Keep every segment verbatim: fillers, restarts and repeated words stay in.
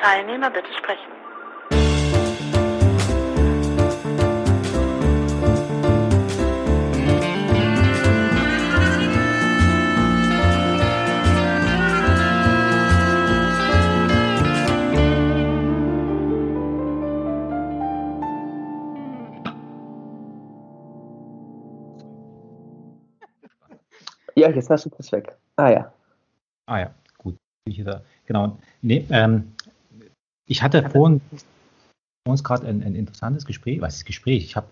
Teilnehmer bitte sprechen. Ja, jetzt hast du das weg. Ah ja. Ah ja, gut. Genau. Nee, ähm, ich hatte vorhin uns gerade ein, ein interessantes Gespräch. Was ist Gespräch? Ich, hab,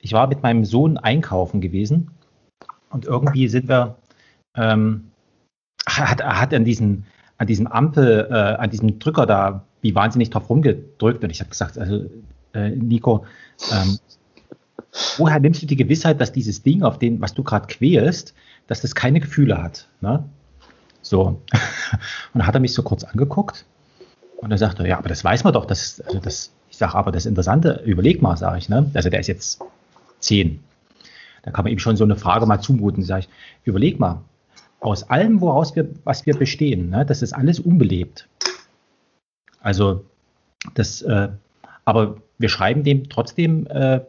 ich war mit meinem Sohn einkaufen gewesen und irgendwie sind wir ähm, hat, hat an diesem an diesem Ampel, äh, an diesem Drücker da wie wahnsinnig drauf rumgedrückt und ich habe gesagt, also äh, Nico, ähm, woher nimmst du die Gewissheit, dass dieses Ding, auf dem, was du gerade quälst, dass das keine Gefühle hat, ne? So. Und dann hat er mich so kurz angeguckt und dann sagte er, ja, aber das weiß man doch, das, also das, ich sage, aber das Interessante, überleg mal, sage ich, ne? Also der ist jetzt zehn. Da kann man ihm schon so eine Frage mal zumuten, sage ich, überleg mal, aus allem, woraus wir, was wir bestehen, ne? Das ist alles unbelebt. Also, das, äh, aber wir schreiben dem trotzdem äh,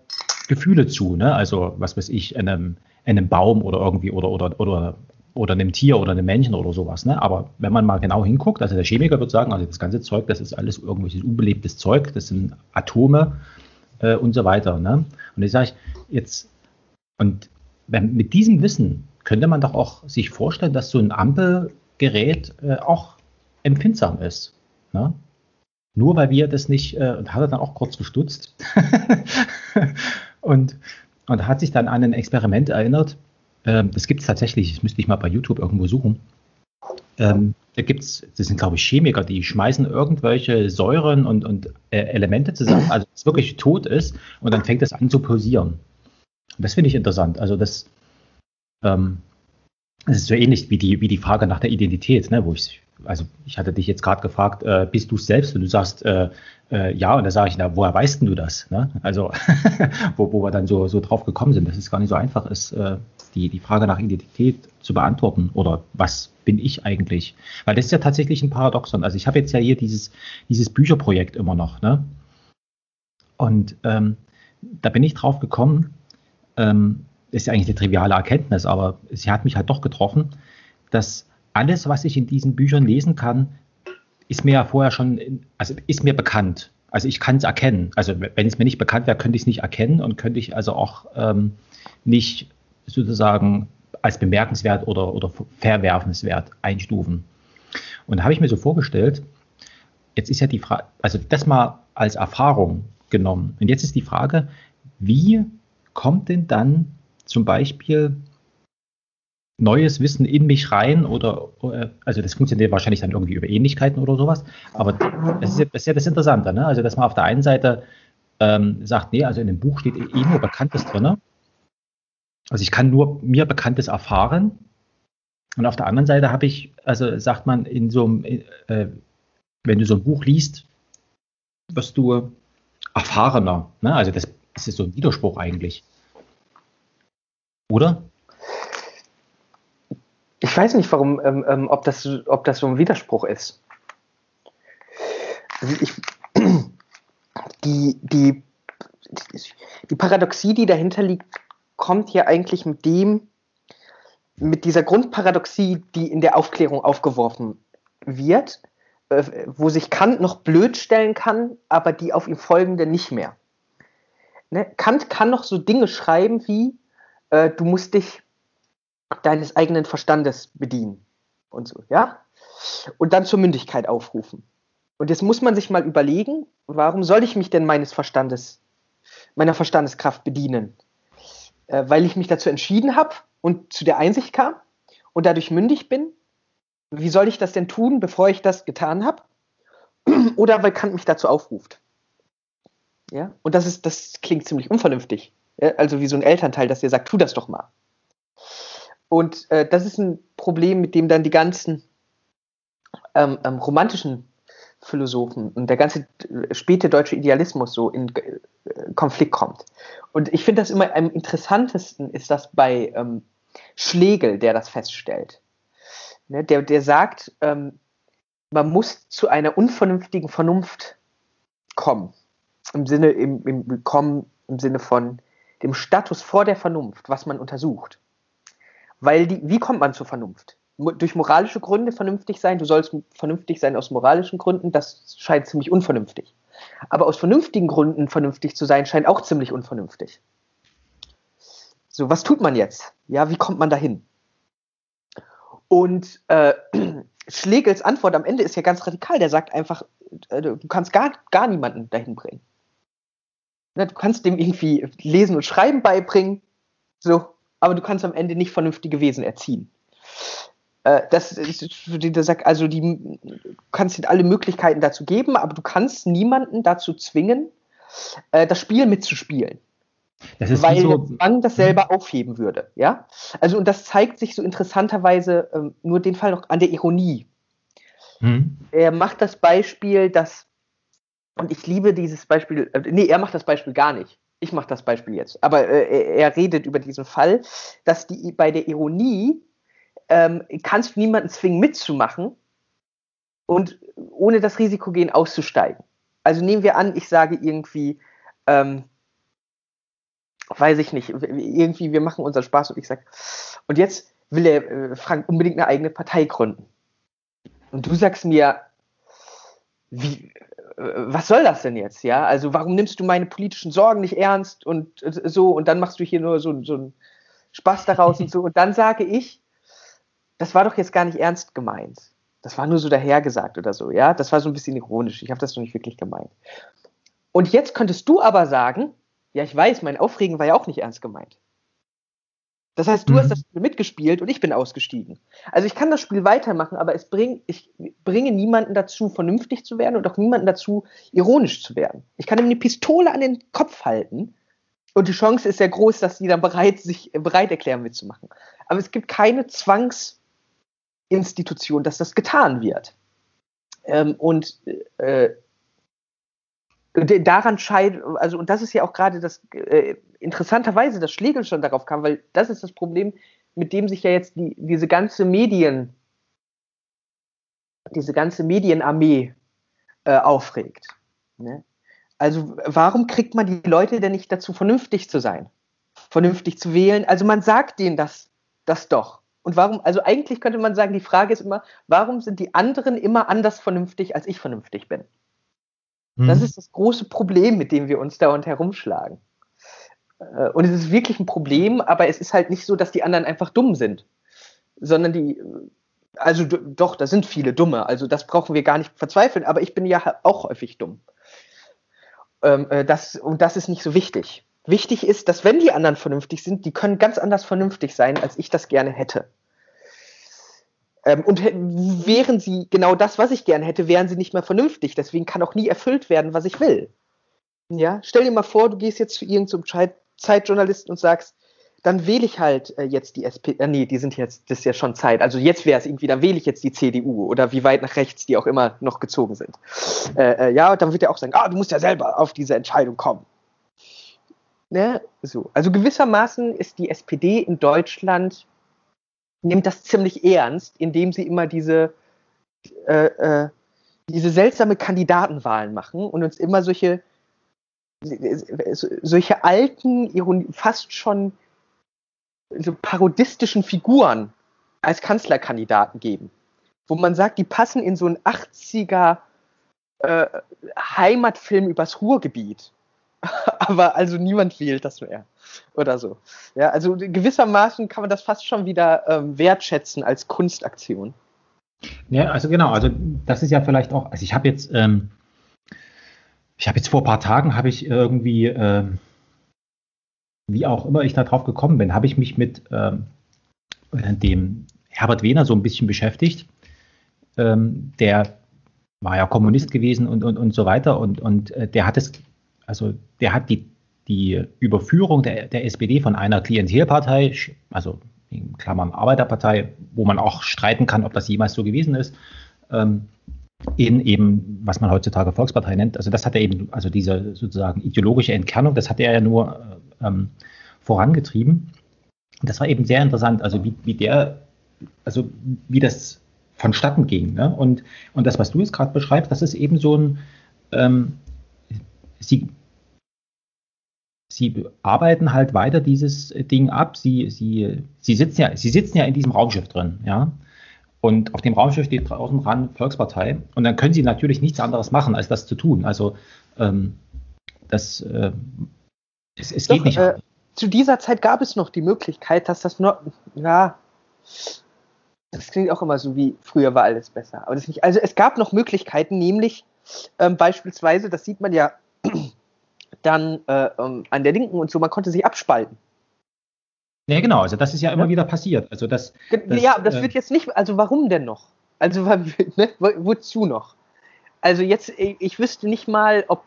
Gefühle zu, ne? Also, was weiß ich, einem, einem Baum oder irgendwie oder, oder, oder, oder einem Tier oder einem Menschen oder sowas. Ne? Aber wenn man mal genau hinguckt, also der Chemiker würde sagen, also das ganze Zeug, das ist alles irgendwelches unbelebtes Zeug, das sind Atome äh, und so weiter. Ne? Und ich sage, jetzt, und wenn, mit diesem Wissen könnte man doch auch sich vorstellen, dass so ein Ampelgerät äh, auch empfindsam ist. Ne? Nur weil wir das nicht, äh, und hat er dann auch kurz gestutzt. und Und hat sich dann an ein Experiment erinnert, ähm, das gibt es tatsächlich, das müsste ich mal bei YouTube irgendwo suchen. Ähm, da gibt's, das sind glaube ich Chemiker, die schmeißen irgendwelche Säuren und, und äh, Elemente zusammen, also es wirklich tot ist und dann fängt das an zu pulsieren. Und das finde ich interessant. Also das, ähm, das ist so ähnlich wie die, wie die Frage nach der Identität, ne, wo ich, also ich hatte dich jetzt gerade gefragt, äh, bist du es selbst? Und du sagst, äh, äh, ja, und da sage ich, na, woher weißt denn du das? Ne? Also, wo, wo wir dann so, so drauf gekommen sind, dass es gar nicht so einfach ist, äh, die, die Frage nach Identität zu beantworten oder was bin ich eigentlich? Weil das ist ja tatsächlich ein Paradoxon. Also ich habe jetzt ja hier dieses, dieses Bücherprojekt immer noch. Ne? Und ähm, da bin ich drauf gekommen, ähm, ist ja eigentlich eine triviale Erkenntnis, aber sie hat mich halt doch getroffen, dass alles, was ich in diesen Büchern lesen kann, ist mir ja vorher schon, also ist mir bekannt. Also ich kann es erkennen. Also wenn es mir nicht bekannt wäre, könnte ich es nicht erkennen und könnte ich also auch ähm, nicht sozusagen als bemerkenswert oder, oder verwerfenswert einstufen. Und da habe ich mir so vorgestellt, jetzt ist ja die Frage, also das mal als Erfahrung genommen. Und jetzt ist die Frage, wie kommt denn dann zum Beispiel neues Wissen in mich rein oder, also das funktioniert wahrscheinlich dann irgendwie über Ähnlichkeiten oder sowas, aber das ist ja das, ist ja das Interessante, ne? Also dass man auf der einen Seite ähm, sagt, nee, also in dem Buch steht eh nur Bekanntes drin, also ich kann nur mir Bekanntes erfahren und auf der anderen Seite habe ich, also sagt man in so einem, äh, wenn du so ein Buch liest, wirst du erfahrener, ne? Also das, das ist so ein Widerspruch eigentlich, oder? Ich weiß nicht, warum, ähm, ähm, ob das, ob das so ein Widerspruch ist. Also ich, die, die, die Paradoxie, die dahinter liegt, kommt ja eigentlich mit dem, mit dieser Grundparadoxie, die in der Aufklärung aufgeworfen wird, äh, wo sich Kant noch blöd stellen kann, aber die auf ihm folgende nicht mehr. Ne? Kant kann noch so Dinge schreiben wie, äh, du musst dich deines eigenen Verstandes bedienen und so, ja? Und dann zur Mündigkeit aufrufen. Und jetzt muss man sich mal überlegen, warum soll ich mich denn meines Verstandes, meiner Verstandeskraft bedienen? Äh, weil ich mich dazu entschieden habe und zu der Einsicht kam und dadurch mündig bin? Wie soll ich das denn tun, bevor ich das getan habe? Oder weil Kant mich dazu aufruft? Ja? Und das ist, das klingt ziemlich unvernünftig. Ja? Also wie so ein Elternteil, dass der sagt, tu das doch mal. Und äh, das ist ein Problem, mit dem dann die ganzen ähm, ähm, romantischen Philosophen und der ganze äh, späte deutsche Idealismus so in äh, Konflikt kommt. Und ich finde das immer am interessantesten ist das bei ähm, Schlegel, der das feststellt. Ne, der, der sagt, ähm, man muss zu einer unvernünftigen Vernunft kommen. Im Sinne, im, im, kommen, im Sinne von dem Status vor der Vernunft, was man untersucht. Weil die, wie kommt man zur Vernunft? Mo- durch moralische Gründe vernünftig sein, du sollst vernünftig sein aus moralischen Gründen, das scheint ziemlich unvernünftig. Aber aus vernünftigen Gründen vernünftig zu sein, scheint auch ziemlich unvernünftig. So, was tut man jetzt? Ja, wie kommt man dahin? Und äh, Schlegels Antwort am Ende ist ja ganz radikal. Der sagt einfach, äh, du kannst gar, gar niemanden dahin bringen. Na, du kannst dem irgendwie Lesen und Schreiben beibringen, so, aber du kannst am Ende nicht vernünftige Wesen erziehen. Äh, das ist, der sagt, also die, du kannst dir alle Möglichkeiten dazu geben, aber du kannst niemanden dazu zwingen, äh, das Spiel mitzuspielen. Das ist weil so, man das selber aufheben würde, ja. Also und das zeigt sich so interessanterweise ähm, nur den Fall noch an der Ironie. Hm. Er macht das Beispiel, dass und ich liebe dieses Beispiel. Äh, nee, er macht das Beispiel gar nicht. Ich mache das Beispiel jetzt. Aber äh, er redet über diesen Fall, dass die bei der Ironie ähm, kannst du niemanden zwingen mitzumachen und ohne das Risiko gehen auszusteigen. Also nehmen wir an, ich sage irgendwie ähm, weiß ich nicht, irgendwie, wir machen unseren Spaß und ich sag, und jetzt will der äh, Frank unbedingt eine eigene Partei gründen. Und du sagst mir, wie, äh, was soll das denn jetzt, ja? Also warum nimmst du meine politischen Sorgen nicht ernst und äh, so und dann machst du hier nur so, so einen Spaß daraus und so und dann sage ich, das war doch jetzt gar nicht ernst gemeint. Das war nur so dahergesagt oder so, ja? Das war so ein bisschen ironisch, ich habe das noch nicht wirklich gemeint. Und jetzt könntest du aber sagen, ja, ich weiß, mein Aufregen war ja auch nicht ernst gemeint. Das heißt, du mhm. hast das Spiel mitgespielt und ich bin ausgestiegen. Also ich kann das Spiel weitermachen, aber es bring, ich bringe niemanden dazu, vernünftig zu werden und auch niemanden dazu, ironisch zu werden. Ich kann ihm eine Pistole an den Kopf halten und die Chance ist sehr groß, dass die dann bereit, sich bereit erklären, mitzumachen. Aber es gibt keine Zwangsinstitution, dass das getan wird. Ähm, und äh, Daran scheiden, also und das ist ja auch gerade das äh, interessanterweise, dass Schlegel schon darauf kam, weil das ist das Problem, mit dem sich ja jetzt die, diese ganze Medien, diese ganze Medienarmee äh, aufregt. Ne? Also warum kriegt man die Leute denn nicht dazu, vernünftig zu sein, vernünftig zu wählen? Also man sagt denen das, das doch. Und warum? Also eigentlich könnte man sagen, die Frage ist immer, warum sind die anderen immer anders vernünftig, als ich vernünftig bin? Das ist das große Problem, mit dem wir uns dauernd herumschlagen. Und es ist wirklich ein Problem, aber es ist halt nicht so, dass die anderen einfach dumm sind, sondern die, also doch, da sind viele Dumme, also das brauchen wir gar nicht verzweifeln, aber ich bin ja auch häufig dumm. Das, und das ist nicht so wichtig. Wichtig ist, dass wenn die anderen vernünftig sind, die können ganz anders vernünftig sein, als ich das gerne hätte. Und wären sie genau das, was ich gerne hätte, wären sie nicht mehr vernünftig. Deswegen kann auch nie erfüllt werden, was ich will. Ja? Stell dir mal vor, du gehst jetzt zu irgendeinem Zeitjournalisten und sagst, dann wähle ich halt jetzt die S P D. Ah, nee, die sind jetzt, das ist ja schon Zeit. Also jetzt wäre es irgendwie, dann wähle ich jetzt die C D U oder wie weit nach rechts die auch immer noch gezogen sind. Äh, äh, ja, und dann wird er auch sagen, ah, du musst ja selber auf diese Entscheidung kommen. Ne? So. Also gewissermaßen ist die S P D in Deutschland nimmt das ziemlich ernst, indem sie immer diese, äh, äh, diese seltsame Kandidatenwahlen machen und uns immer solche, solche alten, fast schon so parodistischen Figuren als Kanzlerkandidaten geben, wo man sagt, die passen in so einen achtziger äh, Heimatfilm übers Ruhrgebiet. Aber also niemand wählt das mehr oder so. Ja, also gewissermaßen kann man das fast schon wieder ähm, wertschätzen als Kunstaktion. Ja, also genau, also das ist ja vielleicht auch, also ich habe jetzt, ähm, ich habe jetzt vor ein paar Tagen, habe ich irgendwie, ähm, wie auch immer ich da drauf gekommen bin, habe ich mich mit ähm, dem Herbert Wehner so ein bisschen beschäftigt, ähm, der war ja Kommunist gewesen und, und, und so weiter und, und äh, der hat es Also der hat die, die Überführung der, der S P D von einer Klientelpartei, also in Klammern Arbeiterpartei, wo man auch streiten kann, ob das jemals so gewesen ist, ähm, in eben, was man heutzutage Volkspartei nennt. Also das hat er eben, also diese sozusagen ideologische Entkernung, das hat er ja nur ähm, vorangetrieben. Und das war eben sehr interessant, also wie, wie der, also wie das vonstatten ging. Ne? Und, und das, was du jetzt gerade beschreibst, das ist eben so ein, ähm, sie, sie arbeiten halt weiter dieses Ding ab, sie, sie, sie, sitzen, ja, sie sitzen ja in diesem Raumschiff drin, ja. Und auf dem Raumschiff steht draußen dran Volkspartei. Und dann können sie natürlich nichts anderes machen, als das zu tun. Also ähm, das, äh, es, es Doch, geht nicht. Äh, zu dieser Zeit gab es noch die Möglichkeit, dass das nur, ja, das klingt auch immer so wie, früher war alles besser. Aber das nicht. Also es gab noch Möglichkeiten, nämlich ähm, beispielsweise, das sieht man ja dann äh, ähm, an der Linken und so, man konnte sich abspalten. Ja, genau, also das ist ja immer ja. wieder passiert. Also das, das, ja, das wird jetzt nicht, also warum denn noch? Also ne, wo, wozu noch? Also jetzt, ich wüsste nicht mal, ob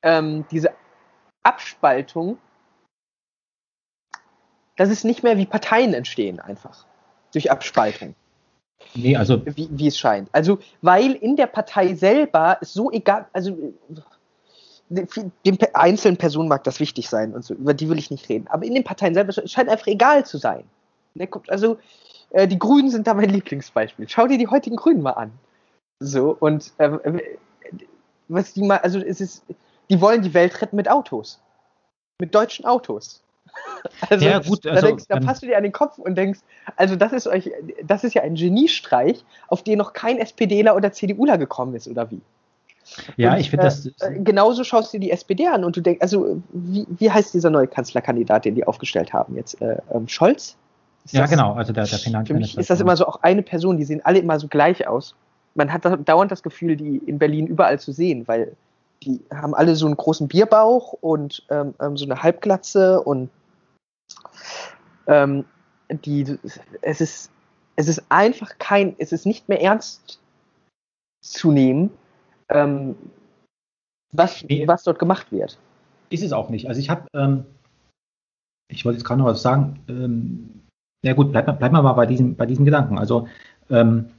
ähm, diese Abspaltung, das ist nicht mehr wie Parteien entstehen einfach, durch Abspaltung. Nee, also wie, wie es scheint. Also weil in der Partei selber ist so egal, also dem einzelnen Personen mag das wichtig sein und so, über die will ich nicht reden. Aber in den Parteien selber scheint einfach egal zu sein. Also die Grünen sind da mein Lieblingsbeispiel. Schau dir die heutigen Grünen mal an. So, und äh, was die mal, also es ist, die wollen die Welt retten mit Autos. Mit deutschen Autos. Also, ja, gut, also da, denkst, da passt du dir an den Kopf und denkst, also das ist euch, das ist ja ein Geniestreich, auf den noch kein SPDler oder CDUler gekommen ist, oder wie? Ja, und, ich finde äh, das. Genauso schaust du dir die S P D an und du denkst, also, wie, wie heißt dieser neue Kanzlerkandidat, den die aufgestellt haben jetzt? Äh, ähm, Scholz? Ist ja, das, genau, also der, der Finanzminister. Für mich ist das immer so auch eine Person, die sehen alle immer so gleich aus. Man hat da, dauernd das Gefühl, die in Berlin überall zu sehen, weil die haben alle so einen großen Bierbauch und ähm, so eine Halbglatze und ähm, die, es ist, es ist einfach kein, es ist nicht mehr ernst zu nehmen. Ähm, was, was dort gemacht wird. Ist es auch nicht. Also ich habe, ähm, ich wollte jetzt gerade noch was sagen. Ähm, ja gut, bleiben wir bleib mal bei diesem, bei diesem Gedanken. Also, ähm,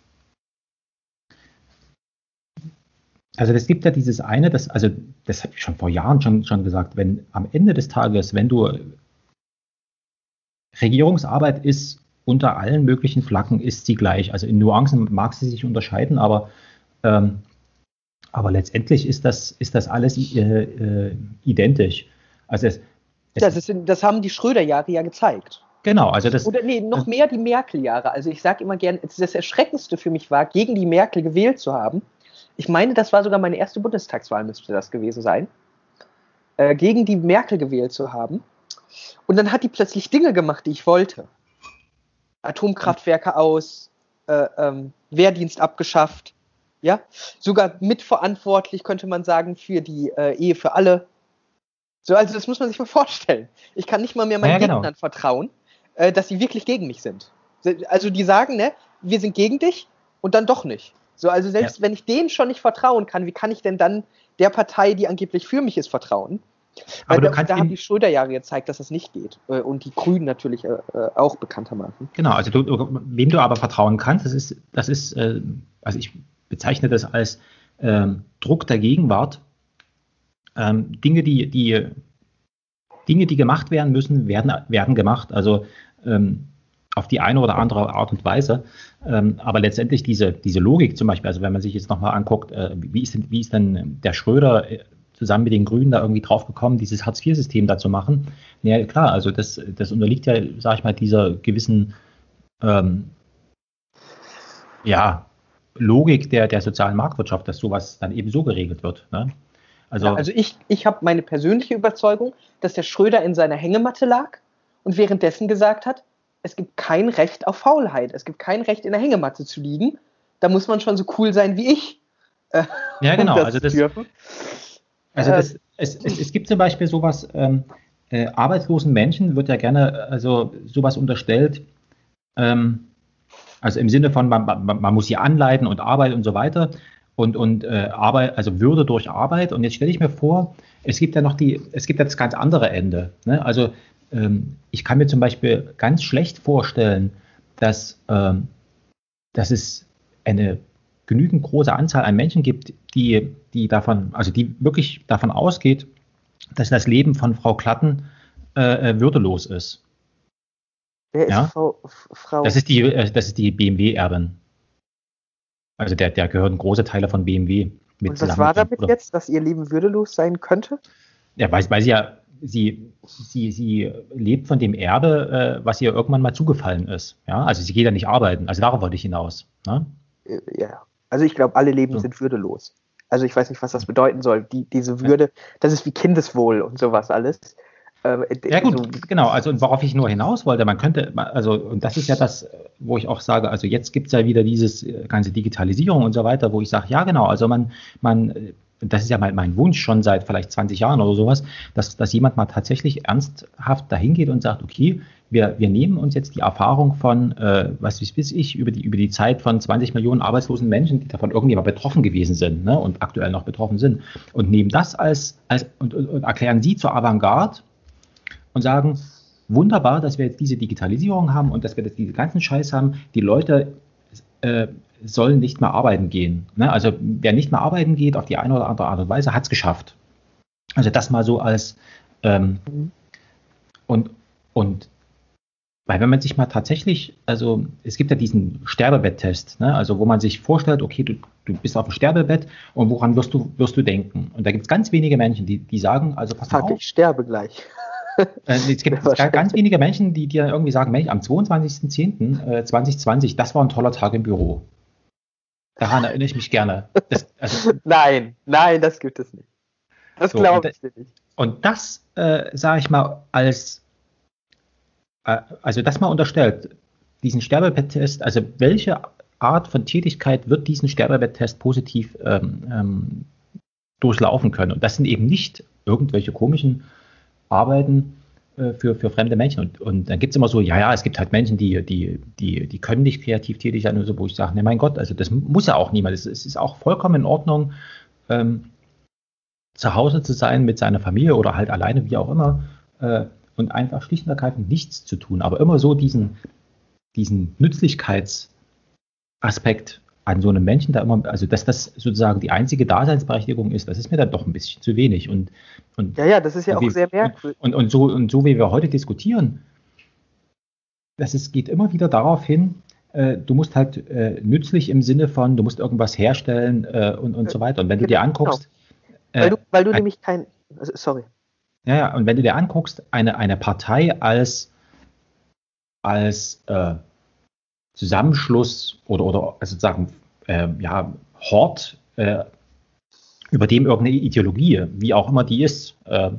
also es gibt ja dieses eine, das, also das habe ich schon vor Jahren schon, schon gesagt, wenn am Ende des Tages, wenn du Regierungsarbeit ist, unter allen möglichen Flaggen ist sie gleich. Also in Nuancen mag sie sich unterscheiden, aber ähm, Aber letztendlich ist das, ist das alles äh, äh, identisch. Also es, es das, ist, das haben die Schröder-Jahre ja gezeigt. Genau. Also das, Oder nee, noch das, mehr die Merkel-Jahre. Also ich sage immer gerne, das Erschreckendste für mich war, gegen die Merkel gewählt zu haben. Ich meine, das war sogar meine erste Bundestagswahl, müsste das gewesen sein. Äh, gegen die Merkel gewählt zu haben. Und dann hat die plötzlich Dinge gemacht, die ich wollte. Atomkraftwerke aus, äh, ähm, Wehrdienst abgeschafft. Ja, sogar mitverantwortlich, könnte man sagen, für die äh, Ehe für alle. So, also das muss man sich mal vorstellen. Ich kann nicht mal mehr meinen ja, genau. Gegnern vertrauen, äh, dass sie wirklich gegen mich sind. Also die sagen, ne, wir sind gegen dich und dann doch nicht. So, also selbst ja. wenn ich denen schon nicht vertrauen kann, wie kann ich denn dann der Partei, die angeblich für mich ist, vertrauen? Weil Aber du da, kannst da haben die Schröder-Jahre gezeigt, dass das nicht geht. Und die Grünen natürlich auch bekanntermaßen. Genau, also du, wem du aber vertrauen kannst, das ist, das ist, äh, also ich bezeichne das als ähm, Druck der Gegenwart. Ähm, Dinge, die, die, Dinge, die gemacht werden müssen, werden, werden gemacht. Also ähm, auf die eine oder andere Art und Weise. Ähm, aber letztendlich diese, diese Logik zum Beispiel, also wenn man sich jetzt nochmal anguckt, äh, wie ist denn, wie ist denn der Schröder zusammen mit den Grünen da irgendwie drauf gekommen, dieses Hartz-vier-System da zu machen? Ja, klar, also das, das unterliegt ja, sag ich mal, dieser gewissen, ähm, ja, Logik der, der sozialen Marktwirtschaft, dass sowas dann eben so geregelt wird. Ne? Also, ja, also ich, ich habe meine persönliche Überzeugung, dass der Schröder in seiner Hängematte lag und währenddessen gesagt hat, es gibt kein Recht auf Faulheit, es gibt kein Recht in der Hängematte zu liegen, da muss man schon so cool sein wie ich. Äh, ja genau, das also das, dürfen. Also das, äh, es, es, es gibt zum Beispiel sowas, ähm, äh, arbeitslosen Menschen wird ja gerne also sowas unterstellt, ähm, also im Sinne von, man, man, man muss sie anleiten und Arbeit und so weiter und, und äh, Arbeit, also Würde durch Arbeit. Und jetzt stelle ich mir vor, es gibt ja noch die, es gibt ja das ganz andere Ende. Ne? Also ähm, ich kann mir zum Beispiel ganz schlecht vorstellen, dass, ähm, dass es eine genügend große Anzahl an Menschen gibt, die, die davon, also die wirklich davon ausgeht, dass das Leben von Frau Klatten äh, würdelos ist. Wer ist ja? Frau, Frau? Das ist die, das ist die B M W-Erbin. Also der, der gehören große Teile von B M W. Mit und was war damit oder, jetzt, dass ihr Leben würdelos sein könnte? Ja, weil, weil sie ja, sie, sie, sie lebt von dem Erbe, äh, was ihr irgendwann mal zugefallen ist. Ja, also sie geht ja nicht arbeiten. Also darauf wollte ich hinaus. Ne? Ja, also ich glaube, alle Leben so. sind würdelos. Also ich weiß nicht, was das bedeuten soll. Die, diese Würde, ja. das ist wie Kindeswohl und sowas alles. Ähm, ja gut, so, genau. Also und worauf ich nur hinaus wollte, man könnte, also und das ist ja das, wo ich auch sage, also jetzt gibt es ja wieder dieses ganze Digitalisierung und so weiter, wo ich sage, ja genau, also man, man, das ist ja mein, mein Wunsch schon seit vielleicht zwanzig Jahren oder sowas, dass, dass jemand mal tatsächlich ernsthaft dahin geht und sagt, okay, wir, wir nehmen uns jetzt die Erfahrung von, äh, was weiß ich, über die, über die Zeit von zwanzig Millionen arbeitslosen Menschen, die davon irgendwie mal betroffen gewesen sind, ne, und aktuell noch betroffen sind, und nehmen das als, als und, und, und erklären sie zur Avantgarde und sagen, wunderbar, dass wir jetzt diese Digitalisierung haben und dass wir jetzt diesen ganzen Scheiß haben, die Leute äh, sollen nicht mehr arbeiten gehen. Ne? Also wer nicht mehr arbeiten geht, auf die eine oder andere Art und Weise, hat es geschafft. Also das mal so als ähm, und, und weil wenn man sich mal tatsächlich, also es gibt ja diesen Sterbebetttest, ne? Also wo man sich vorstellt, okay, du, du bist auf dem Sterbebett und woran wirst du, wirst du denken? Und da gibt es ganz wenige Menschen, die, die sagen, also pass mal auf. Ich sterbe gleich. Es gibt ganz wenige Menschen, die dir irgendwie sagen, Mensch, am zweiundzwanzigsten zehnten zweitausendzwanzig, das war ein toller Tag im Büro. Daran erinnere ich mich gerne. Das, also, nein, nein, das gibt es nicht. Das so, glaube ich dir nicht. Und das, äh, sage ich mal, als, äh, also das mal unterstellt, diesen Sterbebetttest, also welche Art von Tätigkeit wird diesen Sterbebetttest positiv ähm, ähm, durchlaufen können? Und das sind eben nicht irgendwelche komischen Arbeiten äh, für, für fremde Menschen. Und, und dann gibt es immer so, ja, ja, es gibt halt Menschen, die, die, die, die können nicht kreativ tätig sein und so, wo ich sage, ne, mein Gott, also das muss ja auch niemand. Es, es ist auch vollkommen in Ordnung, ähm, zu Hause zu sein mit seiner Familie oder halt alleine, wie auch immer, äh, und einfach schlicht und ergreifend nichts zu tun. Aber immer so diesen, diesen Nützlichkeitsaspekt an so einem Menschen da immer, also dass das sozusagen die einzige Daseinsberechtigung ist, das ist mir dann doch ein bisschen zu wenig. Und, und ja, ja, das ist ja auch wie, sehr merkwürdig. Und, und, und, so, und so, wie wir heute diskutieren, das ist, geht immer wieder darauf hin, äh, du musst halt äh, nützlich im Sinne von, du musst irgendwas herstellen äh, und, und so weiter. Und wenn du dir anguckst... Genau. Weil du, weil du äh, nämlich kein... Also, sorry. Ja, ja, und wenn du dir anguckst, eine, eine Partei als... als äh, Zusammenschluss oder, oder sozusagen äh, ja, Hort, äh, über dem irgendeine Ideologie, wie auch immer die ist, äh,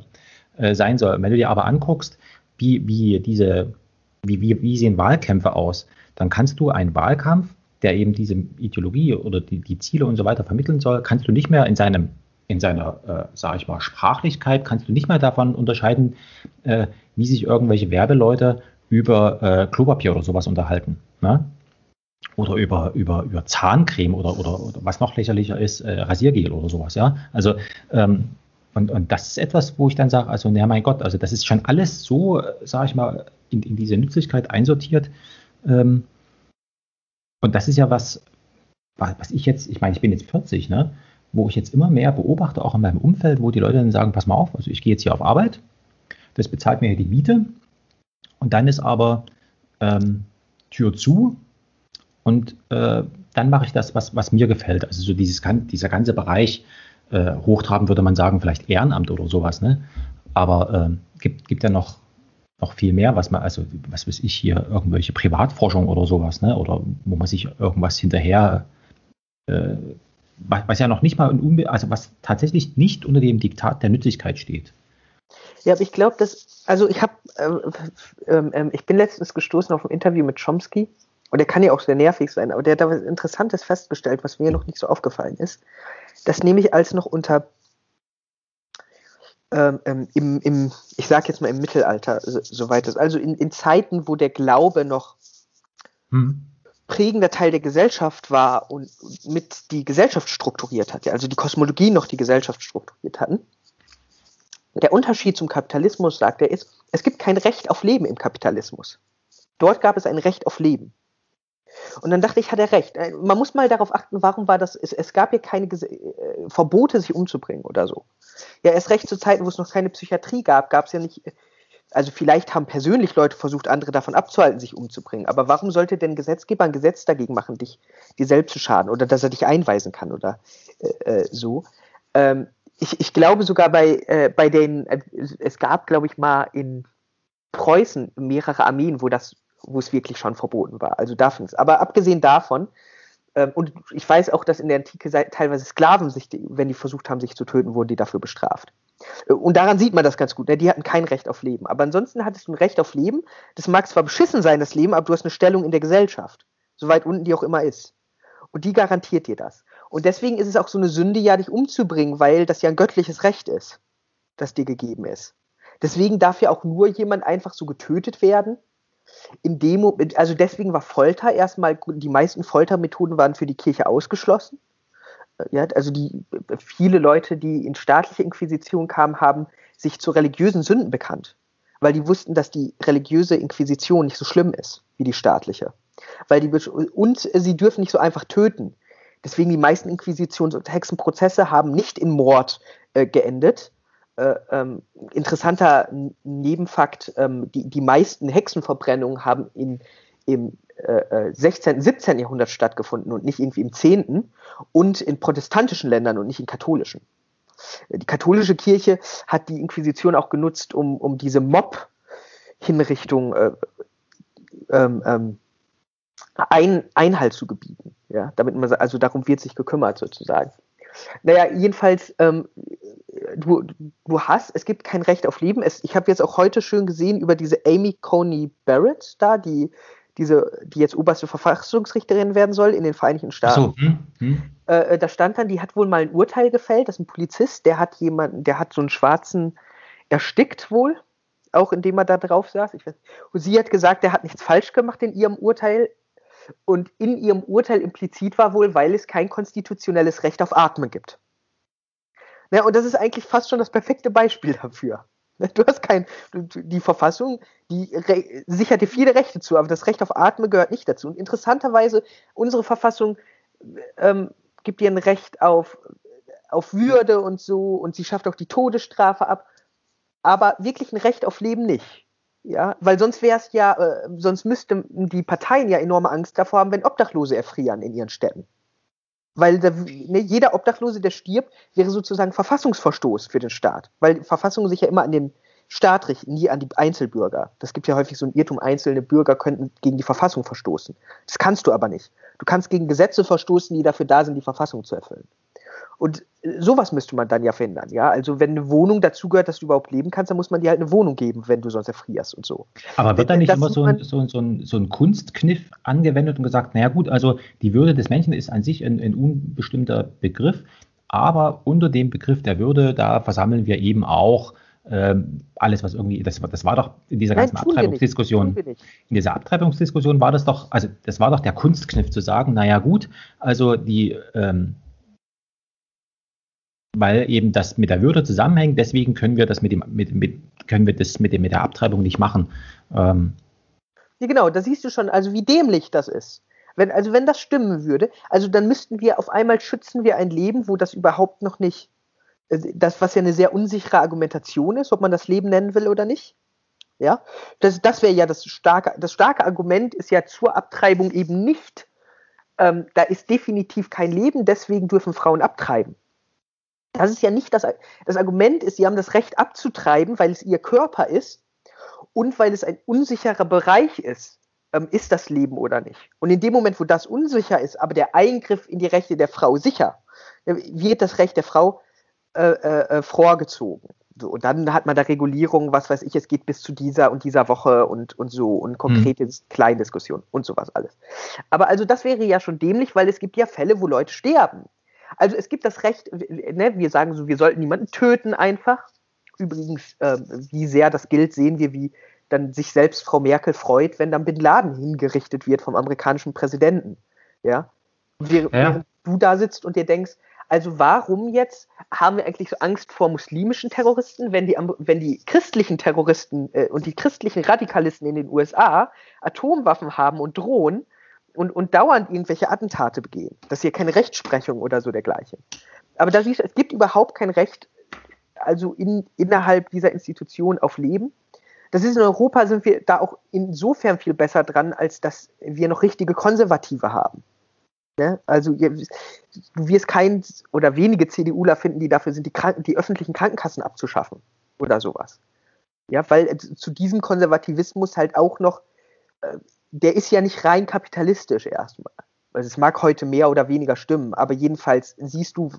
äh, sein soll. Wenn du dir aber anguckst, wie, wie, diese, wie, wie, wie sehen Wahlkämpfe aus, dann kannst du einen Wahlkampf, der eben diese Ideologie oder die, die Ziele und so weiter vermitteln soll, kannst du nicht mehr in seinem in seiner, äh, sage ich mal, Sprachlichkeit, kannst du nicht mehr davon unterscheiden, äh, wie sich irgendwelche Werbeleute über äh, Klopapier oder sowas unterhalten, ne? Oder über, über, über Zahncreme oder, oder, oder was noch lächerlicher ist, äh, Rasiergel oder sowas, ja. Also ähm, und, und das ist etwas, wo ich dann sage, also na mein Gott, also das ist schon alles so, sage ich mal, in, in diese Nützlichkeit einsortiert. Ähm, und das ist ja was, was ich jetzt, ich meine, ich bin jetzt vierzig, ne? Wo ich jetzt immer mehr beobachte, auch in meinem Umfeld, wo die Leute dann sagen, pass mal auf, also ich gehe jetzt hier auf Arbeit, das bezahlt mir hier die Miete. Und dann ist aber ähm, Tür zu und äh, dann mache ich das, was, was mir gefällt. Also so dieses, dieser ganze Bereich, äh, hochtrabend würde man sagen, vielleicht Ehrenamt oder sowas, ne? Aber äh, gibt, gibt ja noch, noch viel mehr, was man, also was weiß ich hier, irgendwelche Privatforschung oder sowas, ne? Oder wo man sich irgendwas hinterher, äh, was, was ja noch nicht mal, in, also was tatsächlich nicht unter dem Diktat der Nützlichkeit steht. Ja, aber ich glaube, dass, also ich habe, ähm, ähm, ich bin letztens gestoßen auf ein Interview mit Chomsky und der kann ja auch sehr nervig sein, aber der hat da was Interessantes festgestellt, was mir noch nicht so aufgefallen ist. Das nehme ich als noch unter, ähm, im, im, ich sage jetzt mal im Mittelalter, so, soweit das, also in, in Zeiten, wo der Glaube noch hm. prägender Teil der Gesellschaft war und mit die Gesellschaft strukturiert hat, ja, also die Kosmologie noch die Gesellschaft strukturiert hatten. Der Unterschied zum Kapitalismus, sagt er, ist, es gibt kein Recht auf Leben im Kapitalismus. Dort gab es ein Recht auf Leben. Und dann dachte ich, hat er recht. Man muss mal darauf achten, warum war das, es, es gab hier keine äh, Verbote, sich umzubringen oder so. Ja, erst recht zu Zeiten, wo es noch keine Psychiatrie gab, gab es ja nicht Also vielleicht haben persönlich Leute versucht, andere davon abzuhalten, sich umzubringen. Aber warum sollte denn Gesetzgeber ein Gesetz dagegen machen, dich dir selbst zu schaden oder dass er dich einweisen kann oder äh, so? Ähm, ich, ich glaube sogar bei, äh, bei den, äh, es gab, glaube ich, mal in Preußen mehrere Armeen, wo das, wo es wirklich schon verboten war. Also da fing es. Aber abgesehen davon, ähm, und ich weiß auch, dass in der Antike teilweise Sklaven, sich, wenn die versucht haben, sich zu töten, wurden die dafür bestraft. Und daran sieht man das ganz gut, ne? Die hatten kein Recht auf Leben. Aber ansonsten hattest du ein Recht auf Leben. Das mag zwar beschissen sein, das Leben, aber du hast eine Stellung in der Gesellschaft. So weit unten die auch immer ist. Und die garantiert dir das. Und deswegen ist es auch so eine Sünde, ja, dich umzubringen, weil das ja ein göttliches Recht ist, das dir gegeben ist. Deswegen darf ja auch nur jemand einfach so getötet werden. In Demo, also deswegen war Folter erstmal, die meisten Foltermethoden waren für die Kirche ausgeschlossen. Ja, also die viele Leute, die in staatliche Inquisition kamen, haben sich zu religiösen Sünden bekannt, weil die wussten, dass die religiöse Inquisition nicht so schlimm ist wie die staatliche, weil die und sie dürfen nicht so einfach töten. Deswegen die meisten Inquisitions- und Hexenprozesse haben nicht in Mord äh, geendet. Äh, ähm, interessanter Nebenfakt: ähm, die die meisten Hexenverbrennungen haben in im sechzehnten, siebzehnten Jahrhundert stattgefunden und nicht irgendwie im zehnten und in protestantischen Ländern und nicht in katholischen. Die katholische Kirche hat die Inquisition auch genutzt, um, um diese Mob-Hinrichtung äh, ähm, ähm, ein, Einhalt zu gebieten. Ja? Damit man, also darum wird sich gekümmert sozusagen. Naja, jedenfalls, ähm, du, du hast, es gibt kein Recht auf Leben. Es, ich habe jetzt auch heute schön gesehen über diese Amy Coney Barrett da, die Diese, die jetzt oberste Verfassungsrichterin werden soll in den Vereinigten Staaten. So. Hm. Hm. Äh, da stand dann, die hat wohl mal ein Urteil gefällt, dass ein Polizist, der hat jemanden, der hat so einen Schwarzen erstickt wohl, auch indem er da drauf saß. Ich weiß, und sie hat gesagt, der hat nichts falsch gemacht in ihrem Urteil. Und in ihrem Urteil implizit war wohl, weil es kein konstitutionelles Recht auf Atmen gibt. Ja, und das ist eigentlich fast schon das perfekte Beispiel dafür. Du hast kein, die Verfassung, die re, sichert dir viele Rechte zu, aber das Recht auf Atmen gehört nicht dazu. Und interessanterweise, unsere Verfassung ähm, gibt dir ein Recht auf, auf Würde und so, und sie schafft auch die Todesstrafe ab, aber wirklich ein Recht auf Leben nicht. Ja? Weil sonst wäre es ja, äh, sonst müssten die Parteien ja enorme Angst davor haben, wenn Obdachlose erfrieren in ihren Städten. Weil der, ne, jeder Obdachlose, der stirbt, wäre sozusagen Verfassungsverstoß für den Staat. Weil Verfassungen sich ja immer an den Staat richten, nie an die Einzelbürger. Das gibt ja häufig so ein Irrtum, einzelne Bürger könnten gegen die Verfassung verstoßen. Das kannst du aber nicht. Du kannst gegen Gesetze verstoßen, die dafür da sind, die Verfassung zu erfüllen. Und sowas müsste man dann ja verhindern. Ja? Also wenn eine Wohnung dazugehört, dass du überhaupt leben kannst, dann muss man dir halt eine Wohnung geben, wenn du sonst erfrierst und so. Aber wird da nicht das immer so ein, so, ein, so, ein, so ein Kunstkniff angewendet und gesagt, naja gut, also die Würde des Menschen ist an sich ein, ein unbestimmter Begriff, aber unter dem Begriff der Würde, da versammeln wir eben auch ähm, alles, was irgendwie, das, das war doch in dieser ganzen Nein, Abtreibungsdiskussion, in dieser Abtreibungsdiskussion war das doch, also das war doch der Kunstkniff zu sagen, naja gut, also die ähm, weil eben das mit der Würde zusammenhängt, deswegen können wir das mit dem mit, mit können wir das mit dem mit der Abtreibung nicht machen. Ähm. Ja, genau, da siehst du schon, also wie dämlich das ist. Wenn, also wenn das stimmen würde, also dann müssten wir auf einmal schützen wir ein Leben, wo das überhaupt noch nicht, das was ja eine sehr unsichere Argumentation ist, ob man das Leben nennen will oder nicht. Ja, das das wäre ja das starke das starke Argument ist ja zur Abtreibung eben nicht. Ähm, da ist definitiv kein Leben, deswegen dürfen Frauen abtreiben. Das ist ja nicht das, das Argument ist, sie haben das Recht abzutreiben, weil es ihr Körper ist und weil es ein unsicherer Bereich ist, ähm, ist das Leben oder nicht. Und in dem Moment, wo das unsicher ist, aber der Eingriff in die Rechte der Frau sicher, wird das Recht der Frau äh, äh, vorgezogen. So, und dann hat man da Regulierung, was weiß ich, es geht bis zu dieser und dieser Woche und, und so und konkrete hm. Kleindiskussionen und sowas alles. Aber also das wäre ja schon dämlich, weil es gibt ja Fälle, wo Leute sterben. Also es gibt das Recht, ne, wir sagen so, wir sollten niemanden töten einfach. Übrigens, äh, wie sehr das gilt, sehen wir, wie dann sich selbst Frau Merkel freut, wenn dann Bin Laden hingerichtet wird vom amerikanischen Präsidenten. Ja? Wir, ja. Während du da sitzt und dir denkst, also warum jetzt haben wir eigentlich so Angst vor muslimischen Terroristen, wenn die, wenn die christlichen Terroristen äh, und die christlichen Radikalisten in den U S A Atomwaffen haben und drohen, Und, und dauernd irgendwelche Attentate begehen. Das ist hier keine Rechtsprechung oder so dergleichen. Aber da siehst du, es gibt überhaupt kein Recht, also in, innerhalb dieser Institution auf Leben. Das ist in Europa, sind wir da auch insofern viel besser dran, als dass wir noch richtige Konservative haben. Ne? Also du wirst kein oder wenige CDUler finden, die dafür sind, die, Kranken, die öffentlichen Krankenkassen abzuschaffen oder sowas. Ja, weil zu diesem Konservativismus halt auch noch, der ist ja nicht rein kapitalistisch erstmal. Also es mag heute mehr oder weniger stimmen, aber jedenfalls siehst du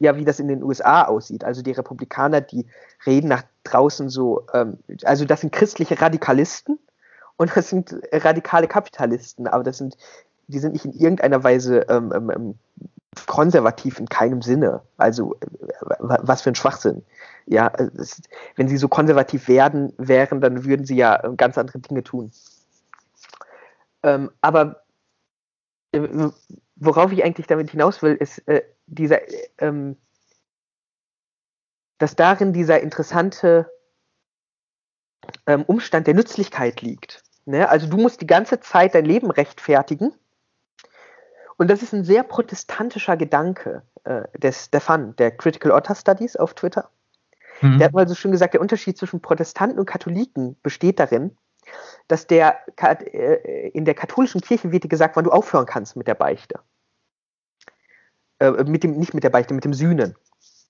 ja, wie das in den U S A aussieht. Also die Republikaner, die reden nach draußen so, ähm, also das sind christliche Radikalisten und das sind radikale Kapitalisten, aber das sind, die sind nicht in irgendeiner Weise ähm, ähm, konservativ in keinem Sinne. Also äh, was für ein Schwachsinn. Ja, es, wenn sie so konservativ werden, wären, dann würden sie ja äh, ganz andere Dinge tun. Ähm, aber äh, worauf ich eigentlich damit hinaus will, ist äh, dieser, ähm, dass darin dieser interessante ähm, Umstand der Nützlichkeit liegt. Ne? Also du musst die ganze Zeit dein Leben rechtfertigen. Und das ist ein sehr protestantischer Gedanke äh, des Stefan, der Critical Order Studies auf Twitter. Mhm. Der hat mal so schön gesagt, der Unterschied zwischen Protestanten und Katholiken besteht darin, dass der in der katholischen Kirche wird dir gesagt, wann du aufhören kannst mit der Beichte. Äh, mit dem, nicht mit der Beichte, mit dem Sühnen.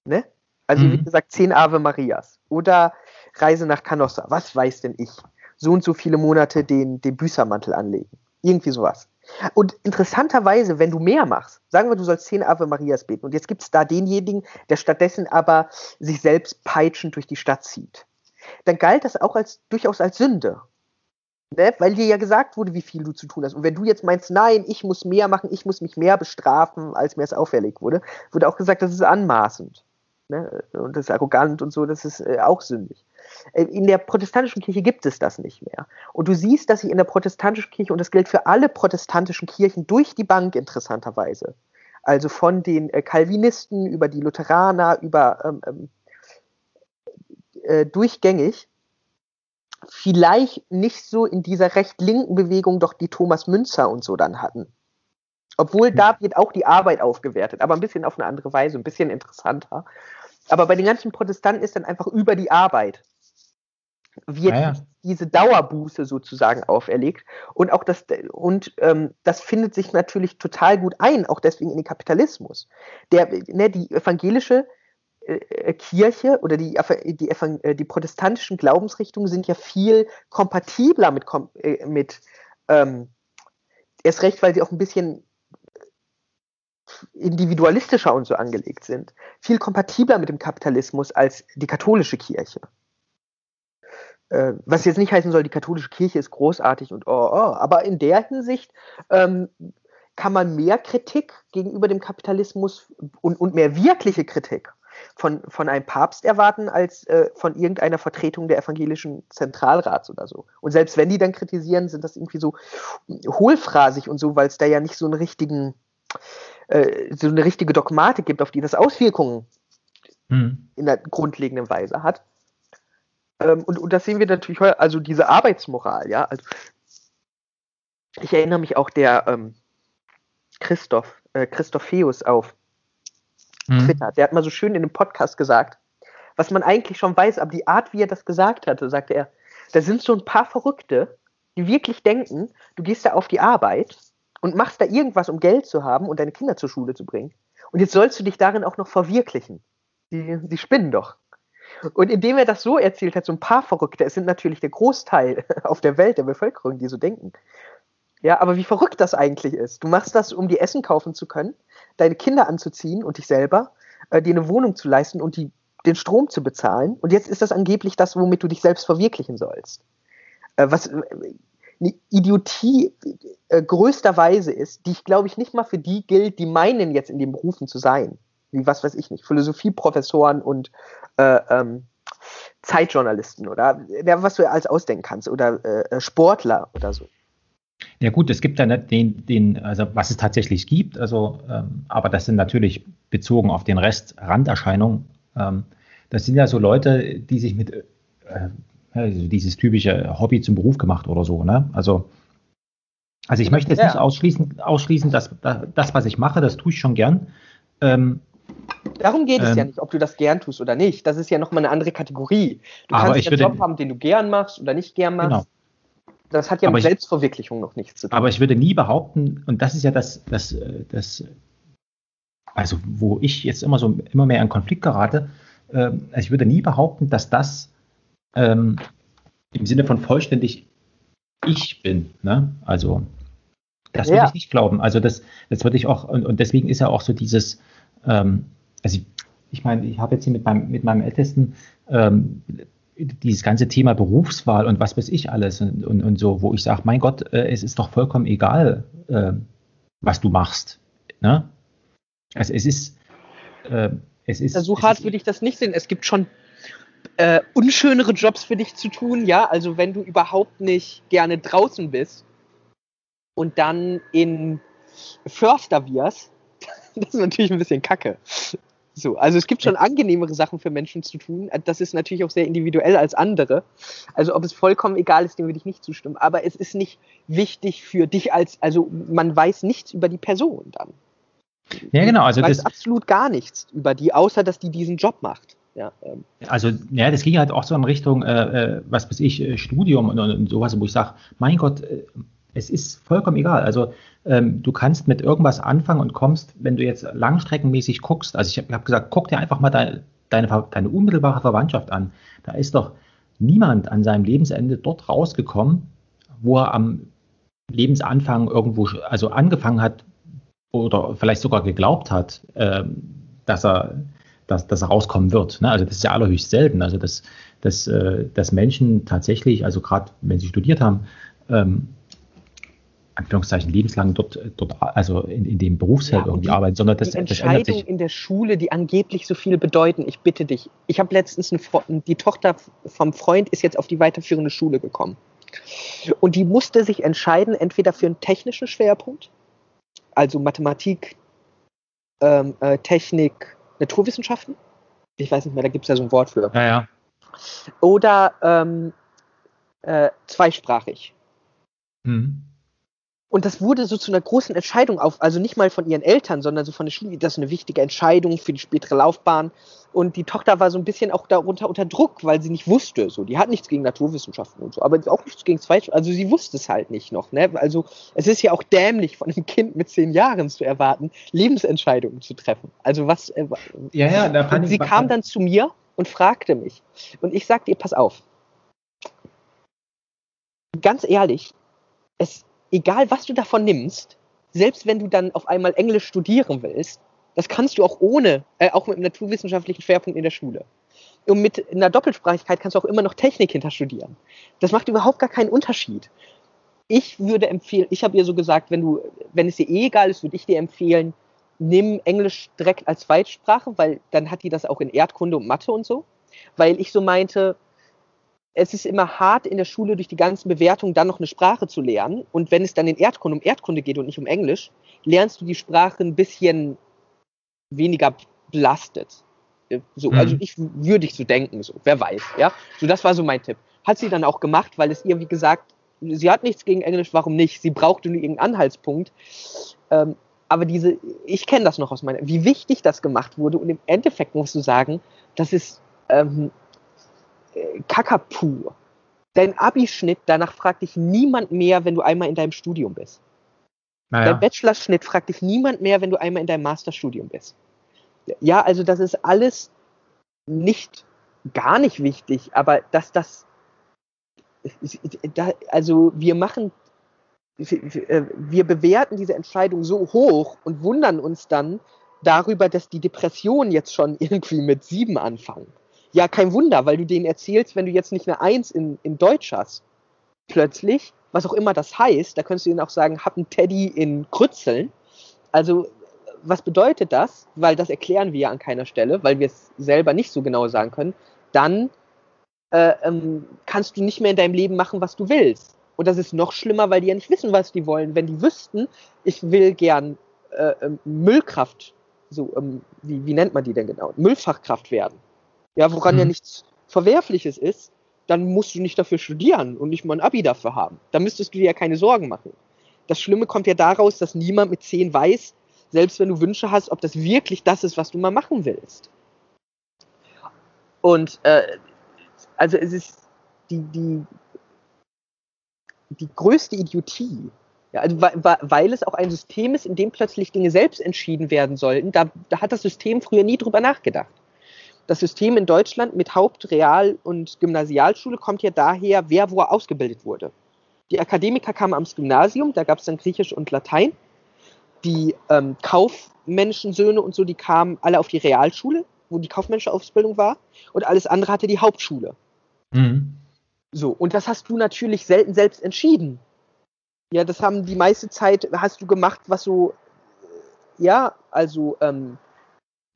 Ne? Also mhm. wie gesagt, zehn Ave Marias oder Reise nach Canossa, was weiß denn ich? So und so viele Monate den, den Büßermantel anlegen. Irgendwie sowas. Und interessanterweise, wenn du mehr machst, sagen wir, du sollst zehn Ave Marias beten und jetzt gibt es da denjenigen, der stattdessen aber sich selbst peitschend durch die Stadt zieht. Dann galt das auch als durchaus als Sünde. Ne? Weil dir ja gesagt wurde, wie viel du zu tun hast. Und wenn du jetzt meinst, nein, ich muss mehr machen, ich muss mich mehr bestrafen, als mir es auferlegt wurde, wurde auch gesagt, das ist anmaßend. Ne? Und das ist arrogant und so, das ist äh, auch sündig. Äh, in der protestantischen Kirche gibt es das nicht mehr. Und du siehst, dass sich in der protestantischen Kirche, und das gilt für alle protestantischen Kirchen durch die Bank interessanterweise, also von den äh, Calvinisten über die Lutheraner, über ähm, ähm, durchgängig, vielleicht nicht so in dieser recht-linken Bewegung doch die Thomas Münzer und so dann hatten. Obwohl da wird auch die Arbeit aufgewertet, aber ein bisschen auf eine andere Weise, ein bisschen interessanter. Aber bei den ganzen Protestanten ist dann einfach über die Arbeit wird ja, ja. diese Dauerbuße sozusagen auferlegt. Und auch das, und ähm, das findet sich natürlich total gut ein, auch deswegen in den Kapitalismus. Der, ne, die evangelische Kirche oder die, die, die protestantischen Glaubensrichtungen sind ja viel kompatibler mit, mit ähm, erst recht, weil sie auch ein bisschen individualistischer und so angelegt sind, viel kompatibler mit dem Kapitalismus als die katholische Kirche. Äh, was jetzt nicht heißen soll, die katholische Kirche ist großartig und oh, oh, aber in der Hinsicht ähm, kann man mehr Kritik gegenüber dem Kapitalismus und, und mehr wirkliche Kritik Von, von einem Papst erwarten, als äh, von irgendeiner Vertretung der evangelischen Zentralrats oder so. Und selbst wenn die dann kritisieren, sind das irgendwie so hohlphrasig und so, weil es da ja nicht so einen richtigen, äh, so eine richtige Dogmatik gibt, auf die das Auswirkungen hm. in einer grundlegenden Weise hat. Ähm, und, und das sehen wir natürlich heute, also diese Arbeitsmoral, ja. Also ich erinnere mich auch der ähm, Christoph, äh, Christophäus auf Twitter. Der hat mal so schön in einem Podcast gesagt, was man eigentlich schon weiß, aber die Art, wie er das gesagt hatte, sagte er, da sind so ein paar Verrückte, die wirklich denken, du gehst da auf die Arbeit und machst da irgendwas, um Geld zu haben und deine Kinder zur Schule zu bringen. Und jetzt sollst du dich darin auch noch verwirklichen. Die, die spinnen doch. Und indem er das so erzählt hat, so ein paar Verrückte, es sind natürlich der Großteil auf der Welt der Bevölkerung, die so denken. Ja, aber wie verrückt das eigentlich ist. Du machst das, um dir Essen kaufen zu können, deine Kinder anzuziehen und dich selber, äh, dir eine Wohnung zu leisten und die, den Strom zu bezahlen. Und jetzt ist das angeblich das, womit du dich selbst verwirklichen sollst. Äh, was äh, eine Idiotie äh, größter Weise ist, die ich, glaube ich, nicht mal für die gilt, die meinen, jetzt in den Berufen zu sein. Wie, was weiß ich nicht, Philosophieprofessoren und äh, ähm, Zeitjournalisten oder ja, was du alles ausdenken kannst oder äh, Sportler oder so. Ja gut, es gibt ja nicht den, den, also was es tatsächlich gibt, also ähm, aber das sind natürlich bezogen auf den Rest Randerscheinungen. Ähm, das sind ja so Leute, die sich mit äh, also dieses typische Hobby zum Beruf gemacht oder so, ne? Also, also ich möchte jetzt ja. nicht ausschließen, ausschließen dass das, was ich mache, das tue ich schon gern. Ähm, Darum geht es ähm, ja nicht, ob du das gern tust oder nicht. Das ist ja nochmal eine andere Kategorie. Du aber kannst ich einen würde, Job haben, den du gern machst oder nicht gern machst. Genau. Das hat ja aber mit ich, Selbstverwirklichung noch nichts zu tun. Aber ich würde nie behaupten, und das ist ja das, das, das also wo ich jetzt immer so immer mehr in Konflikt gerate, äh, also ich würde nie behaupten, dass das ähm, im Sinne von vollständig ich bin. Ne? Also das würde ja. ich nicht glauben. Also das, das würde ich auch, und, und deswegen ist ja auch so dieses, ähm, also ich, ich meine, ich habe jetzt hier mit meinem, mit meinem Ältesten ähm, dieses ganze Thema Berufswahl und was weiß ich alles und, und, und so, wo ich sage, mein Gott, äh, es ist doch vollkommen egal, äh, was du machst. Ne? Also es ist, äh, es ist... Also so hart würde ich das nicht sehen. Es gibt schon äh, unschönere Jobs für dich zu tun, ja, also wenn du überhaupt nicht gerne draußen bist und dann in Förster wirst, das ist natürlich ein bisschen kacke. So, also es gibt schon angenehmere Sachen für Menschen zu tun. Das ist natürlich auch sehr individuell als andere. Also ob es vollkommen egal ist, dem würde ich nicht zustimmen. Aber es ist nicht wichtig für dich als, also man weiß nichts über die Person dann. Ja, genau. Also man weiß das absolut gar nichts über die, außer dass die diesen Job macht. Ja, ähm. Also ja, das ging halt auch so in Richtung, äh, was weiß ich, Studium und, und sowas, wo ich sage, mein Gott, äh, es ist vollkommen egal. Also ähm, du kannst mit irgendwas anfangen und kommst, wenn du jetzt langstreckenmäßig guckst, also ich habe hab gesagt, guck dir einfach mal deine, deine, deine unmittelbare Verwandtschaft an. Da ist doch niemand an seinem Lebensende dort rausgekommen, wo er am Lebensanfang irgendwo, also angefangen hat oder vielleicht sogar geglaubt hat, ähm, dass er dass, dass er rauskommen wird. Ne? Also das ist ja allerhöchst selten. Also dass, dass, äh, dass Menschen tatsächlich, also gerade wenn sie studiert haben, ähm, Anführungszeichen lebenslang dort, dort also in, in dem Berufsfeld ja, irgendwie die, arbeiten, sondern das, die das ändert sich. Entscheidungen in der Schule, die angeblich so viel bedeuten, ich bitte dich, ich habe letztens, eine, die Tochter vom Freund ist jetzt auf die weiterführende Schule gekommen und die musste sich entscheiden, entweder für einen technischen Schwerpunkt, also Mathematik, ähm, Technik, Naturwissenschaften, ich weiß nicht mehr, da gibt es ja so ein Wort für, ja, ja. oder ähm, äh, zweisprachig. Mhm. Und das wurde so zu einer großen Entscheidung auf, also nicht mal von ihren Eltern, sondern so von der Schule, das ist eine wichtige Entscheidung für die spätere Laufbahn. Und die Tochter war so ein bisschen auch darunter unter Druck, weil sie nicht wusste, so. Die hat nichts gegen Naturwissenschaften und so, aber auch nichts gegen Zweifel, also sie wusste es halt nicht noch, ne? Also es ist ja auch dämlich von einem Kind mit zehn Jahren zu erwarten, Lebensentscheidungen zu treffen. Also was, äh, ja, ja, da fand ich sie kam dann zu mir und fragte mich. Und ich sagte ihr, pass auf. Ganz ehrlich, es egal, was du davon nimmst, selbst wenn du dann auf einmal Englisch studieren willst, das kannst du auch ohne, äh, auch mit einem naturwissenschaftlichen Schwerpunkt in der Schule. Und mit einer Doppelsprachigkeit kannst du auch immer noch Technik hinter studieren. Das macht überhaupt gar keinen Unterschied. Ich würde empfehlen, ich habe ihr so gesagt, wenn du, wenn es dir eh egal ist, würde ich dir empfehlen, nimm Englisch direkt als Zweitsprache, weil dann hat die das auch in Erdkunde und Mathe und so. Weil ich so meinte, es ist immer hart, in der Schule durch die ganzen Bewertungen dann noch eine Sprache zu lernen. Und wenn es dann in Erdkunde um Erdkunde geht und nicht um Englisch, lernst du die Sprache ein bisschen weniger belastet. So, mhm. Also ich würde ich so denken, so, wer weiß. Ja? So, das war so mein Tipp. Hat sie dann auch gemacht, weil es ihr, wie gesagt, sie hat nichts gegen Englisch, warum nicht? Sie brauchte nur irgendeinen Anhaltspunkt. Ähm, aber diese, ich kenne das noch aus meiner, wie wichtig das gemacht wurde. Und im Endeffekt musst du sagen, das ist... Ähm, Kakapu. Dein Abischnitt, danach fragt dich niemand mehr, wenn du einmal in deinem Studium bist. Naja. Dein Bachelorschnitt fragt dich niemand mehr, wenn du einmal in deinem Masterstudium bist. Ja, also das ist alles nicht, gar nicht wichtig, aber dass das, also wir machen, wir bewerten diese Entscheidung so hoch und wundern uns dann darüber, dass die Depressionen jetzt schon irgendwie mit sieben anfangen. Ja, kein Wunder, weil du denen erzählst, wenn du jetzt nicht eine Eins in, in Deutsch hast, plötzlich, was auch immer das heißt, da könntest du denen auch sagen, hab einen Teddy in Krützeln. Also, was bedeutet das? Weil das erklären wir ja an keiner Stelle, weil wir es selber nicht so genau sagen können. Dann äh, ähm, kannst du nicht mehr in deinem Leben machen, was du willst. Und das ist noch schlimmer, weil die ja nicht wissen, was die wollen. Wenn die wüssten, ich will gern äh, Müllkraft, so ähm, wie, wie nennt man die denn genau? Müllfachkraft werden. Ja, woran hm. ja nichts Verwerfliches ist, dann musst du nicht dafür studieren und nicht mal ein Abi dafür haben. Da müsstest du dir ja keine Sorgen machen. Das Schlimme kommt ja daraus, dass niemand mit zehn weiß, selbst wenn du Wünsche hast, ob das wirklich das ist, was du mal machen willst. Und äh, also es ist die, die, die größte Idiotie, ja, also, weil es auch ein System ist, in dem plötzlich Dinge selbst entschieden werden sollten. Da, da hat das System früher nie drüber nachgedacht. Das System in Deutschland mit Haupt-, Real- und Gymnasialschule kommt ja daher, wer wo ausgebildet wurde. Die Akademiker kamen ans Gymnasium, da gab es dann Griechisch und Latein. Die ähm, Kaufmenschensöhne und so, die kamen alle auf die Realschule, wo die kaufmännische Ausbildung war. Und alles andere hatte die Hauptschule. Mhm. So, und das hast du natürlich selten selbst entschieden. Ja, das haben die meiste Zeit, hast du gemacht, was so, ja, also, ähm,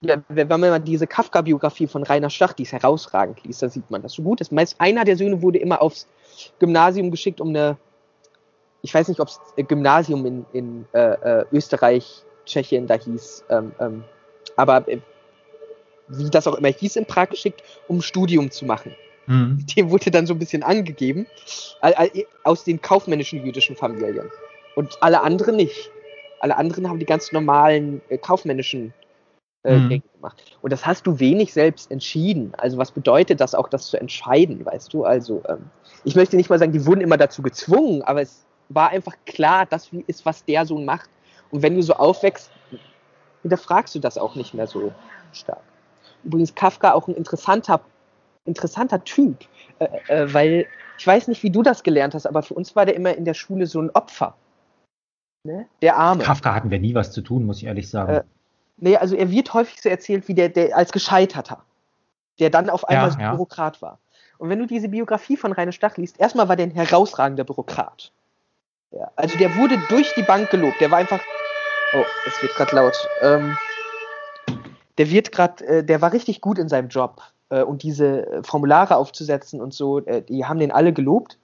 ja, wenn man mal diese Kafka-Biografie von Rainer Stach, die ist herausragend, liest, da sieht man das so gut. Das meist, einer der Söhne wurde immer aufs Gymnasium geschickt, um eine, ich weiß nicht, ob es Gymnasium in, in äh, Österreich, Tschechien da hieß, ähm, ähm, aber äh, wie das auch immer hieß, in Prag geschickt, um ein Studium zu machen. Mhm. Dem wurde dann so ein bisschen angegeben, aus den kaufmännischen jüdischen Familien. Und alle anderen nicht. Alle anderen haben die ganz normalen äh, kaufmännischen äh, mhm. Dinge gemacht. Und das hast du wenig selbst entschieden. Also was bedeutet das auch, das zu entscheiden, weißt du? Also ähm, ich möchte nicht mal sagen, die wurden immer dazu gezwungen, aber es war einfach klar, das ist, was der Sohn macht. Und wenn du so aufwächst, hinterfragst du das auch nicht mehr so stark. Übrigens Kafka auch ein interessanter interessanter Typ, äh, äh, weil ich weiß nicht, wie du das gelernt hast, aber für uns war der immer in der Schule so ein Opfer. Ne? Der Arme. Kafka hatten wir nie was zu tun, muss ich ehrlich sagen. Äh, nee, also er wird häufig so erzählt, wie der, der als Gescheiterter, der dann auf einmal ja, so ja. Bürokrat war. Und wenn du diese Biografie von Rainer Stach liest, erstmal war der ein herausragender Bürokrat. Ja, also der wurde durch die Bank gelobt. Der war einfach, oh, es wird gerade laut. Ähm, der wird gerade, äh, der war richtig gut in seinem Job. Und diese Formulare aufzusetzen und so, die haben den alle gelobt.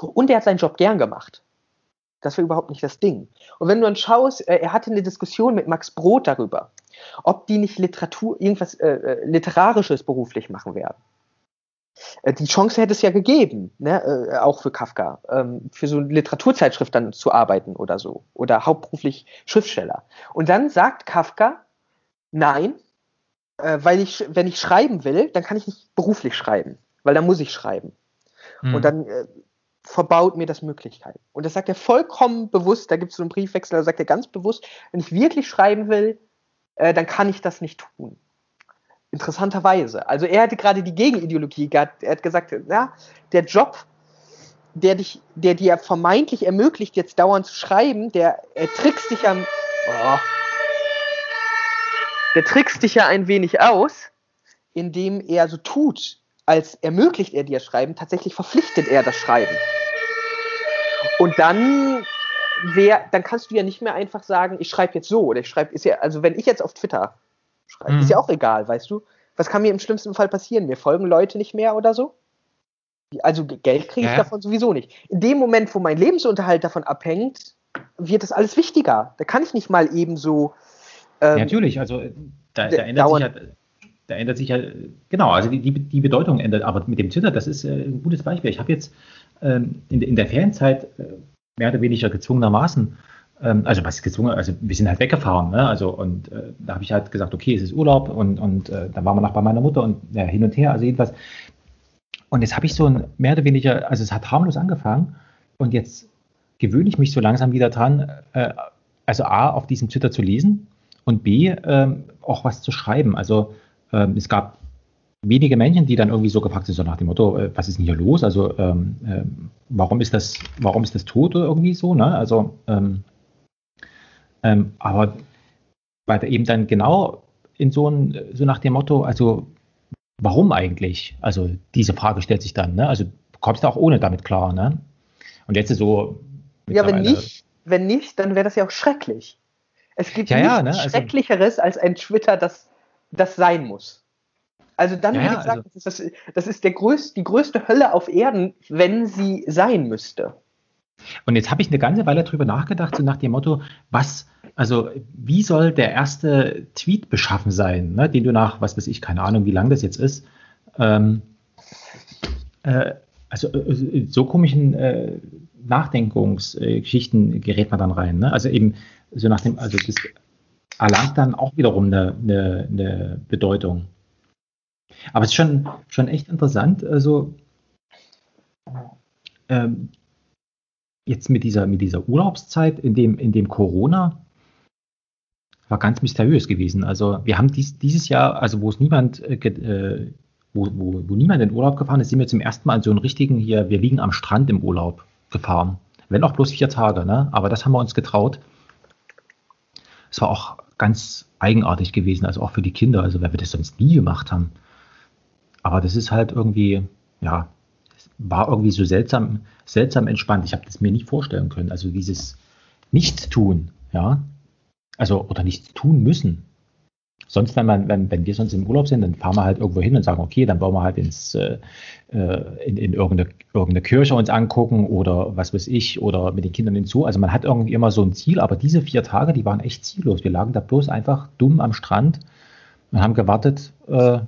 Und er hat seinen Job gern gemacht. Das war überhaupt nicht das Ding. Und wenn du dann schaust, er hatte eine Diskussion mit Max Brod darüber, ob die nicht Literatur, irgendwas äh, Literarisches beruflich machen werden. Die Chance hätte es ja gegeben, ne? Äh, auch für Kafka, ähm, für so eine Literaturzeitschrift dann zu arbeiten oder so. Oder hauptberuflich Schriftsteller. Und dann sagt Kafka, nein, weil ich, wenn ich schreiben will, dann kann ich nicht beruflich schreiben, weil dann muss ich schreiben. Hm. Und dann äh, verbaut mir das Möglichkeiten. Und das sagt er vollkommen bewusst, da gibt es so einen Briefwechsel, da sagt er ganz bewusst, wenn ich wirklich schreiben will, äh, dann kann ich das nicht tun. Interessanterweise. Also er hatte gerade die Gegenideologie gehabt, er hat gesagt, ja, der Job, der dich, der dir vermeintlich ermöglicht, jetzt dauernd zu schreiben, der er trickst dich am... Oh. Der trickst dich ja ein wenig aus, indem er so tut, als ermöglicht er dir Schreiben, tatsächlich verpflichtet er das Schreiben. Und dann, wär, dann kannst du ja nicht mehr einfach sagen, ich schreibe jetzt so, oder ich schreibe, ist ja, also wenn ich jetzt auf Twitter schreibe, mhm. ist ja auch egal, weißt du, was kann mir im schlimmsten Fall passieren? Mir folgen Leute nicht mehr oder so? Also Geld kriege ich ja. davon sowieso nicht. In dem Moment, wo mein Lebensunterhalt davon abhängt, wird das alles wichtiger. Da kann ich nicht mal eben so Ja, natürlich, also da, da ändert sich ja, da ändert sich ja, genau, also die, die Bedeutung ändert, aber mit dem Twitter, das ist ein gutes Beispiel. Ich habe jetzt ähm, in, in der Ferienzeit mehr oder weniger gezwungenermaßen, ähm, also was ist gezwungen, also wir sind halt weggefahren, ne? Also und äh, da habe ich halt gesagt, okay, es ist Urlaub und, und äh, dann waren wir noch bei meiner Mutter und ja, hin und her, also jedenfalls. Und jetzt habe ich so ein mehr oder weniger, also es hat harmlos angefangen und jetzt gewöhne ich mich so langsam wieder dran, äh, also A, auf diesem Twitter zu lesen, und B, ähm, auch was zu schreiben. Also ähm, es gab wenige Menschen, die dann irgendwie so gefragt sind, so nach dem Motto, äh, was ist denn hier los? Also ähm, äh, warum ist das, warum ist das tot oder irgendwie so? Ne? Also, ähm, ähm, aber weil eben dann genau in so ein, so nach dem Motto, also warum eigentlich? Also diese Frage stellt sich dann, ne? Also kommst du auch ohne damit klar, ne? Und jetzt ist so... Ja, wenn nicht, wenn nicht, dann wäre das ja auch schrecklich. Es gibt ja, nichts ja, ne? also, Schrecklicheres als ein Twitter, das, das sein muss. Also dann ja, würde ich sagen, also, das ist, das ist der größte, die größte Hölle auf Erden, wenn sie sein müsste. Und jetzt habe ich eine ganze Weile drüber nachgedacht, so nach dem Motto, was, also wie soll der erste Tweet beschaffen sein, ne, den du nach, was weiß ich, keine Ahnung, wie lang das jetzt ist, ähm, äh, Also so komischen äh, Nachdenkungsgeschichten gerät man dann rein. Ne? Also eben so nach dem, also das erlangt dann auch wiederum eine, eine, eine Bedeutung. Aber es ist schon, schon echt interessant, also ähm, jetzt mit dieser, mit dieser Urlaubszeit, in dem, in dem Corona, war ganz mysteriös gewesen. Also wir haben dies, dieses Jahr, also wo es niemand äh, Wo, wo, wo niemand in Urlaub gefahren ist, sind wir zum ersten Mal an so einen richtigen hier, wir liegen am Strand im Urlaub gefahren. Wenn auch bloß vier Tage, ne? Aber das haben wir uns getraut. Es war auch ganz eigenartig gewesen, also auch für die Kinder, also weil wir das sonst nie gemacht haben. Aber das ist halt irgendwie, ja, war irgendwie so seltsam, seltsam entspannt. Ich habe das mir nicht vorstellen können. Also dieses Nichtstun, ja, also oder nichts tun müssen. Sonst, wenn, man, wenn, wenn wir sonst im Urlaub sind, dann fahren wir halt irgendwo hin und sagen, okay, dann wollen wir halt ins, äh, in, in irgendeine, irgendeine Kirche uns angucken oder was weiß ich, oder mit den Kindern hinzu. Also man hat irgendwie immer so ein Ziel, aber diese vier Tage, die waren echt ziellos. Wir lagen da bloß einfach dumm am Strand und haben gewartet, äh,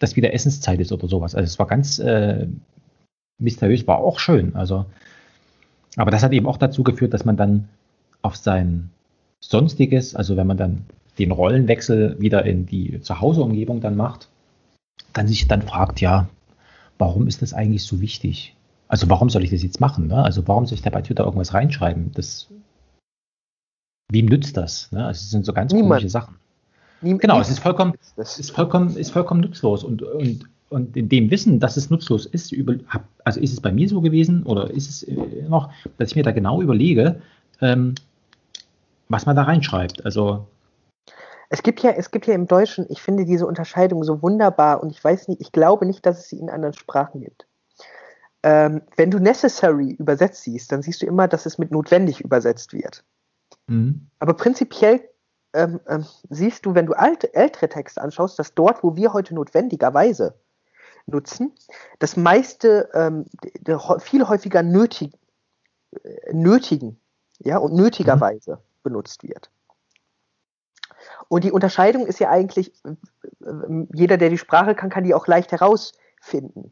dass wieder Essenszeit ist oder sowas. Also es war ganz äh, mysteriös, war auch schön. Also, aber das hat eben auch dazu geführt, dass man dann auf sein Sonstiges, also wenn man dann den Rollenwechsel wieder in die Zuhause-Umgebung dann macht, dann sich dann fragt, ja, warum ist das eigentlich so wichtig? Also warum soll ich das jetzt machen? Ne? Also warum soll ich da bei Twitter irgendwas reinschreiben? Das, wem nützt das? Ne? Also es sind so ganz Niemand. komische Sachen. Niemand. Genau, es ist vollkommen, ist vollkommen, ist vollkommen nutzlos. Und, und, und in dem Wissen, dass es nutzlos ist, also ist es bei mir so gewesen oder ist es noch, dass ich mir da genau überlege, ähm, was man da reinschreibt. Also Es gibt ja, es gibt ja im Deutschen, ich finde diese Unterscheidung so wunderbar und ich weiß nicht, ich glaube nicht, dass es sie in anderen Sprachen gibt. Ähm, wenn du necessary übersetzt siehst, dann siehst du immer, dass es mit notwendig übersetzt wird. Mhm. Aber prinzipiell ähm, ähm, siehst du, wenn du alte, ältere Texte anschaust, dass dort, wo wir heute notwendigerweise nutzen, das meiste ähm, viel häufiger nötig, nötigen ja, und nötigerweise mhm. benutzt wird. Und die Unterscheidung ist ja eigentlich, jeder, der die Sprache kann, kann die auch leicht herausfinden.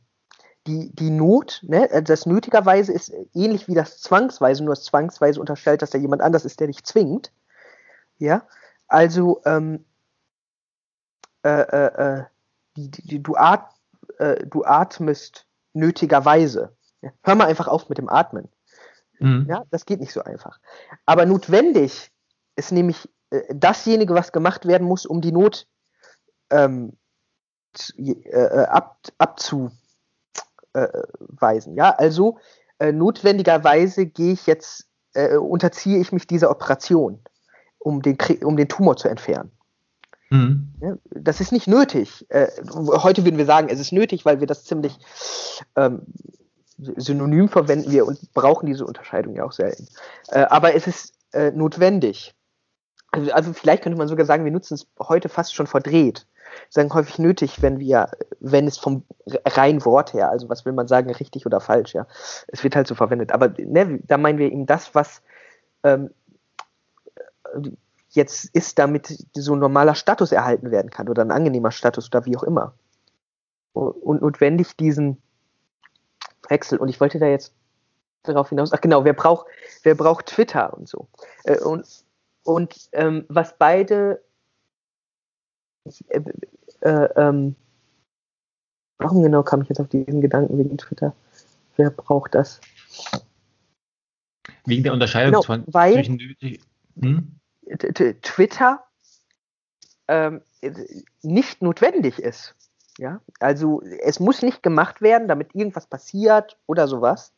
Die, die Not, ne, das nötigerweise ist ähnlich wie das zwangsweise, nur das zwangsweise unterstellt, dass da jemand anders ist, der dich zwingt. Ja, also ähm, äh, äh, die, die, du, at, äh, du atmest nötigerweise. Ja, hör mal einfach auf mit dem Atmen. Mhm. Ja, das geht nicht so einfach. Aber notwendig ist nämlich dasjenige, was gemacht werden muss, um die Not ähm, zu, äh, ab, abzuweisen. Ja, also äh, notwendigerweise gehe ich jetzt, äh, unterziehe ich mich dieser Operation, um den, um den Tumor zu entfernen. Mhm. Ja, das ist nicht nötig. Äh, heute würden wir sagen, es ist nötig, weil wir das ziemlich ähm, synonym verwenden wir und brauchen diese Unterscheidung ja auch selten. Äh, aber es ist äh, notwendig. Also vielleicht könnte man sogar sagen, wir nutzen es heute fast schon verdreht. Wir sagen häufig nötig, wenn wir, wenn es vom reinen Wort her, also was will man sagen, richtig oder falsch, ja. Es wird halt so verwendet. Aber ne, da meinen wir eben das, was ähm, jetzt ist, damit so ein normaler Status erhalten werden kann oder ein angenehmer Status oder wie auch immer. Und notwendig diesen Wechsel. Und ich wollte da jetzt darauf hinaus, ach genau, wer braucht, wer braucht Twitter und so. Äh, und Und ähm, was beide, äh, äh, ähm, warum genau kam ich jetzt auf diesen Gedanken wegen Twitter? Wer braucht das? Wegen der Unterscheidung genau, von weil zwischen hm? Twitter ähm, nicht notwendig ist. Ja, also es muss nicht gemacht werden, damit irgendwas passiert oder sowas.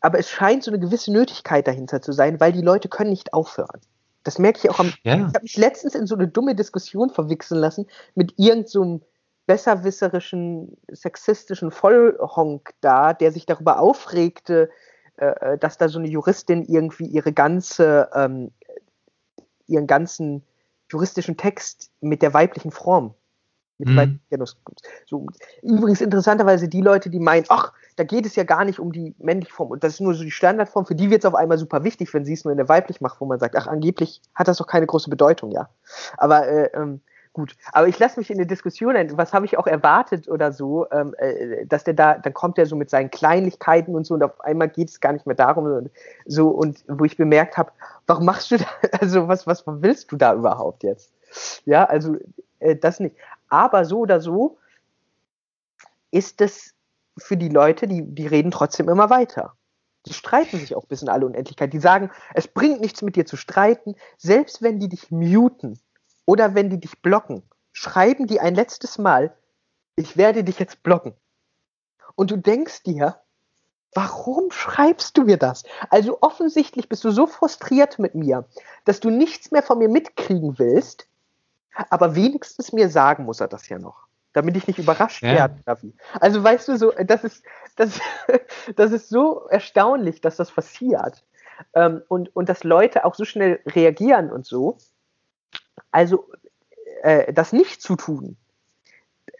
Aber es scheint so eine gewisse Nötigkeit dahinter zu sein, weil die Leute können nicht aufhören. Das merke ich auch am. Ja. Ich habe mich letztens in so eine dumme Diskussion verwickeln lassen mit irgend so einem besserwisserischen, sexistischen Vollhonk da, der sich darüber aufregte, äh, dass da so eine Juristin irgendwie ihre ganze, ähm, ihren ganzen juristischen Text mit der weiblichen Form. Mit mhm. weiblichen Genus, so. Übrigens interessanterweise die Leute, die meinen, ach, da geht es ja gar nicht um die männliche Form. Und das ist nur so die Standardform, für die wird es auf einmal super wichtig, wenn sie es nur in der weiblich macht, wo man sagt, ach, angeblich hat das doch keine große Bedeutung, ja. Aber äh, ähm, Gut, aber ich lasse mich in eine Diskussion ein, was habe ich auch erwartet oder so, äh, dass der da, dann kommt er so mit seinen Kleinigkeiten und so und auf einmal geht es gar nicht mehr darum, so, und wo ich bemerkt habe, warum machst du da, also was, was willst du da überhaupt jetzt? Ja, also äh, das nicht. Aber so oder so ist es für die Leute, die, die reden trotzdem immer weiter. Die streiten sich auch bis in alle Unendlichkeit. Die sagen, es bringt nichts mit dir zu streiten, selbst wenn die dich muten. Oder wenn die dich blocken, schreiben die ein letztes Mal, ich werde dich jetzt blocken. Und du denkst dir, warum schreibst du mir das? Also offensichtlich bist du so frustriert mit mir, dass du nichts mehr von mir mitkriegen willst, aber wenigstens mir sagen muss er das ja noch, damit ich nicht überrascht ja. werde. Also weißt du, so, das ist, das, das ist so erstaunlich, dass das passiert. Und, und dass Leute auch so schnell reagieren und so. Also äh, das nicht zu tun,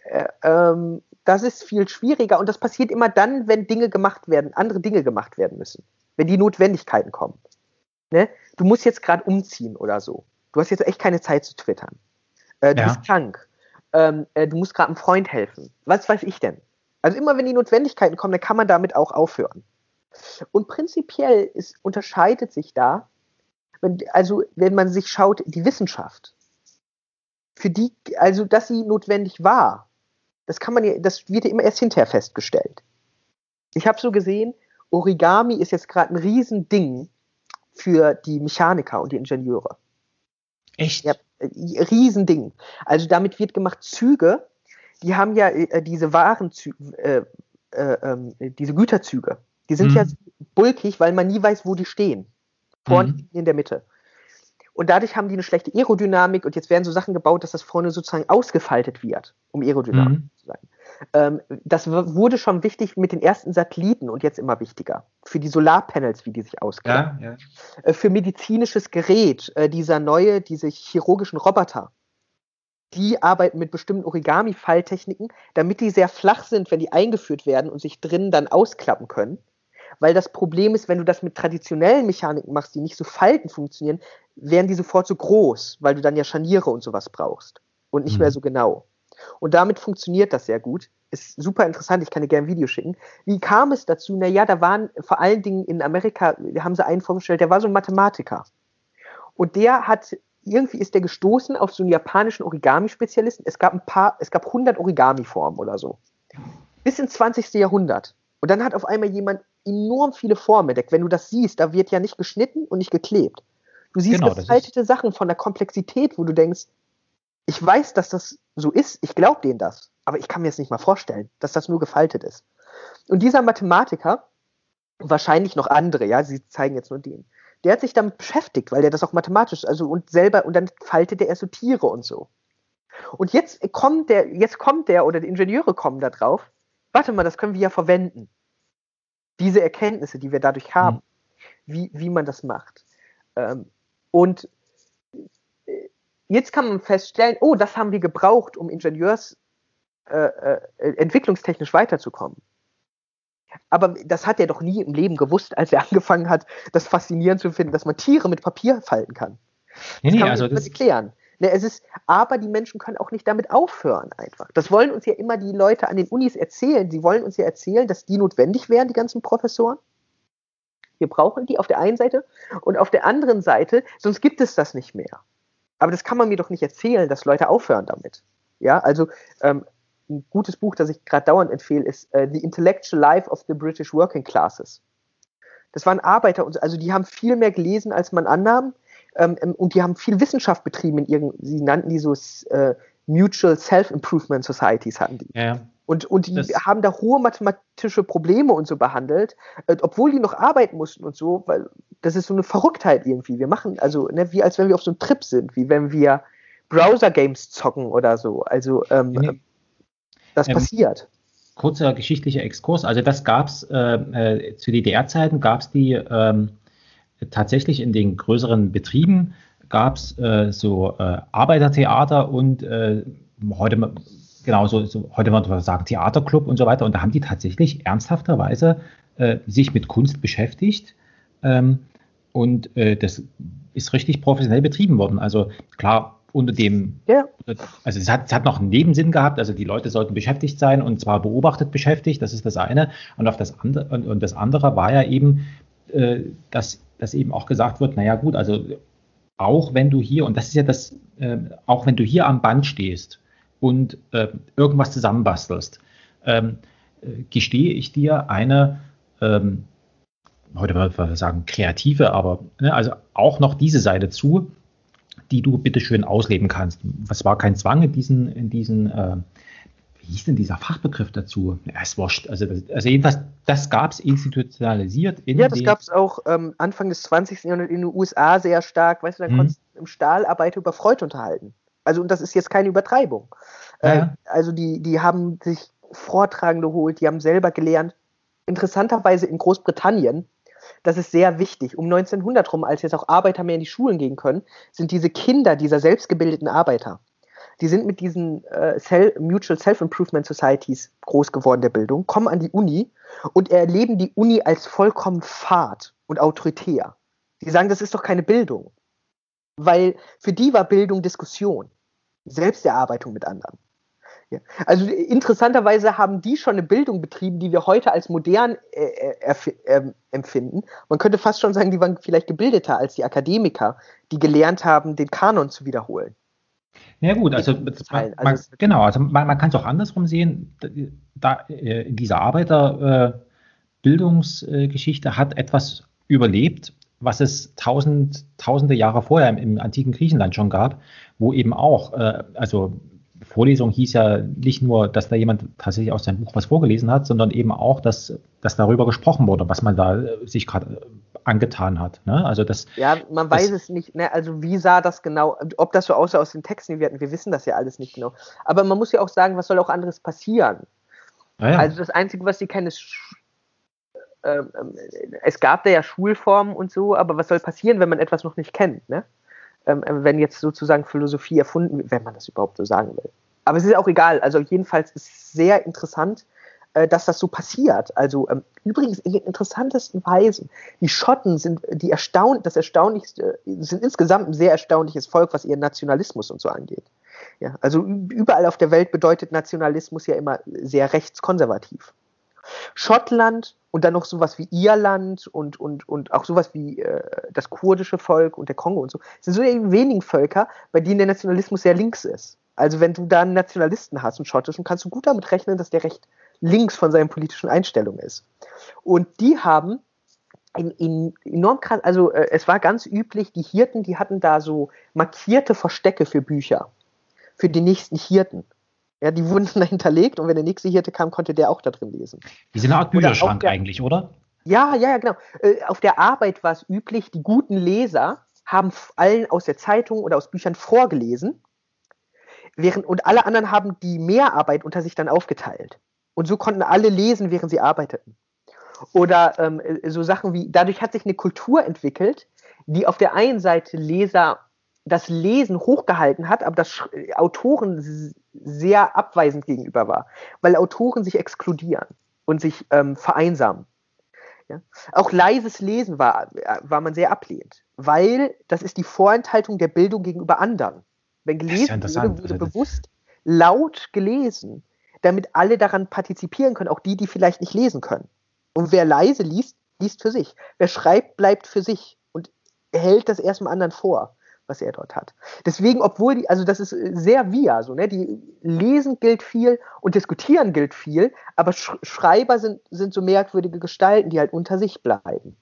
äh, ähm, das ist viel schwieriger und das passiert immer dann, wenn Dinge gemacht werden, andere Dinge gemacht werden müssen, wenn die Notwendigkeiten kommen. Ne? Du musst jetzt gerade umziehen oder so. Du hast jetzt echt keine Zeit zu twittern. Äh, du ja. bist krank. Ähm, äh, du musst gerade einem Freund helfen. Was weiß ich denn? Also immer wenn die Notwendigkeiten kommen, dann kann man damit auch aufhören. Und prinzipiell ist, unterscheidet sich da, wenn, also wenn man sich schaut, die Wissenschaft, für die, also dass sie notwendig war, das kann man ja, das wird ja immer erst hinterher festgestellt. Ich habe so gesehen, Origami ist jetzt gerade ein Riesending für die Mechaniker und die Ingenieure. Echt? Ja, Riesending. Also damit wird gemacht Züge, die haben ja äh, diese Warenzüge, äh, äh, äh, diese Güterzüge, die sind mhm. ja bulkig, weil man nie weiß, wo die stehen. Vorne mhm. in der Mitte. Und dadurch haben die eine schlechte Aerodynamik und jetzt werden so Sachen gebaut, dass das vorne sozusagen ausgefaltet wird, um Aerodynamik mhm. zu sein. Ähm, das w- wurde schon wichtig mit den ersten Satelliten und jetzt immer wichtiger. Für die Solarpanels, wie die sich ausklappen. Ja, ja. Äh, für medizinisches Gerät, äh, dieser neue, diese chirurgischen Roboter, die arbeiten mit bestimmten Origami-Falltechniken, damit die sehr flach sind, wenn die eingeführt werden und sich drinnen dann ausklappen können. Weil das Problem ist, wenn du das mit traditionellen Mechaniken machst, die nicht so falten funktionieren, werden die sofort so groß, weil du dann ja Scharniere und sowas brauchst und nicht mhm. mehr so genau. Und damit funktioniert das sehr gut. Ist super interessant, ich kann dir gerne ein Video schicken. Wie kam es dazu? Naja, da waren vor allen Dingen in Amerika, haben sie einen vorgestellt, der war so ein Mathematiker. Und der hat, irgendwie ist der gestoßen auf so einen japanischen Origami-Spezialisten. Es gab ein paar, es gab hundert Origami-Formen oder so. Bis ins zwanzigsten Jahrhundert. Und dann hat auf einmal jemand enorm viele Formen entdeckt. Wenn du das siehst, da wird ja nicht geschnitten und nicht geklebt. Du siehst genau, gefaltete ist... Sachen von der Komplexität, wo du denkst, ich weiß, dass das so ist, ich glaube denen das, aber ich kann mir jetzt nicht mal vorstellen, dass das nur gefaltet ist. Und dieser Mathematiker, wahrscheinlich noch andere, ja, sie zeigen jetzt nur den, der hat sich damit beschäftigt, weil der das auch mathematisch, also und selber, und dann faltet er erst so Tiere und so. Und jetzt kommt der, jetzt kommt der, oder die Ingenieure kommen da drauf, warte mal, das können wir ja verwenden. Diese Erkenntnisse, die wir dadurch haben, mhm. wie, wie man das macht. Ähm, und jetzt kann man feststellen, oh, das haben wir gebraucht, um Ingenieurs äh, äh, entwicklungstechnisch weiterzukommen. Aber das hat er doch nie im Leben gewusst, als er angefangen hat, das faszinierend zu finden, dass man Tiere mit Papier falten kann. Nee, das nee, kann man also das erklären. Ne, es ist, aber die Menschen können auch nicht damit aufhören einfach. Das wollen uns ja immer die Leute an den Unis erzählen. Sie wollen uns ja erzählen, dass die notwendig wären, die ganzen Professoren. Wir brauchen die auf der einen Seite und auf der anderen Seite, sonst gibt es das nicht mehr. Aber das kann man mir doch nicht erzählen, dass Leute aufhören damit. Ja, also ähm, ein gutes Buch, das ich gerade dauernd empfehle, ist äh, The Intellectual Life of the British Working Classes. Das waren Arbeiter, also die haben viel mehr gelesen, als man annahm. Und die haben viel Wissenschaft betrieben in ihren, sie nannten die so äh, Mutual Self-Improvement Societies, hatten die. Ja, und, und die haben da hohe mathematische Probleme und so behandelt, äh, obwohl die noch arbeiten mussten und so, weil das ist so eine Verrücktheit irgendwie. Wir machen, also, ne, wie als wenn wir auf so einem Trip sind, wie wenn wir Browser-Games zocken oder so. Also, ähm, nee. das ähm, passiert. Kurzer geschichtlicher Exkurs. Also, das gab es äh, äh, zu D D R-Zeiten, gab es die. Ähm Tatsächlich in den größeren Betrieben gab es äh, so äh, Arbeitertheater und äh, heute, genau, so, so, heute würde man sagen Theaterclub und so weiter. Und da haben die tatsächlich ernsthafterweise äh, sich mit Kunst beschäftigt. Ähm, und äh, das ist richtig professionell betrieben worden. Also klar, unter dem, ja. also es hat, es hat noch einen Nebensinn gehabt, also die Leute sollten beschäftigt sein und zwar beobachtet beschäftigt, das ist das eine. Und auf das andere, und, und das andere war ja eben, äh, dass, dass eben auch gesagt wird, naja gut, also auch wenn du hier, und das ist ja das, äh, auch wenn du hier am Band stehst und äh, irgendwas zusammenbastelst, ähm, äh, gestehe ich dir eine, ähm, heute würde man sagen kreative, aber ne, also auch noch diese Seite zu, die du bitte schön ausleben kannst. Es war kein Zwang in diesen, in diesen äh, wie hieß denn dieser Fachbegriff dazu? Ja, es wurscht. Also, also jedenfalls, das gab es institutionalisiert. In ja, das gab es auch ähm, Anfang des zwanzigsten Jahrhunderts in den U S A sehr stark. Weißt du, da mhm. konntest du im Stahlarbeiter über Freud unterhalten. Also, und das ist jetzt keine Übertreibung. Äh, ja. Also, die, die haben sich Vortragende geholt, die haben selber gelernt. Interessanterweise in Großbritannien, das ist sehr wichtig. Um neunzehnhundert rum, als jetzt auch Arbeiter mehr in die Schulen gehen können, sind diese Kinder dieser selbstgebildeten Arbeiter, die sind mit diesen äh, Mutual Self-Improvement Societies groß geworden der Bildung, kommen an die Uni und erleben die Uni als vollkommen fad und autoritär. Die sagen, das ist doch keine Bildung. Weil für die war Bildung Diskussion, Selbsterarbeitung mit anderen. Ja. Also interessanterweise haben die schon eine Bildung betrieben, die wir heute als modern äh, erf- äh, empfinden. Man könnte fast schon sagen, die waren vielleicht gebildeter als die Akademiker, die gelernt haben, den Kanon zu wiederholen. Ja gut, also, man, man, genau, also man, man kann es auch andersrum sehen. Da, äh, diese Arbeiterbildungsgeschichte äh, äh, hat etwas überlebt, was es tausend, tausende Jahre vorher im, im antiken Griechenland schon gab, wo eben auch, äh, also Vorlesung hieß ja nicht nur, dass da jemand tatsächlich aus seinem Buch was vorgelesen hat, sondern eben auch, dass, dass darüber gesprochen wurde, was man da sich gerade angetan hat. Ne? Also das, ja, man weiß das, es nicht, ne? Also wie sah das genau, ob das so aussah aus den Texten, die wir hatten, wir wissen das ja alles nicht genau. Aber man muss ja auch sagen, was soll auch anderes passieren? Ja, ja. Also das Einzige, was sie kennen, ist, äh, es gab da ja Schulformen und so, aber was soll passieren, wenn man etwas noch nicht kennt, ne? Wenn jetzt sozusagen Philosophie erfunden wird, wenn man das überhaupt so sagen will. Aber es ist auch egal. Also jedenfalls ist es sehr interessant, dass das so passiert. Also übrigens in den interessantesten Weisen. Die Schotten sind die erstaun- das erstaunlichste, sind insgesamt ein sehr erstaunliches Volk, was ihren Nationalismus und so angeht. Ja, also überall auf der Welt bedeutet Nationalismus ja immer sehr rechtskonservativ. Schottland und dann noch sowas wie Irland und, und, und auch sowas wie äh, das kurdische Volk und der Kongo und so. Es sind so eben wenigen Völker, bei denen der Nationalismus sehr links ist. Also wenn du da einen Nationalisten hast, einen schottischen, kannst du gut damit rechnen, dass der recht links von seinen politischen Einstellungen ist. Und die haben in, in enorm krass, also äh, es war ganz üblich, die Hirten, die hatten da so markierte Verstecke für Bücher, für die nächsten Hirten. Ja, die wurden dann hinterlegt und wenn der nächste Hirte kam, konnte der auch da drin lesen. Die sind eine Art Bücherschrank der, eigentlich, oder? Ja, ja, ja, genau. Äh, auf der Arbeit war es üblich, die guten Leser haben allen aus der Zeitung oder aus Büchern vorgelesen, während, und alle anderen haben die Mehrarbeit unter sich dann aufgeteilt. Und so konnten alle lesen, während sie arbeiteten. Oder ähm, so Sachen wie, dadurch hat sich eine Kultur entwickelt, die auf der einen Seite Leser das Lesen hochgehalten hat, aber das Autoren sehr abweisend gegenüber war, weil Autoren sich exkludieren und sich ähm, vereinsamen. Ja? Auch leises Lesen war, war man sehr ablehnend, weil das ist die Vorenthaltung der Bildung gegenüber anderen. Wenn gelesen wurde, wurde bewusst laut gelesen, damit alle daran partizipieren können, auch die, die vielleicht nicht lesen können. Und wer leise liest, liest für sich. Wer schreibt, bleibt für sich und hält das erstmal anderen vor, was er dort hat. Deswegen, obwohl die, also das ist sehr via, so, ne, die lesen gilt viel und diskutieren gilt viel, aber Sch- Schreiber sind, sind so merkwürdige Gestalten, die halt unter sich bleiben.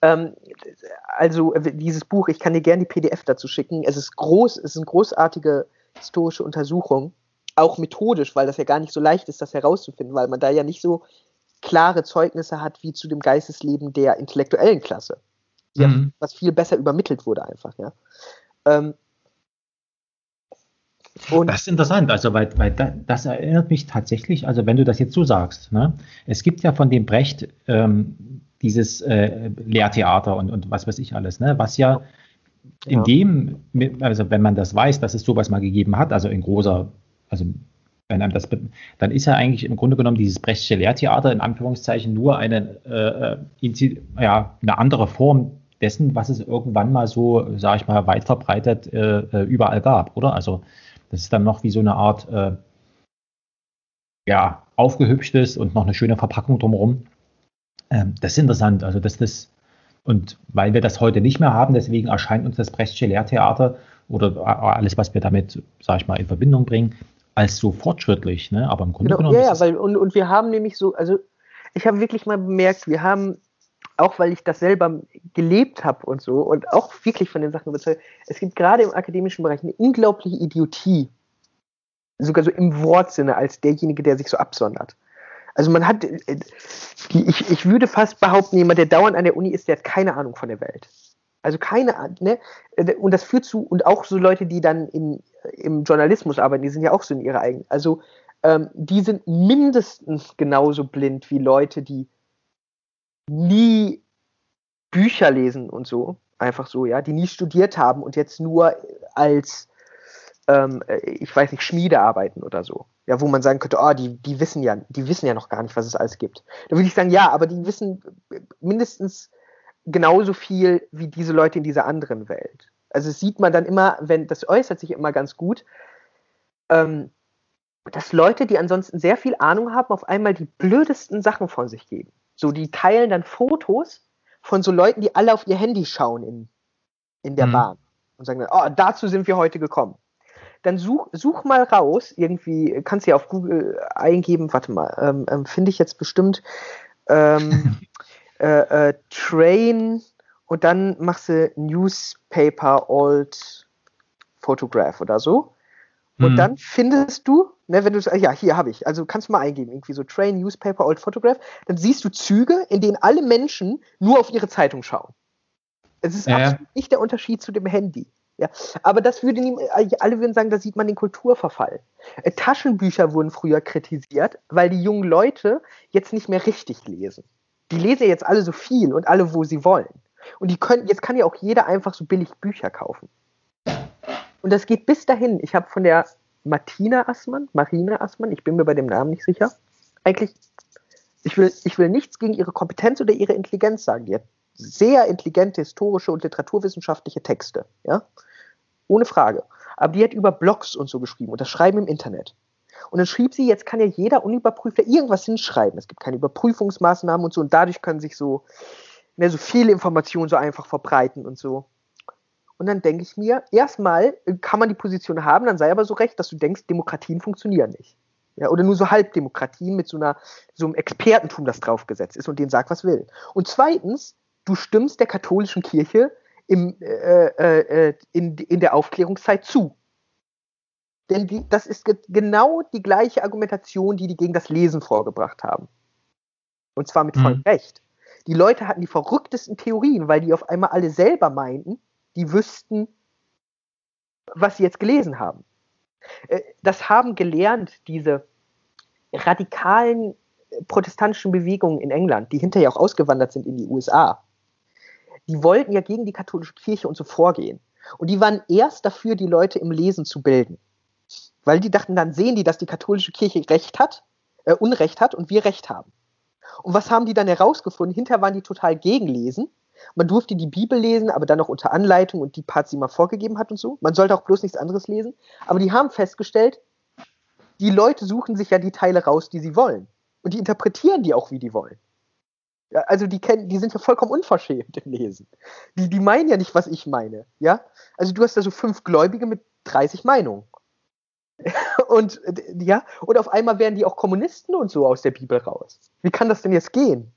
Ähm, also dieses Buch, ich kann dir gerne die P D F dazu schicken, es ist groß, es ist eine großartige historische Untersuchung, auch methodisch, weil das ja gar nicht so leicht ist, das herauszufinden, weil man da ja nicht so klare Zeugnisse hat, wie zu dem Geistesleben der intellektuellen Klasse. Ja, was viel besser übermittelt wurde einfach, ja. Ähm, und das ist interessant, also weil, weil das erinnert mich tatsächlich, also wenn du das jetzt so sagst, ne, es gibt ja von dem Brecht ähm, dieses äh, Lehrtheater und, und was weiß ich alles, ne, was ja in ja. dem, also wenn man das weiß, dass es sowas mal gegeben hat, also in großer, also wenn einem das, dann ist ja eigentlich im Grunde genommen dieses Brechtsche Lehrtheater in Anführungszeichen nur eine, äh, ja, eine andere Form dessen, was es irgendwann mal so, sage ich mal, weit verbreitet äh, überall gab, oder? Also das ist dann noch wie so eine Art äh, ja, aufgehübschtes und noch eine schöne Verpackung drumherum. Ähm, das ist interessant, also dass das, und weil wir das heute nicht mehr haben, deswegen erscheint uns das Brechtsche Lehrtheater oder alles, was wir damit, sage ich mal, in Verbindung bringen, als so fortschrittlich, ne? Aber im Grunde genau, genommen... Ja, ja, weil, und, und wir haben nämlich so, also ich habe wirklich mal bemerkt, wir haben, auch weil ich das selber gelebt habe und so und auch wirklich von den Sachen überzeugt, es gibt gerade im akademischen Bereich eine unglaubliche Idiotie, sogar so im Wortsinne, als derjenige, der sich so absondert. Also man hat, ich, ich würde fast behaupten, jemand, der dauernd an der Uni ist, der hat keine Ahnung von der Welt. Also keine Ahnung, ne? Und das führt zu, und auch so Leute, die dann in, im Journalismus arbeiten, die sind ja auch so in ihrer eigenen, also ähm, die sind mindestens genauso blind wie Leute, die nie Bücher lesen und so, einfach so, ja, die nie studiert haben und jetzt nur als, ähm, ich weiß nicht, Schmiede arbeiten oder so. Ja, wo man sagen könnte, oh, die, die wissen ja, die wissen ja noch gar nicht, was es alles gibt. Da würde ich sagen, ja, aber die wissen mindestens genauso viel wie diese Leute in dieser anderen Welt. Also das sieht man dann immer, wenn, das äußert sich immer ganz gut, ähm, dass Leute, die ansonsten sehr viel Ahnung haben, auf einmal die blödesten Sachen von sich geben. So, die teilen dann Fotos von so Leuten, die alle auf ihr Handy schauen in, in der mhm. Bahn. Und sagen dann, oh, dazu sind wir heute gekommen. Dann such, such mal raus, irgendwie, kannst du ja auf Google eingeben, warte mal, ähm, ähm, finde ich jetzt bestimmt ähm, äh, äh, Train und dann machst du Newspaper Old Photograph oder so. Und hm. dann findest du, ne, wenn du ja, hier habe ich, also kannst du mal eingeben, irgendwie so Train, Newspaper, Old Photograph, dann siehst du Züge, in denen alle Menschen nur auf ihre Zeitung schauen. Es ist äh. absolut nicht der Unterschied zu dem Handy. Ja. Aber das würde nie, alle würden sagen, da sieht man den Kulturverfall. Äh, Taschenbücher wurden früher kritisiert, weil die jungen Leute jetzt nicht mehr richtig lesen. Die lesen ja jetzt alle so viel und alle, wo sie wollen. Und die können, jetzt kann ja auch jeder einfach so billig Bücher kaufen. Und das geht bis dahin. Ich habe von der Martina Assmann, Marina Assmann, ich bin mir bei dem Namen nicht sicher, eigentlich, ich will, ich will nichts gegen ihre Kompetenz oder ihre Intelligenz sagen. Die hat sehr intelligente historische und literaturwissenschaftliche Texte, ja, ohne Frage. Aber die hat über Blogs und so geschrieben und das Schreiben im Internet. Und dann schrieb sie, jetzt kann ja jeder Unüberprüfter irgendwas hinschreiben. Es gibt keine Überprüfungsmaßnahmen und so und dadurch können sich so, ne, so viele Informationen so einfach verbreiten und so. Und dann denke ich mir, erstmal kann man die Position haben, dann sei aber so recht, dass du denkst, Demokratien funktionieren nicht. Ja, oder nur so Halbdemokratien mit so, einer, so einem Expertentum, das draufgesetzt ist und denen sagt, was will. Und zweitens, du stimmst der katholischen Kirche im, äh, äh, in, in der Aufklärungszeit zu. Denn die, das ist ge- genau die gleiche Argumentation, die die gegen das Lesen vorgebracht haben. Und zwar mit vollem Recht. Die Leute hatten die verrücktesten Theorien, weil die auf einmal alle selber meinten, die wüssten, was sie jetzt gelesen haben. Das haben gelernt diese radikalen protestantischen Bewegungen in England, die hinterher auch ausgewandert sind in die U S A. Die wollten ja gegen die katholische Kirche und so vorgehen. Und die waren erst dafür, die Leute im Lesen zu bilden. Weil die dachten, dann sehen die, dass die katholische Kirche Recht hat, äh, Unrecht hat und wir Recht haben. Und was haben die dann herausgefunden? Hinterher waren die total gegen Lesen. Man durfte die Bibel lesen, aber dann noch unter Anleitung und die Parts, die man vorgegeben hat und so. Man sollte auch bloß nichts anderes lesen. Aber die haben festgestellt, die Leute suchen sich ja die Teile raus, die sie wollen. Und die interpretieren die auch, wie die wollen. Ja, also die, kennen, die sind ja vollkommen unverschämt im Lesen. Die, die meinen ja nicht, was ich meine. Ja? Also du hast da so fünf Gläubige mit dreißig Meinungen. und, ja? und auf einmal werden die auch Kommunisten und so aus der Bibel raus. Wie kann das denn jetzt gehen?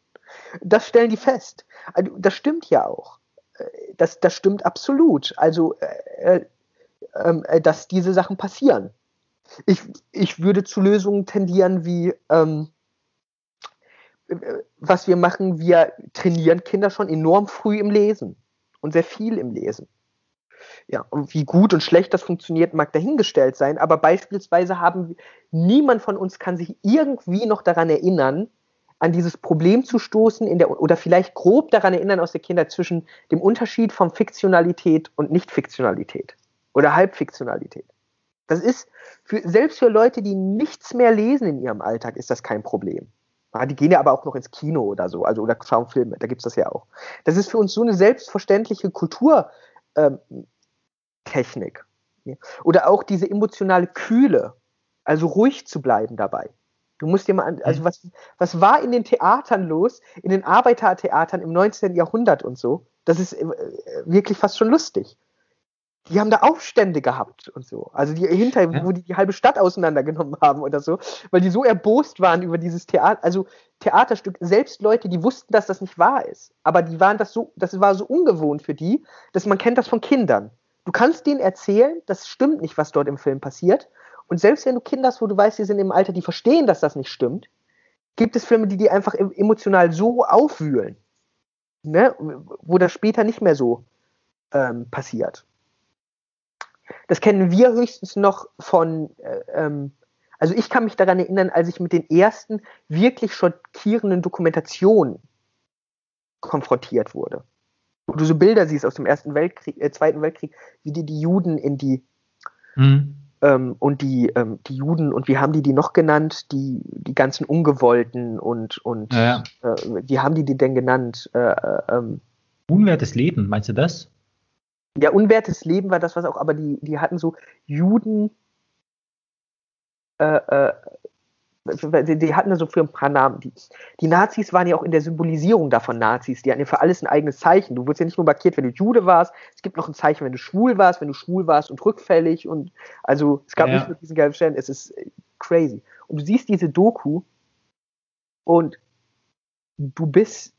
Das stellen die fest. Also, das stimmt ja auch. Das, das stimmt absolut. Also, äh, äh, dass diese Sachen passieren. Ich, ich würde zu Lösungen tendieren wie, ähm, was wir machen, wir trainieren Kinder schon enorm früh im Lesen und sehr viel im Lesen. Ja, und wie gut und schlecht das funktioniert, mag dahingestellt sein, aber beispielsweise haben niemand von uns kann sich irgendwie noch daran erinnern, an dieses Problem zu stoßen in der, oder vielleicht grob daran erinnern aus der Kindheit zwischen dem Unterschied von Fiktionalität und Nicht-Fiktionalität oder Halbfiktionalität. Das ist, für, selbst für Leute, die nichts mehr lesen in ihrem Alltag, ist das kein Problem. Ah, die gehen ja aber auch noch ins Kino oder so, also oder schauen Filme, da gibt es das ja auch. Das ist für uns so eine selbstverständliche Kulturtechnik. Oder auch diese emotionale Kühle, also ruhig zu bleiben dabei. Du musst dir mal an, also was, was war in den Theatern los, in den Arbeitertheatern im neunzehnten Jahrhundert und so, das ist wirklich fast schon lustig. Die haben da Aufstände gehabt und so. Also die hinter, ja. wo die die halbe Stadt auseinandergenommen haben oder so, weil die so erbost waren über dieses Theater, also Theaterstück. Selbst Leute, die wussten, dass das nicht wahr ist. Aber die waren das so, das war so ungewohnt für die, dass man kennt das von Kindern. Du kannst denen erzählen, das stimmt nicht, was dort im Film passiert. Und selbst wenn du Kinder hast, wo du weißt, die sind im Alter, die verstehen, dass das nicht stimmt, gibt es Filme, die die einfach emotional so aufwühlen, ne? Wo das später nicht mehr so ähm, passiert. Das kennen wir höchstens noch von, äh, ähm, also ich kann mich daran erinnern, als ich mit den ersten wirklich schockierenden Dokumentationen konfrontiert wurde. Wo du so Bilder siehst aus dem Ersten Weltkrieg, äh, Zweiten Weltkrieg, wie die, die Juden in die, mhm. ähm, und die, ähm, die Juden, und wie haben die die noch genannt? Die, die ganzen Ungewollten und, und ja, ja. Äh, wie haben die die denn genannt? Äh, ähm, Unwertes Leben, meinst du das? Ja, unwertes Leben war das, was auch, aber die, die hatten so Juden, äh, äh, die, die hatten da so für ein paar Namen. Die, die Nazis waren ja auch in der Symbolisierung davon Nazis, die hatten ja für alles ein eigenes Zeichen. Du wurdest ja nicht nur markiert, wenn du Jude warst, es gibt noch ein Zeichen, wenn du schwul warst, wenn du schwul warst und rückfällig, und also es gab ja, ja. nicht nur diesen gelben Stern, es ist crazy. Und du siehst diese Doku und du bist...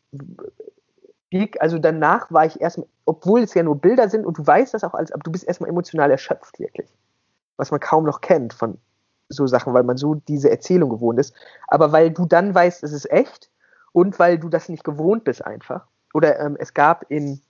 Also danach war ich erstmal, obwohl es ja nur Bilder sind und du weißt das auch alles, aber du bist erstmal emotional erschöpft, wirklich. Was man kaum noch kennt von so Sachen, weil man so diese Erzählung gewohnt ist. Aber weil du dann weißt, es ist echt und weil du das nicht gewohnt bist einfach. Oder ähm, es gab in,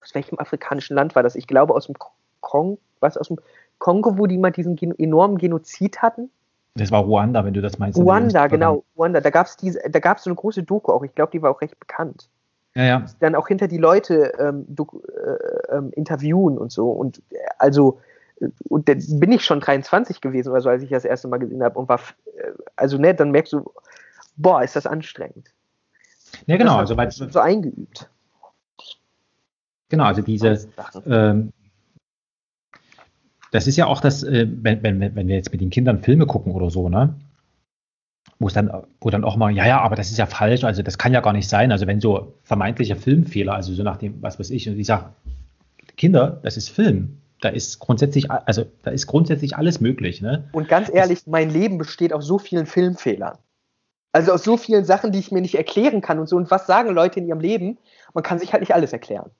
aus welchem afrikanischen Land war das? Ich glaube aus dem Kongo, was aus dem Kongo, wo die mal diesen Gen- enormen Genozid hatten. Das war Ruanda, wenn du das meinst. Ruanda, genau, Ruanda. Da gab es diese, da gab es so eine große Doku auch. Ich glaube, die war auch recht bekannt. Ja, ja. Dann auch hinter die Leute ähm, doku, äh, äh, interviewen und so. Und äh, also, äh, und dann bin ich schon dreiundzwanzig gewesen oder so, als ich das erste Mal gesehen habe und war, äh, also ne, dann merkst du, boah, ist das anstrengend. Ja, genau. Das war also, weil, so eingeübt. Genau, also diese, ähm, das ist ja auch das, äh, wenn, wenn, wenn wir jetzt mit den Kindern Filme gucken oder so, ne? Wo es dann, wo dann auch mal, ja, ja, aber das ist ja falsch, also das kann ja gar nicht sein. Also wenn so vermeintliche Filmfehler, also so nach dem, was weiß ich, und ich sage, Kinder, das ist Film. Da ist grundsätzlich, also da ist grundsätzlich alles möglich. Ne? Und ganz ehrlich, das, mein Leben besteht aus so vielen Filmfehlern. Also aus so vielen Sachen, die ich mir nicht erklären kann und so. Und was sagen Leute in ihrem Leben? Man kann sich halt nicht alles erklären.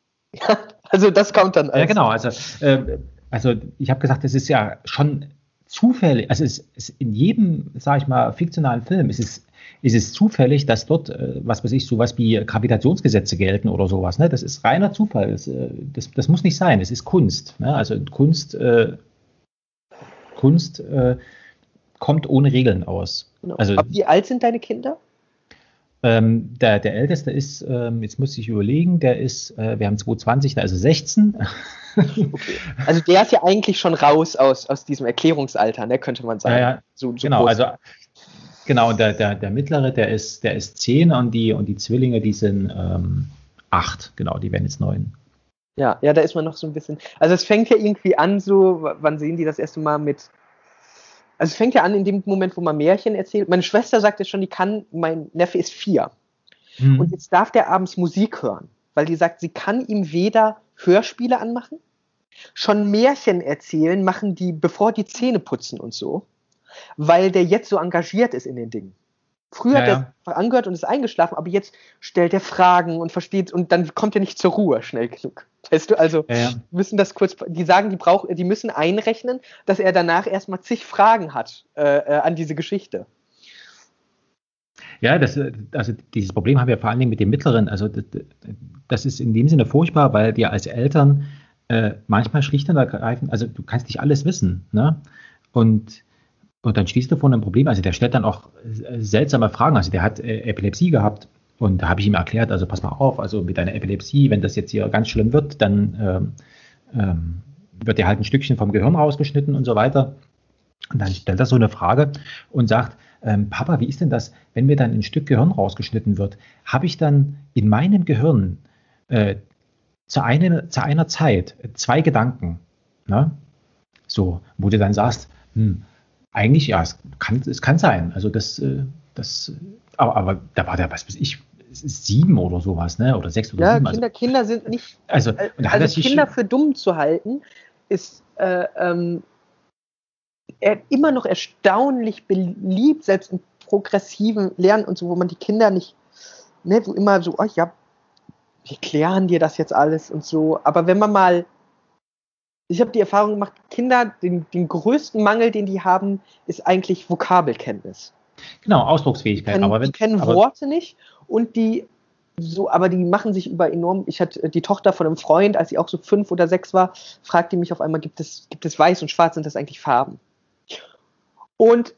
Also das kommt dann. Als ja, genau. Also, äh, also ich habe gesagt, das ist ja schon... zufällig, also es ist in jedem, sage ich mal, fiktionalen Film, es ist, es ist zufällig, dass dort, was weiß ich, sowas wie Gravitationsgesetze gelten oder sowas. Ne? Das ist reiner Zufall. Das, das, das muss nicht sein. Es ist Kunst. Ne? Also Kunst, äh, Kunst äh, kommt ohne Regeln aus. Genau. Also, aber wie alt sind deine Kinder? Ähm, der, der Älteste ist, ähm, jetzt muss ich überlegen, der ist, äh, wir haben zwanzig, also sechzehn. Okay. Also der ist ja eigentlich schon raus aus, aus diesem Erklärungsalter, ne, könnte man sagen. Ja, ja. So, so genau, groß. Also genau, und der, der, der mittlere, der ist, der ist zehn und die, und die Zwillinge, die sind ähm, acht, genau, die werden jetzt neun. Ja, ja, da ist man noch so ein bisschen. Also es fängt ja irgendwie an, so, wann sehen die das erste Mal mit? Also es fängt ja an in dem Moment, wo man Märchen erzählt. Meine Schwester sagt jetzt schon, die kann, mein Neffe ist vier. Hm. Und jetzt darf der abends Musik hören, weil die sagt, sie kann ihm weder Hörspiele anmachen, schon Märchen erzählen, machen die, bevor die Zähne putzen und so, weil der jetzt so engagiert ist in den Dingen. Früher naja. hat er angehört und ist eingeschlafen, aber jetzt stellt er Fragen und versteht, und dann kommt er nicht zur Ruhe schnell genug. Weißt du, also naja. müssen das kurz, die sagen, die brauchen, die müssen einrechnen, dass er danach erstmal zig Fragen hat äh, äh, an diese Geschichte. Ja, das, also dieses Problem haben wir vor allen Dingen mit dem Mittleren. Also das, das ist in dem Sinne furchtbar, weil wir als Eltern äh, manchmal schlicht und ergreifend, also du kannst nicht alles wissen, ne? Und, und dann stehst du vor einem Problem. Also der stellt dann auch seltsame Fragen. Also der hat äh, Epilepsie gehabt und da habe ich ihm erklärt, also pass mal auf, also mit deiner Epilepsie, wenn das jetzt hier ganz schlimm wird, dann ähm, ähm, wird dir halt ein Stückchen vom Gehirn rausgeschnitten und so weiter. Und dann stellt er so eine Frage und sagt, ähm, Papa, wie ist denn das, wenn mir dann ein Stück Gehirn rausgeschnitten wird, habe ich dann in meinem Gehirn äh, zu, eine, zu einer Zeit zwei Gedanken, ne? So, wo du dann sagst, hm, eigentlich ja, es kann, es kann sein, also das, äh, das aber, aber da war der, was weiß ich, sieben oder sowas, ne? Oder sechs oder ja, sieben. Kinder, also, Kinder sind nicht, also, also, also Kinder für dumm zu halten, ist äh, ähm, er, immer noch erstaunlich beliebt, selbst in progressiven Lernen und so, wo man die Kinder nicht, ne, wo immer so, oh ja, wir klären dir das jetzt alles und so, aber wenn man mal, ich habe die Erfahrung gemacht, Kinder, den, den größten Mangel, den die haben, ist eigentlich Vokabelkenntnis. Genau, Ausdrucksfähigkeit. Die kennen, aber wenn, die kennen aber Worte nicht und die so, aber die machen sich über enorm. Ich hatte die Tochter von einem Freund, als sie auch so fünf oder sechs war, fragte mich auf einmal, gibt es, gibt es Weiß und Schwarz, sind das eigentlich Farben? Und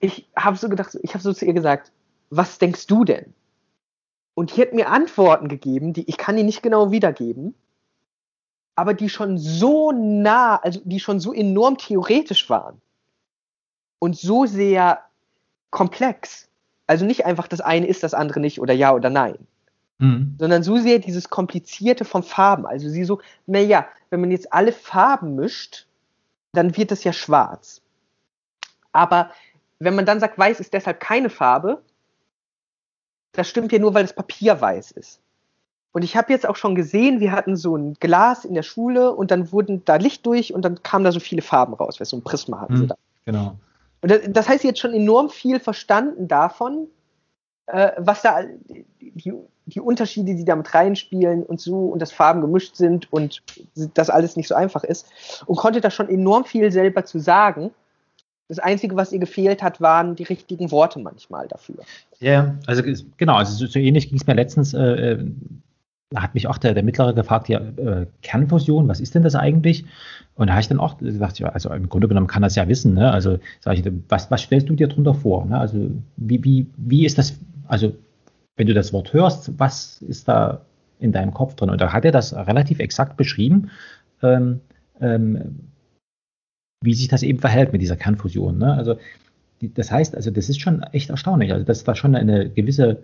ich habe so gedacht, ich habe so zu ihr gesagt, was denkst du denn? Und die hat mir Antworten gegeben, die ich kann die nicht genau wiedergeben, aber die schon so nah, also die schon so enorm theoretisch waren und so sehr komplex. Also nicht einfach das eine ist, das andere nicht oder ja oder nein. Mhm. Sondern so sehr dieses Komplizierte von Farben. Also sie so, naja, wenn man jetzt alle Farben mischt, dann wird es ja schwarz. Aber wenn man dann sagt, weiß ist deshalb keine Farbe, das stimmt ja nur, weil das Papier weiß ist. Und ich habe jetzt auch schon gesehen, wir hatten so ein Glas in der Schule und dann wurden da Licht durch und dann kamen da so viele Farben raus, weil so ein Prisma hatten mhm, sie da. Genau. Und das, das heißt, sie hat schon enorm viel verstanden davon, äh, was da die, die Unterschiede, die da mit reinspielen und so und dass Farben gemischt sind und das alles nicht so einfach ist und konnte da schon enorm viel selber zu sagen. Das Einzige, was ihr gefehlt hat, waren die richtigen Worte manchmal dafür. Ja, also genau, also so, so ähnlich ging es mir letztens, äh, hat mich auch der, der Mittlere gefragt, ja, äh, Kernfusion, was ist denn das eigentlich? Und da habe ich dann auch gesagt, ja, also im Grunde genommen kann das ja wissen, ne? Also sage ich, was, was stellst du dir darunter vor? Ne? Also wie, wie, wie ist das, also wenn du das Wort hörst, was ist da in deinem Kopf drin? Und da hat er das relativ exakt beschrieben, ähm, ähm, wie sich das eben verhält mit dieser Kernfusion. Ne? Also die, das heißt, also das ist schon echt erstaunlich. Also dass da schon eine gewisse,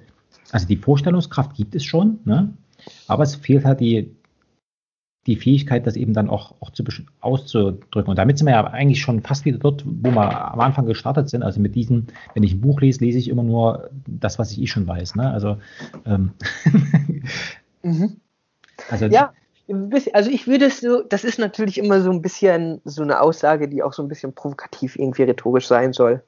also die Vorstellungskraft gibt es schon, ne? Aber es fehlt halt die, die Fähigkeit, das eben dann auch, auch zu, auszudrücken. Und damit sind wir ja eigentlich schon fast wieder dort, wo wir am Anfang gestartet sind. Also mit diesem, wenn ich ein Buch lese, lese ich immer nur das, was ich eh schon weiß. Ne? Also, ähm mhm. also ja. Also ich würde es so, das ist natürlich immer so ein bisschen so eine Aussage, die auch so ein bisschen provokativ irgendwie rhetorisch sein soll.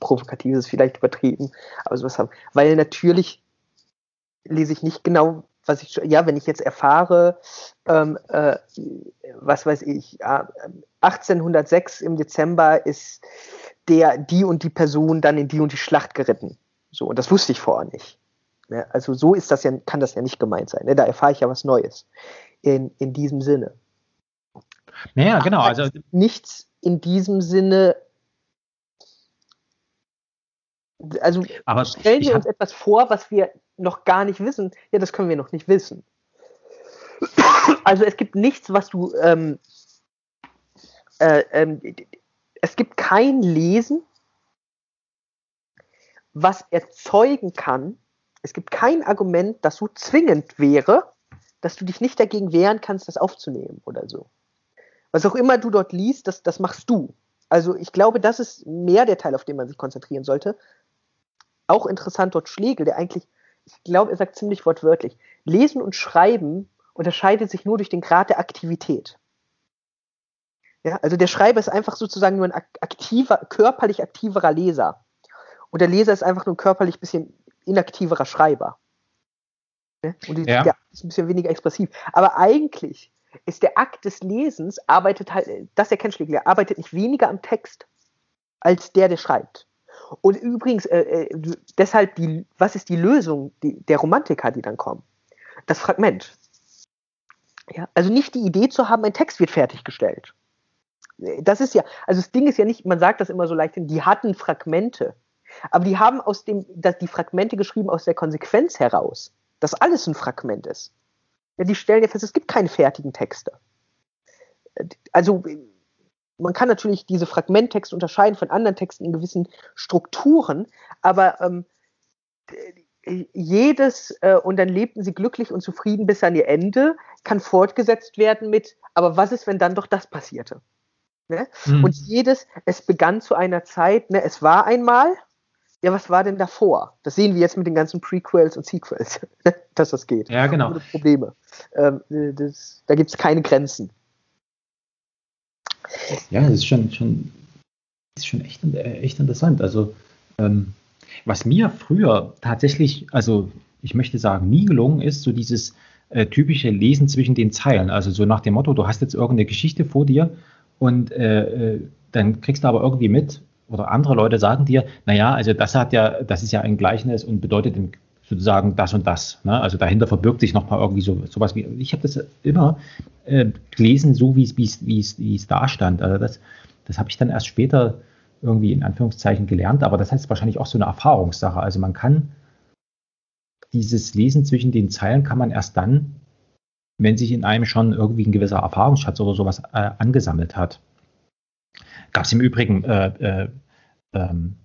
Provokativ ist vielleicht übertrieben, aber sowas haben. Weil natürlich lese ich nicht genau, was ich, ja, wenn ich jetzt erfahre, ähm, äh, was weiß ich, achtzehnhundertsechs im Dezember ist der, die und die Person dann in die und die Schlacht geritten. So, und das wusste ich vorher nicht. Also so ist das ja, kann das ja nicht gemeint sein. Da erfahre ich ja was Neues in, in diesem Sinne. Naja, genau. Also nichts in diesem Sinne. Also aber stellen wir uns etwas vor, was wir noch gar nicht wissen. Ja, das können wir noch nicht wissen. Also es gibt nichts, was du. Ähm, äh, äh, es gibt kein Lesen, was erzeugen kann. Es gibt kein Argument, das so zwingend wäre, dass du dich nicht dagegen wehren kannst, das aufzunehmen oder so. Was auch immer du dort liest, das, das machst du. Also ich glaube, das ist mehr der Teil, auf den man sich konzentrieren sollte. Auch interessant dort Schlegel, der eigentlich, ich glaube, er sagt ziemlich wortwörtlich, Lesen und Schreiben unterscheidet sich nur durch den Grad der Aktivität. Ja, also der Schreiber ist einfach sozusagen nur ein aktiver, körperlich aktiverer Leser. Und der Leser ist einfach nur ein körperlich bisschen inaktiverer Schreiber. Und die, ja. Der ist ein bisschen weniger expressiv. Aber eigentlich ist der Akt des Lesens, arbeitet halt, das erkennt Schlegel, er arbeitet nicht weniger am Text, als der, der schreibt. Und übrigens, äh, deshalb, die, was ist die Lösung die, der Romantiker, die dann kommen? Das Fragment. Ja, also nicht die Idee zu haben, ein Text wird fertiggestellt. Das ist ja, also das Ding ist ja nicht, man sagt das immer so leicht, die hatten Fragmente. Aber die haben aus dem, die Fragmente geschrieben aus der Konsequenz heraus, dass alles ein Fragment ist. Ja, die stellen ja fest, es gibt keine fertigen Texte. Also man kann natürlich diese Fragmenttexte unterscheiden von anderen Texten in gewissen Strukturen, aber ähm, jedes, äh, und dann lebten sie glücklich und zufrieden bis an ihr Ende, kann fortgesetzt werden mit, aber was ist, wenn dann doch das passierte? Ne? Hm. Und jedes, es begann zu einer Zeit, ne, es war einmal, ja, was war denn davor? Das sehen wir jetzt mit den ganzen Prequels und Sequels, ne, dass das geht. Ja, genau. Ohne Probleme. Ähm, das, da gibt es keine Grenzen. Ja, das ist schon, schon, ist schon echt, echt interessant. Also, ähm, was mir früher tatsächlich, also ich möchte sagen, nie gelungen ist, so dieses äh, typische Lesen zwischen den Zeilen. Also so nach dem Motto, du hast jetzt irgendeine Geschichte vor dir und äh, dann kriegst du aber irgendwie mit oder andere Leute sagen dir, naja, also das hat ja, das ist ja ein Gleichnis und bedeutet im sozusagen das und das. Ne? Also dahinter verbirgt sich nochmal irgendwie so sowas wie, ich habe das immer äh, gelesen, so wie es da stand. Also das, das habe ich dann erst später irgendwie in Anführungszeichen gelernt, aber das heißt wahrscheinlich auch so eine Erfahrungssache. Also man kann dieses Lesen zwischen den Zeilen kann man erst dann, wenn sich in einem schon irgendwie ein gewisser Erfahrungsschatz oder sowas äh, angesammelt hat. Gab es im Übrigen äh, äh, ähm,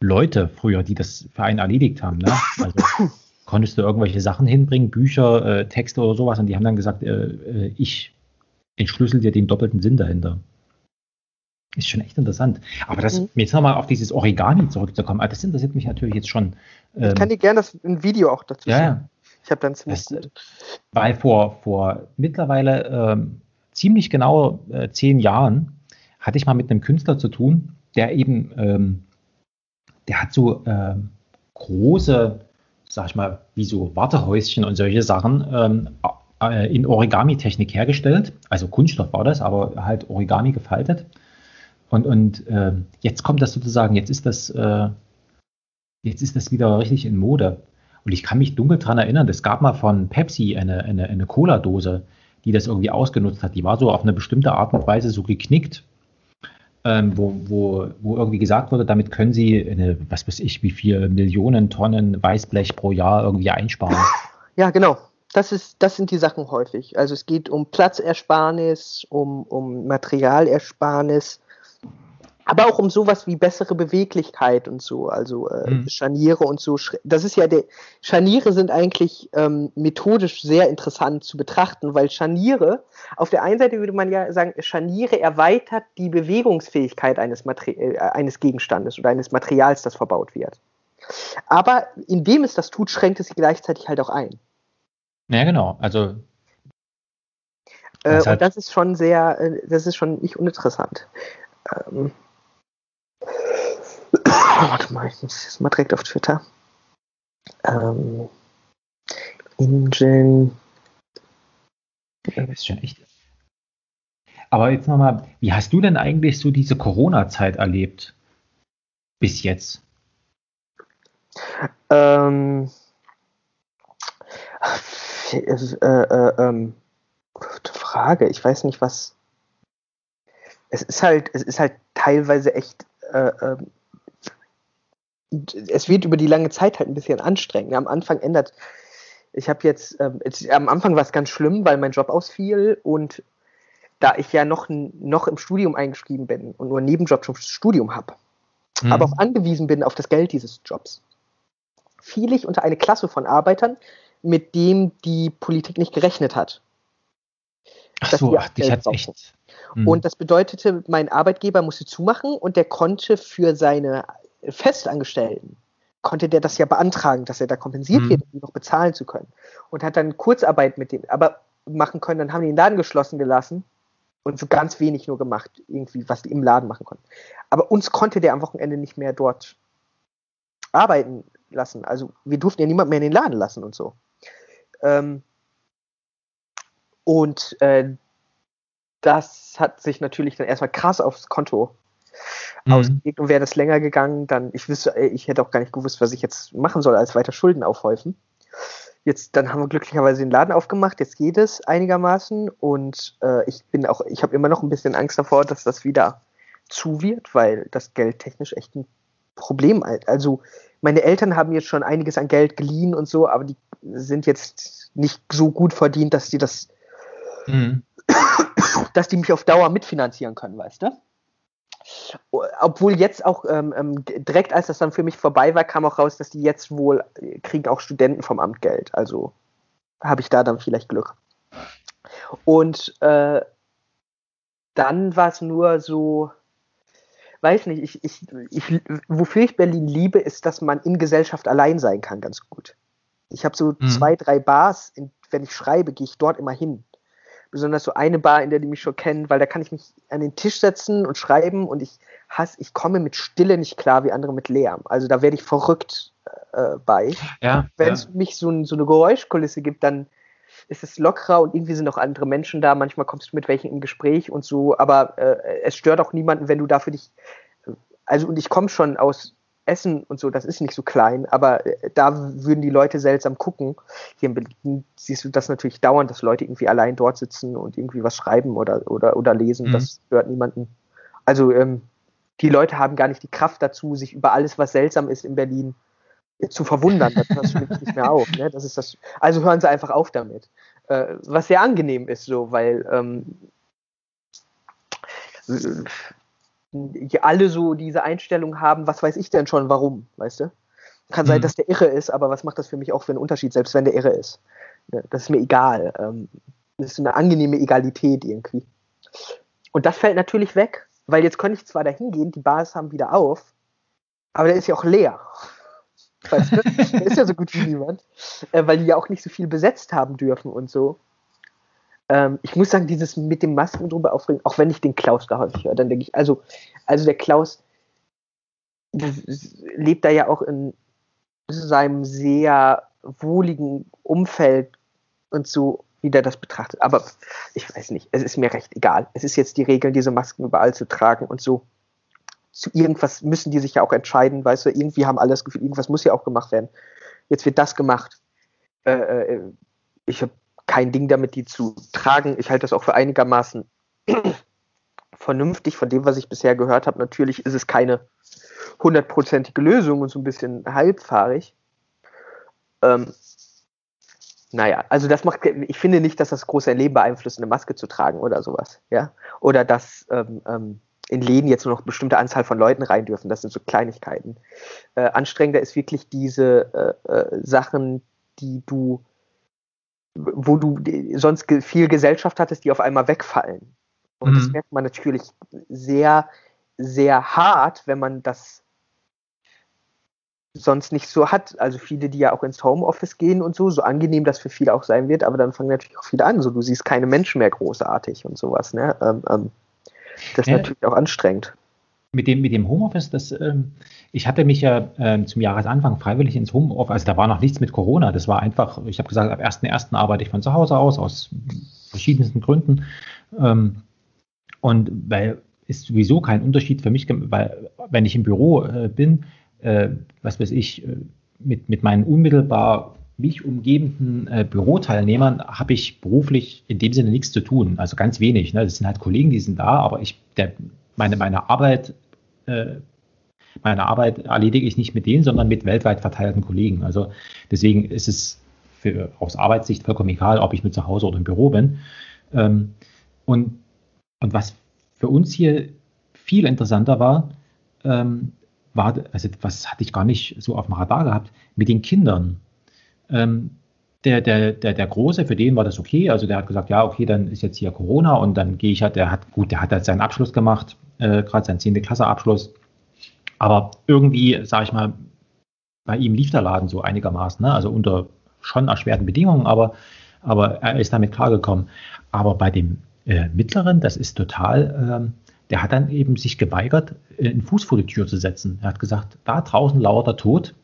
Leute früher, die das für einen erledigt haben, ne? Also konntest du irgendwelche Sachen hinbringen, Bücher, äh, Texte oder sowas, und die haben dann gesagt, äh, äh, ich entschlüssel dir den doppelten Sinn dahinter. Ist schon echt interessant. Aber das, mhm. jetzt nochmal auf dieses Origami zurückzukommen, das interessiert mich natürlich jetzt schon. Ähm, ich kann dir gerne das, ein Video auch dazu ja, sehen. Ich habe dann ziemlich das, gut. Weil vor, vor mittlerweile äh, ziemlich genau äh, zehn Jahren hatte ich mal mit einem Künstler zu tun, der eben ähm, der hat so äh, große, sag ich mal, wie so Wartehäuschen und solche Sachen ähm, äh, in Origami-Technik hergestellt. Also Kunststoff war das, aber halt Origami gefaltet. Und, und äh, jetzt kommt das sozusagen, jetzt ist das, äh, jetzt ist das wieder richtig in Mode. Und ich kann mich dunkel daran erinnern, es gab mal von Pepsi eine, eine, eine Cola-Dose, die das irgendwie ausgenutzt hat. Die war so auf eine bestimmte Art und Weise so geknickt. Ähm, wo, wo, wo irgendwie gesagt wurde, damit können sie, eine, was weiß ich, wie viel Millionen Tonnen Weißblech pro Jahr irgendwie einsparen. Ja, genau. Das, ist, das sind die Sachen häufig. Also es geht um Platzersparnis, um, um Materialersparnis, aber auch um sowas wie bessere Beweglichkeit und so, also äh, mhm. Scharniere und so. Das ist ja der, Scharniere sind eigentlich ähm, methodisch sehr interessant zu betrachten, weil Scharniere, auf der einen Seite würde man ja sagen, Scharniere erweitert die Bewegungsfähigkeit eines, Materi- eines Gegenstandes oder eines Materials, das verbaut wird. Aber indem es das tut, schränkt es sie gleichzeitig halt auch ein. Ja, genau, also... Äh, und das ist schon sehr, äh, das ist schon nicht uninteressant. Ähm... Oh, warte mal, ich muss jetzt mal direkt auf Twitter. Ähm, Engine. Das ist schon echt. Aber jetzt nochmal, wie hast du denn eigentlich so diese Corona-Zeit erlebt? Bis jetzt? Ähm. Äh, äh, äh, Frage, ich weiß nicht, was. Es ist halt, es ist halt teilweise echt. Äh, äh, Es wird über die lange Zeit halt ein bisschen anstrengend. Am Anfang ändert, ich habe jetzt, ähm, jetzt, am Anfang war es ganz schlimm, weil mein Job ausfiel und da ich ja noch, noch im Studium eingeschrieben bin und nur einen Nebenjob zum Studium habe, mhm. aber auch angewiesen bin auf das Geld dieses Jobs, fiel ich unter eine Klasse von Arbeitern, mit dem die Politik nicht gerechnet hat. Ach so, ach, dich hat's echt. Mhm. Und das bedeutete, mein Arbeitgeber musste zumachen und der konnte für seine Festangestellten konnte der das ja beantragen, dass er da kompensiert mhm. wird, um ihn noch bezahlen zu können. Und hat dann Kurzarbeit mit dem, aber machen können, dann haben die den Laden geschlossen gelassen und so ganz wenig nur gemacht, irgendwie, was die im Laden machen konnten. Aber uns konnte der am Wochenende nicht mehr dort arbeiten lassen. Also wir durften ja niemand mehr in den Laden lassen und so. Ähm, und äh, das hat sich natürlich dann erstmal krass aufs Konto ausgelegt und wäre das länger gegangen, dann, ich wüsste, ich hätte auch gar nicht gewusst, was ich jetzt machen soll, als weiter Schulden aufhäufen. Jetzt, dann haben wir glücklicherweise den Laden aufgemacht, jetzt geht es einigermaßen und äh, ich bin auch, ich habe immer noch ein bisschen Angst davor, dass das wieder zu wird, weil das Geld technisch echt ein Problem ist. Also meine Eltern haben jetzt schon einiges an Geld geliehen und so, aber die sind jetzt nicht so gut verdient, dass die das mhm. dass die mich auf Dauer mitfinanzieren können, weißt du? Obwohl jetzt auch ähm, direkt, als das dann für mich vorbei war, kam auch raus, dass die jetzt wohl äh, kriegen auch Studenten vom Amt Geld. Also habe ich da dann vielleicht Glück. Und äh, dann war es nur so, weiß nicht, ich, ich, ich, wofür ich Berlin liebe, ist, dass man in Gesellschaft allein sein kann, ganz gut. Ich habe so mhm. zwei, drei Bars, in, wenn ich schreibe, gehe ich dort immer hin. Besonders so eine Bar, in der die mich schon kennen, weil da kann ich mich an den Tisch setzen und schreiben und ich hasse, ich komme mit Stille nicht klar wie andere mit Lärm. Also da werde ich verrückt äh, bei. Ja, wenn es ja. mich so, ein, so eine Geräuschkulisse gibt, dann ist es lockerer und irgendwie sind auch andere Menschen da. Manchmal kommst du mit welchen im Gespräch und so, aber äh, es stört auch niemanden, wenn du da für dich, also und ich komme schon aus Essen und so, das ist nicht so klein, aber da würden die Leute seltsam gucken. Hier in Berlin siehst du das natürlich dauernd, dass Leute irgendwie allein dort sitzen und irgendwie was schreiben oder, oder, oder lesen, mhm. das hört niemanden. Also ähm, die Leute haben gar nicht die Kraft dazu, sich über alles, was seltsam ist in Berlin, zu verwundern. Das, das schmeckt nicht mehr auf. Ne? Das ist das, also hören sie einfach auf damit. Äh, was sehr angenehm ist so, weil ähm, äh, die alle so diese Einstellung haben, was weiß ich denn schon, warum, weißt du? Kann sein, mhm. dass der irre ist, aber was macht das für mich auch für einen Unterschied, selbst wenn der irre ist? Das ist mir egal. Das ist eine angenehme Egalität irgendwie. Und das fällt natürlich weg, weil jetzt könnte ich zwar da hingehen, die Bars haben wieder auf, aber da ist ja auch leer. Weißt du? Da ist ja so gut wie niemand, weil die ja auch nicht so viel besetzt haben dürfen und so. Ich muss sagen, dieses mit dem Masken drüber aufregen, auch wenn ich den Klaus da häufig höre, dann denke ich, also, also der Klaus lebt da ja auch in seinem sehr wohligen Umfeld und so, wie der das betrachtet. Aber ich weiß nicht, es ist mir recht egal. Es ist jetzt die Regel, diese Masken überall zu tragen und so. Zu irgendwas müssen die sich ja auch entscheiden, weißt du, irgendwie haben alle das Gefühl, irgendwas muss ja auch gemacht werden. Jetzt wird das gemacht. Äh, ich habe kein Ding damit, die zu tragen. Ich halte das auch für einigermaßen vernünftig von dem, was ich bisher gehört habe. Natürlich ist es keine hundertprozentige Lösung und so ein bisschen halbfahrig. Ähm, naja, also das macht, ich finde nicht, dass das groß sein Leben beeinflusst, eine Maske zu tragen oder sowas. Ja? Oder dass ähm, ähm, in Läden jetzt nur noch eine bestimmte Anzahl von Leuten rein dürfen. Das sind so Kleinigkeiten. Äh, anstrengender ist wirklich diese äh, äh, Sachen, die du wo du sonst viel Gesellschaft hattest, die auf einmal wegfallen. Und mhm. das merkt man natürlich sehr, sehr hart, wenn man das sonst nicht so hat. Also viele, die ja auch ins Homeoffice gehen und so, so angenehm das für viele auch sein wird, aber dann fangen natürlich auch viele an. So, du siehst keine Menschen mehr großartig und sowas. Ne? Ähm, ähm, das ist äh, natürlich auch anstrengend. Mit dem, mit dem Homeoffice, das, ähm, ich hatte mich ja äh, zum Jahresanfang freiwillig ins Homeoffice, also da war noch nichts mit Corona, das war einfach, ich habe gesagt, ab ersten ersten arbeite ich von zu Hause aus, aus verschiedensten Gründen. Ähm, und weil ist sowieso kein Unterschied für mich, weil wenn ich im Büro äh, bin, äh, was weiß ich, mit, mit meinen unmittelbar mich umgebenden äh, Büroteilnehmern habe ich beruflich in dem Sinne nichts zu tun, also ganz wenig. Ne? Das sind halt Kollegen, die sind da, aber ich, der Meine, meine, Arbeit, äh, meine Arbeit erledige ich nicht mit denen, sondern mit weltweit verteilten Kollegen. Also deswegen ist es für, aus Arbeitssicht vollkommen egal, ob ich nur zu Hause oder im Büro bin. Ähm, und, und was für uns hier viel interessanter war, ähm, war, also was hatte ich gar nicht so auf dem Radar gehabt, mit den Kindern. Ähm, Der, der, der, der Große, für den war das okay, also der hat gesagt, ja, okay, dann ist jetzt hier Corona und dann gehe ich halt, der hat, gut, der hat halt seinen Abschluss gemacht, äh, gerade seinen zehnten Klasse-Abschluss, aber irgendwie, sage ich mal, bei ihm lief der Laden so einigermaßen, ne? Also unter schon erschwerten Bedingungen, aber, aber er ist damit klargekommen. Aber bei dem äh, Mittleren, das ist total, äh, der hat dann eben sich geweigert, einen Fuß vor die Tür zu setzen. Er hat gesagt, da draußen lauert der Tod.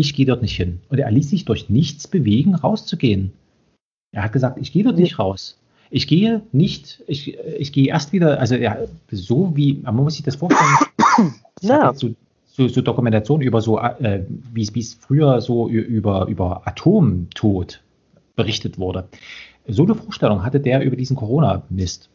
Ich gehe dort nicht hin. Und er ließ sich durch nichts bewegen, rauszugehen. Er hat gesagt, ich gehe dort nicht raus. Ich gehe nicht, ich, ich gehe erst wieder, also ja, so wie, man muss sich das vorstellen, ja. so, so, so Dokumentation über so, äh, wie es früher so über, über Atomtod berichtet wurde. So eine Vorstellung hatte der über diesen Corona-Mist.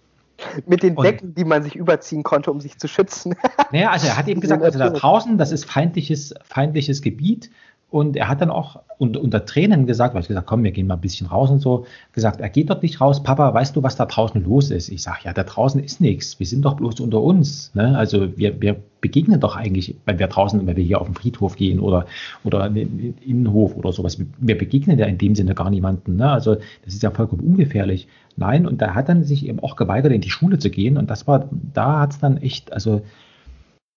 Mit den Decken, und, die man sich überziehen konnte, um sich zu schützen. Naja, also er hat eben gesagt, also da draußen, das ist feindliches, feindliches Gebiet. Und er hat dann auch unter, unter Tränen gesagt, weil ich gesagt, komm, wir gehen mal ein bisschen raus und so, gesagt, er geht dort nicht raus. Papa, weißt du, was da draußen los ist? Ich sage, ja, da draußen ist nichts. Wir sind doch bloß unter uns. Ne? Also wir, wir begegnen doch eigentlich, wenn wir draußen, wenn wir hier auf den Friedhof gehen oder, oder in den Innenhof oder sowas, wir begegnen ja in dem Sinne gar niemanden. Ne? Also das ist ja vollkommen ungefährlich. Nein, und da hat dann sich eben auch geweigert, in die Schule zu gehen. Und das war, da hat es dann echt, also,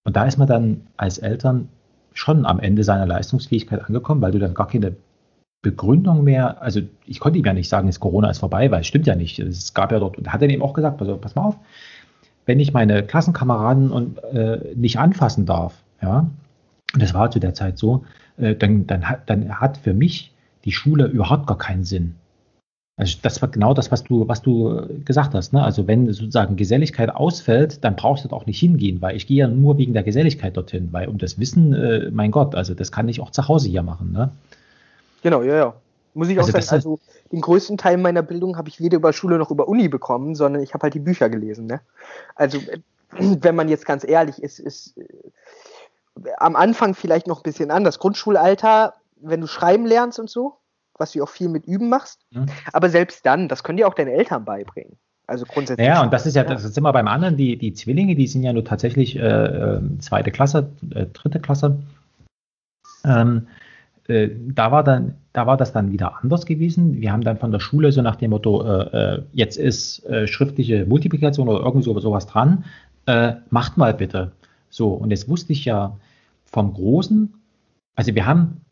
und da ist man dann als Eltern schon am Ende seiner Leistungsfähigkeit angekommen, weil du dann gar keine Begründung mehr, also ich konnte ihm ja nicht sagen, jetzt Corona ist vorbei, weil es stimmt ja nicht. Es gab ja dort, und da hat er eben auch gesagt, also pass mal auf, wenn ich meine Klassenkameraden und, äh, nicht anfassen darf, ja, und das war zu der Zeit so, äh, dann, dann, hat, dann hat für mich die Schule überhaupt gar keinen Sinn. Also das war genau das, was du, was du gesagt hast. Ne? Also wenn sozusagen Geselligkeit ausfällt, dann brauchst du dort auch nicht hingehen, weil ich gehe ja nur wegen der Geselligkeit dorthin, weil um das Wissen, äh, mein Gott, also das kann ich auch zu Hause hier machen. Ne? Genau, ja, ja. Muss ich also auch sagen, also den größten Teil meiner Bildung habe ich weder über Schule noch über Uni bekommen, sondern ich habe halt die Bücher gelesen. Ne? Also wenn man jetzt ganz ehrlich ist, ist äh, am Anfang vielleicht noch ein bisschen anders. Grundschulalter, wenn du schreiben lernst und so, was du auch viel mit Üben machst. Mhm. Aber selbst dann, das können dir auch deine Eltern beibringen. Also grundsätzlich. Ja, naja, und das ist ja, das sind wir beim anderen, die, die Zwillinge, die sind ja nur tatsächlich äh, zweite Klasse, äh, dritte Klasse. Ähm, äh, da, war dann, da war das dann wieder anders gewesen. Wir haben dann von der Schule so nach dem Motto, äh, jetzt ist äh, schriftliche Multiplikation oder irgend sowas dran, äh, macht mal bitte. So, und jetzt wusste ich ja vom Großen, also wir haben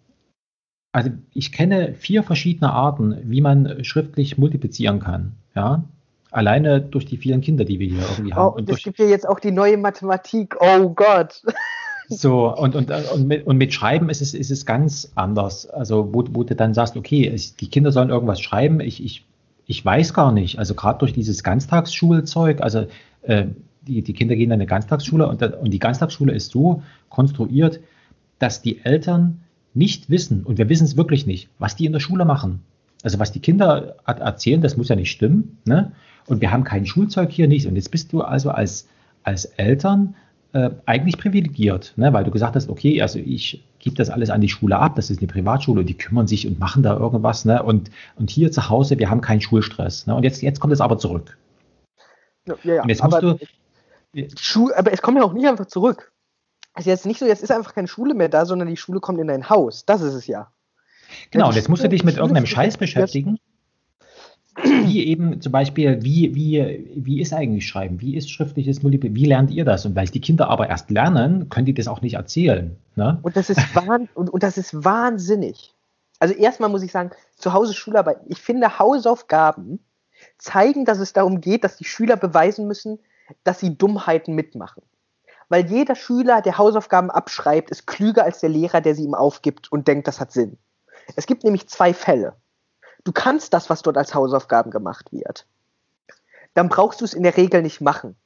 Also ich kenne vier verschiedene Arten, wie man schriftlich multiplizieren kann. Ja? Alleine durch die vielen Kinder, die wir hier irgendwie oh, haben. Und es gibt ja jetzt auch die neue Mathematik. Oh Gott. So, und, und, und, mit, und mit Schreiben ist es, ist es ganz anders. Also wo, wo du dann sagst, okay, ich, die Kinder sollen irgendwas schreiben. Ich, ich, ich weiß gar nicht. Also gerade durch dieses Ganztagsschulzeug. Also äh, die, die Kinder gehen in eine Ganztagsschule. Und, und die Ganztagsschule ist so konstruiert, dass die Eltern nicht wissen, und wir wissen es wirklich nicht, was die in der Schule machen. Also was die Kinder erzählen, das muss ja nicht stimmen. Ne? Und wir haben kein Schulzeug hier, nichts. Und jetzt bist du also als, als Eltern äh, eigentlich privilegiert, ne? Weil du gesagt hast, okay, also ich gebe das alles an die Schule ab, das ist eine Privatschule, und die kümmern sich und machen da irgendwas. Ne? Und, und hier zu Hause, wir haben keinen Schulstress. Ne? Und jetzt, jetzt kommt es aber zurück. Ja, ja, und jetzt musst aber, du, Schu- aber es kommt ja auch nicht einfach zurück. Es ist jetzt nicht so, jetzt ist einfach keine Schule mehr da, sondern die Schule kommt in dein Haus. Das ist es ja. Genau, und jetzt musst du dich mit irgendeinem Scheiß beschäftigen, wie eben zum Beispiel, wie, wie, wie ist eigentlich Schreiben, wie ist schriftliches Multiplizieren, wie lernt ihr das? Und weil die Kinder aber erst lernen, können die das auch nicht erzählen. Ne? Und, das ist wahn- und, und das ist wahnsinnig. Also erstmal muss ich sagen, zu Hause Schularbeit, ich finde Hausaufgaben zeigen, dass es darum geht, dass die Schüler beweisen müssen, dass sie Dummheiten mitmachen. Weil jeder Schüler, der Hausaufgaben abschreibt, ist klüger als der Lehrer, der sie ihm aufgibt und denkt, das hat Sinn. Es gibt nämlich zwei Fälle. Du kannst das, was dort als Hausaufgaben gemacht wird. Dann brauchst du es in der Regel nicht machen.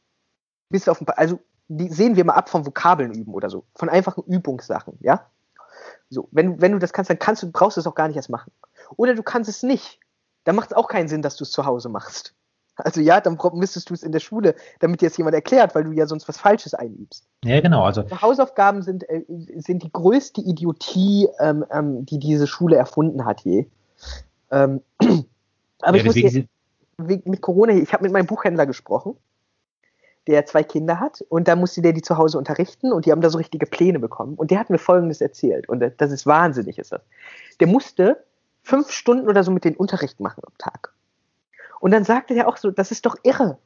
Bis auf ein paar, also die sehen wir mal ab von Vokabeln üben oder so. Von einfachen Übungssachen, ja? So, wenn, wenn du das kannst, dann kannst du, brauchst du es auch gar nicht erst machen. Oder du kannst es nicht. Dann macht es auch keinen Sinn, dass du es zu Hause machst. Also ja, dann müsstest du es in der Schule, damit dir es jemand erklärt, weil du ja sonst was Falsches einübst. Ja, genau. Also Hausaufgaben sind, äh, sind die größte Idiotie, ähm, ähm, die diese Schule erfunden hat je. Ähm, aber ja, ich muss hier, mit Corona hier, ich habe mit meinem Buchhändler gesprochen, der zwei Kinder hat, und da musste der die zu Hause unterrichten, und die haben da so richtige Pläne bekommen. Und der hat mir Folgendes erzählt, und das ist wahnsinnig, ist das. Der musste fünf Stunden oder so mit dem Unterricht machen am Tag. Und dann sagte er auch so, das ist doch irre.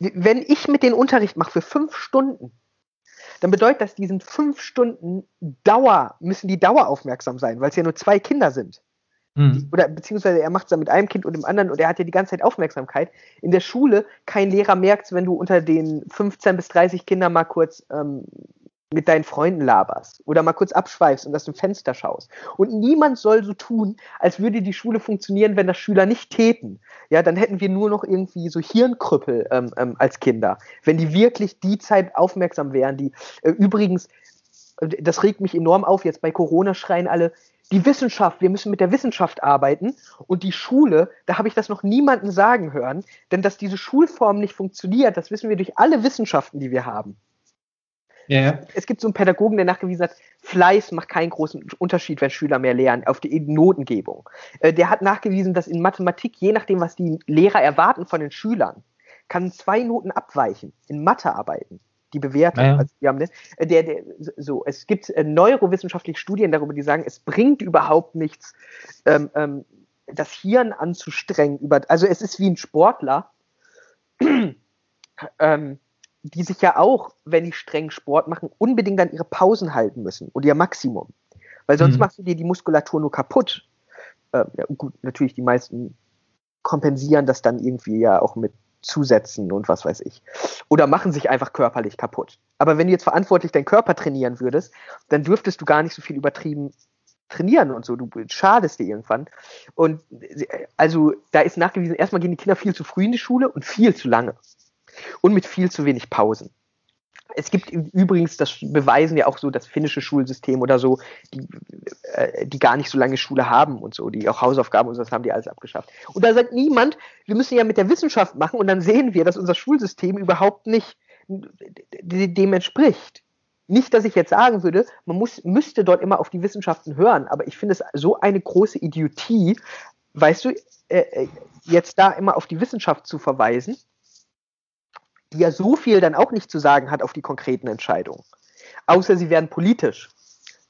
Wenn ich mit den Unterricht mache für fünf Stunden, dann bedeutet das, diesen fünf Stunden Dauer, müssen die Dauer aufmerksam sein, weil es ja nur zwei Kinder sind. Mhm. Die, oder beziehungsweise er macht es dann mit einem Kind und dem anderen, und er hat ja die ganze Zeit Aufmerksamkeit. In der Schule, kein Lehrer merkt es, wenn du unter den fünfzehn bis dreißig Kindern mal kurz ähm, mit deinen Freunden laberst oder mal kurz abschweifst und aus dem Fenster schaust. Und niemand soll so tun, als würde die Schule funktionieren, wenn das Schüler nicht täten. Ja, dann hätten wir nur noch irgendwie so Hirnkrüppel ähm, ähm, als Kinder. Wenn die wirklich die Zeit aufmerksam wären, die äh, übrigens, das regt mich enorm auf, jetzt bei Corona schreien alle, die Wissenschaft, wir müssen mit der Wissenschaft arbeiten, und die Schule, da habe ich das noch niemanden sagen hören, denn dass diese Schulform nicht funktioniert, das wissen wir durch alle Wissenschaften, die wir haben. Yeah. Es gibt so einen Pädagogen, der nachgewiesen hat, Fleiß macht keinen großen Unterschied, wenn Schüler mehr lernen, auf die Notengebung. Der hat nachgewiesen, dass in Mathematik, je nachdem, was die Lehrer erwarten von den Schülern, kann zwei Noten abweichen, in Mathearbeiten, die Bewertung. Ja. Also wir haben das, der, der, so, es gibt neurowissenschaftliche Studien darüber, die sagen, es bringt überhaupt nichts, ähm, ähm, das Hirn anzustrengen. Über, also es ist wie ein Sportler, ähm, die sich ja auch, wenn die streng Sport machen, unbedingt an ihre Pausen halten müssen und ihr Maximum. Weil sonst mhm. machst du dir die Muskulatur nur kaputt. Ähm, ja, gut, natürlich, die meisten kompensieren das dann irgendwie ja auch mit Zusätzen und was weiß ich. Oder machen sich einfach körperlich kaputt. Aber wenn du jetzt verantwortlich deinen Körper trainieren würdest, dann dürftest du gar nicht so viel übertrieben trainieren und so. Du schadest dir irgendwann. Und also da ist nachgewiesen, erstmal gehen die Kinder viel zu früh in die Schule und viel zu lange. Und mit viel zu wenig Pausen. Es gibt übrigens, das beweisen ja auch so das finnische Schulsystem oder so, die, äh, die gar nicht so lange Schule haben und so, die auch Hausaufgaben und so, das haben die alles abgeschafft. Und da sagt niemand, wir müssen ja mit der Wissenschaft machen und dann sehen wir, dass unser Schulsystem überhaupt nicht dem entspricht. Nicht, dass ich jetzt sagen würde, man muss, müsste dort immer auf die Wissenschaften hören, aber ich finde es so eine große Idiotie, weißt du, äh, jetzt da immer auf die Wissenschaft zu verweisen, die ja so viel dann auch nicht zu sagen hat auf die konkreten Entscheidungen. Außer sie werden politisch.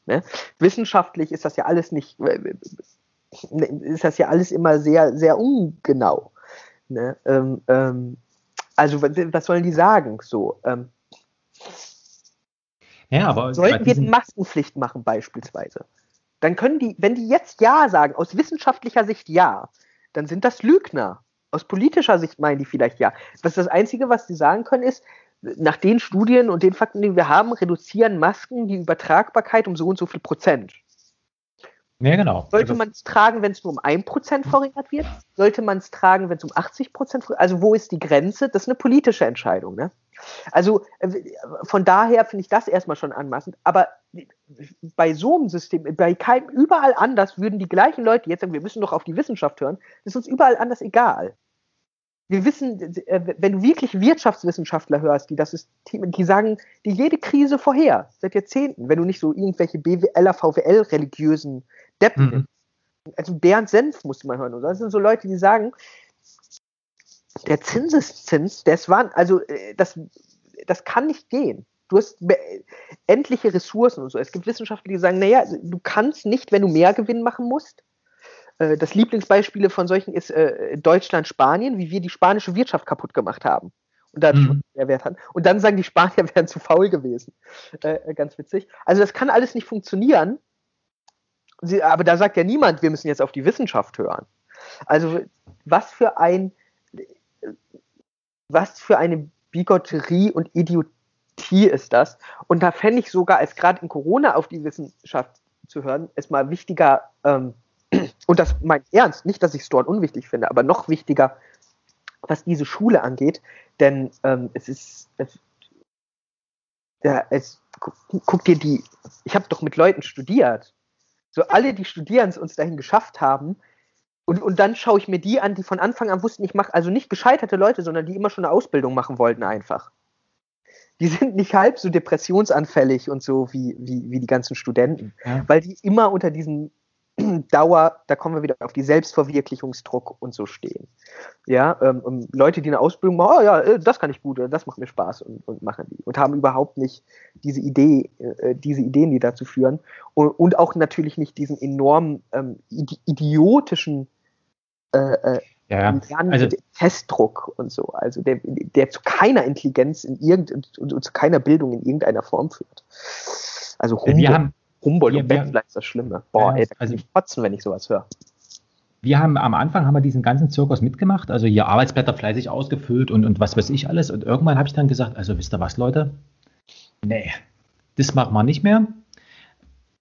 Ne? Wissenschaftlich ist das ja alles nicht, ist das ja alles immer sehr, sehr ungenau. Ne? Ähm, ähm, also, was sollen die sagen? So, ähm, ja, aber sollten wir eine Maskenpflicht machen, beispielsweise? Dann können die, wenn die jetzt Ja sagen, aus wissenschaftlicher Sicht Ja, dann sind das Lügner. Aus politischer Sicht meinen die vielleicht ja. Das, das Einzige, was die sagen können, ist, nach den Studien und den Fakten, die wir haben, reduzieren Masken die Übertragbarkeit um so und so viel Prozent. Ja, genau. Sollte man es tragen, wenn es nur um ein Prozent verringert wird? Sollte man es tragen, wenn es um achtzig Prozent verringert wird? Also wo ist die Grenze? Das ist eine politische Entscheidung. Ne? Also von daher finde ich das erstmal schon anmaßend. Aber bei so einem System, bei keinem, überall anders würden die gleichen Leute jetzt sagen, wir müssen doch auf die Wissenschaft hören. Das ist uns überall anders egal. Wir wissen, wenn du wirklich Wirtschaftswissenschaftler hörst, die das System, die sagen, die jede Krise vorher, seit Jahrzehnten, wenn du nicht so irgendwelche B W Ler, V W L-religiösen Deppen mhm. also Bernd Senf musste man hören. Oder? Das sind so Leute, die sagen, der Zinseszins, das waren, also das, das kann nicht gehen. Du hast endliche Ressourcen und so. Es gibt Wissenschaftler, die sagen, naja, du kannst nicht, wenn du mehr Gewinn machen musst. Das Lieblingsbeispiel von solchen ist äh, Deutschland, Spanien, wie wir die spanische Wirtschaft kaputt gemacht haben. Und, mhm. und dann sagen die Spanier, wären zu faul gewesen. Äh, ganz witzig. Also das kann alles nicht funktionieren. Sie, aber da sagt ja niemand, wir müssen jetzt auf die Wissenschaft hören. Also was für ein was für eine Bigotterie und Idiotie ist das? Und da fände ich sogar, als gerade in Corona auf die Wissenschaft zu hören, ist mal wichtiger, ähm, und das mein Ernst, nicht, dass ich es dort unwichtig finde, aber noch wichtiger, was diese Schule angeht, denn ähm, es ist, es, ja, es, guck, guck dir die, ich habe doch mit Leuten studiert, so alle, die studieren, es uns dahin geschafft haben, und, und dann schaue ich mir die an, die von Anfang an wussten, ich mache, also nicht gescheiterte Leute, sondern die immer schon eine Ausbildung machen wollten einfach. Die sind nicht halb so depressionsanfällig und so wie, wie, wie die ganzen Studenten, ja. Weil die immer unter diesen Dauer, da kommen wir wieder auf die Selbstverwirklichungsdruck und so stehen. Ja, ähm, und Leute, die eine Ausbildung machen, oh ja, das kann ich gut, das macht mir Spaß und, und machen die. Und haben überhaupt nicht diese Idee, äh, diese Ideen, die dazu führen. Und, und auch natürlich nicht diesen enormen ähm, idiotischen äh, ja, also, Testdruck und so, also der, der zu keiner Intelligenz in irgendeiner und zu keiner Bildung in irgendeiner Form führt. Also Humboldt. Humboldt und Beck, vielleicht ist das Schlimme. Boah, ey, da kann ich kotzen, wenn ich sowas höre. Wir haben am Anfang haben wir diesen ganzen Zirkus mitgemacht, also hier Arbeitsblätter fleißig ausgefüllt und, und was weiß ich alles. Und irgendwann habe ich dann gesagt, also wisst ihr was, Leute? Nee, das machen wir nicht mehr.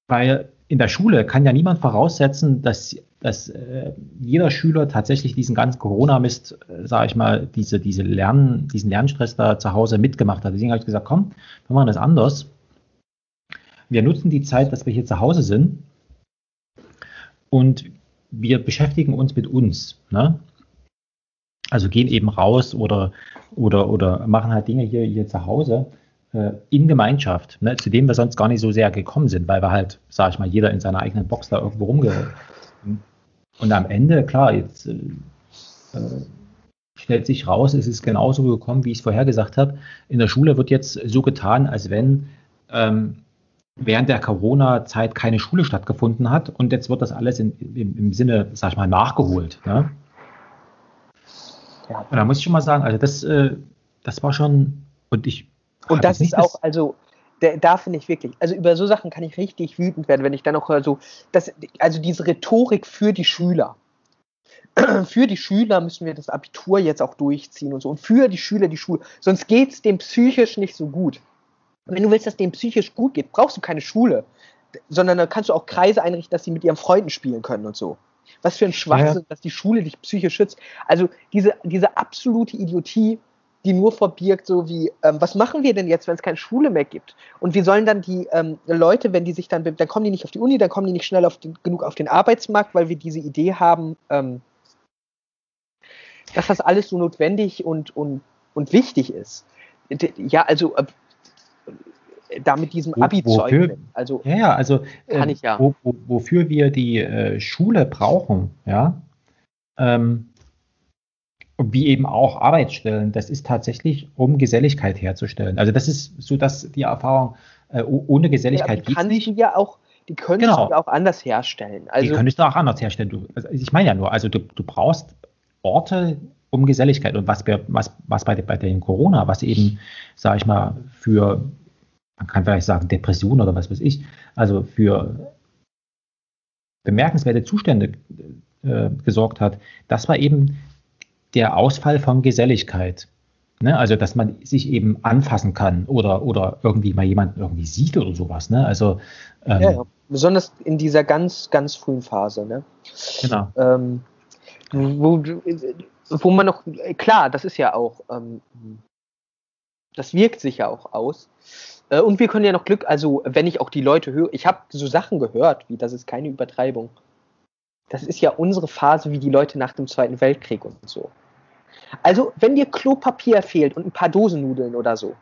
Weil in der Schule kann ja niemand voraussetzen, dass, dass äh, jeder Schüler tatsächlich diesen ganzen Corona-Mist, äh, sage ich mal, diese, diese Lernen, diesen Lernstress da zu Hause mitgemacht hat. Deswegen habe ich gesagt, komm, wir machen das anders. Wir nutzen die Zeit, dass wir hier zu Hause sind und wir beschäftigen uns mit uns. Ne? Also gehen eben raus oder, oder, oder machen halt Dinge hier, hier zu Hause, äh, in Gemeinschaft, ne, zu dem wir sonst gar nicht so sehr gekommen sind, weil wir halt, sag ich mal, jeder in seiner eigenen Box da irgendwo rumge... Und am Ende, klar, jetzt äh, stellt sich raus, es ist genauso gekommen, wie ich es vorher gesagt habe. In der Schule wird jetzt so getan, als wenn ähm, während der Corona-Zeit keine Schule stattgefunden hat, und jetzt wird das alles in, im, im Sinne, sag ich mal, nachgeholt. Ne? Ja. Und da muss ich schon mal sagen, also das, äh, das war schon, und ich... Und das ist auch, also, da, da finde ich wirklich, also über so Sachen kann ich richtig wütend werden, wenn ich dann auch höre, so, dass, also diese Rhetorik für die Schüler, für die Schüler müssen wir das Abitur jetzt auch durchziehen und so, und für die Schüler die Schule, sonst geht es dem psychisch nicht so gut. Wenn du willst, dass denen psychisch gut geht, brauchst du keine Schule, sondern dann kannst du auch Kreise einrichten, dass sie mit ihren Freunden spielen können und so. Was für ein Schwachsinn, ja, dass die Schule dich psychisch schützt. Also diese, diese absolute Idiotie, die nur verbirgt, so wie, ähm, was machen wir denn jetzt, wenn es keine Schule mehr gibt? Und wie sollen dann die ähm, Leute, wenn die sich dann, dann kommen die nicht auf die Uni, dann kommen die nicht schnell auf den, genug auf den Arbeitsmarkt, weil wir diese Idee haben, ähm, dass das alles so notwendig und, und, und wichtig ist. Ja, also... Äh, da mit diesem Abi-Zeug. Also, ja, ja, also kann ich ja. Wo, wo, wofür wir die äh, Schule brauchen, ja, ähm, wie eben auch Arbeitsstellen, das ist tatsächlich, um Geselligkeit herzustellen. Also das ist so, dass die Erfahrung, äh, ohne Geselligkeit ja, geht es nicht. Ja auch, die könntest genau. du auch anders herstellen. Also, die könntest du auch anders herstellen. Du, also ich meine ja nur, also du, du brauchst Orte, um Geselligkeit. Und was, was, was bei, bei den Corona, was eben, sage ich mal, für... Man kann vielleicht sagen, Depression oder was weiß ich, also für bemerkenswerte Zustände äh, gesorgt hat, das war eben der Ausfall von Geselligkeit. Ne? Also, dass man sich eben anfassen kann oder, oder irgendwie mal jemanden irgendwie sieht oder sowas. Ne? Also, ähm, ja, ja, besonders in dieser ganz, ganz frühen Phase. Ne? Genau. Ähm, wo, wo man noch, klar, das ist ja auch, ähm, das wirkt sich ja auch aus. Und wir können ja noch Glück, also wenn ich auch die Leute höre, ich habe so Sachen gehört, wie, das ist keine Übertreibung. Das ist ja unsere Phase, wie die Leute nach dem Zweiten Weltkrieg und so. Also wenn dir Klopapier fehlt und ein paar Dosennudeln oder so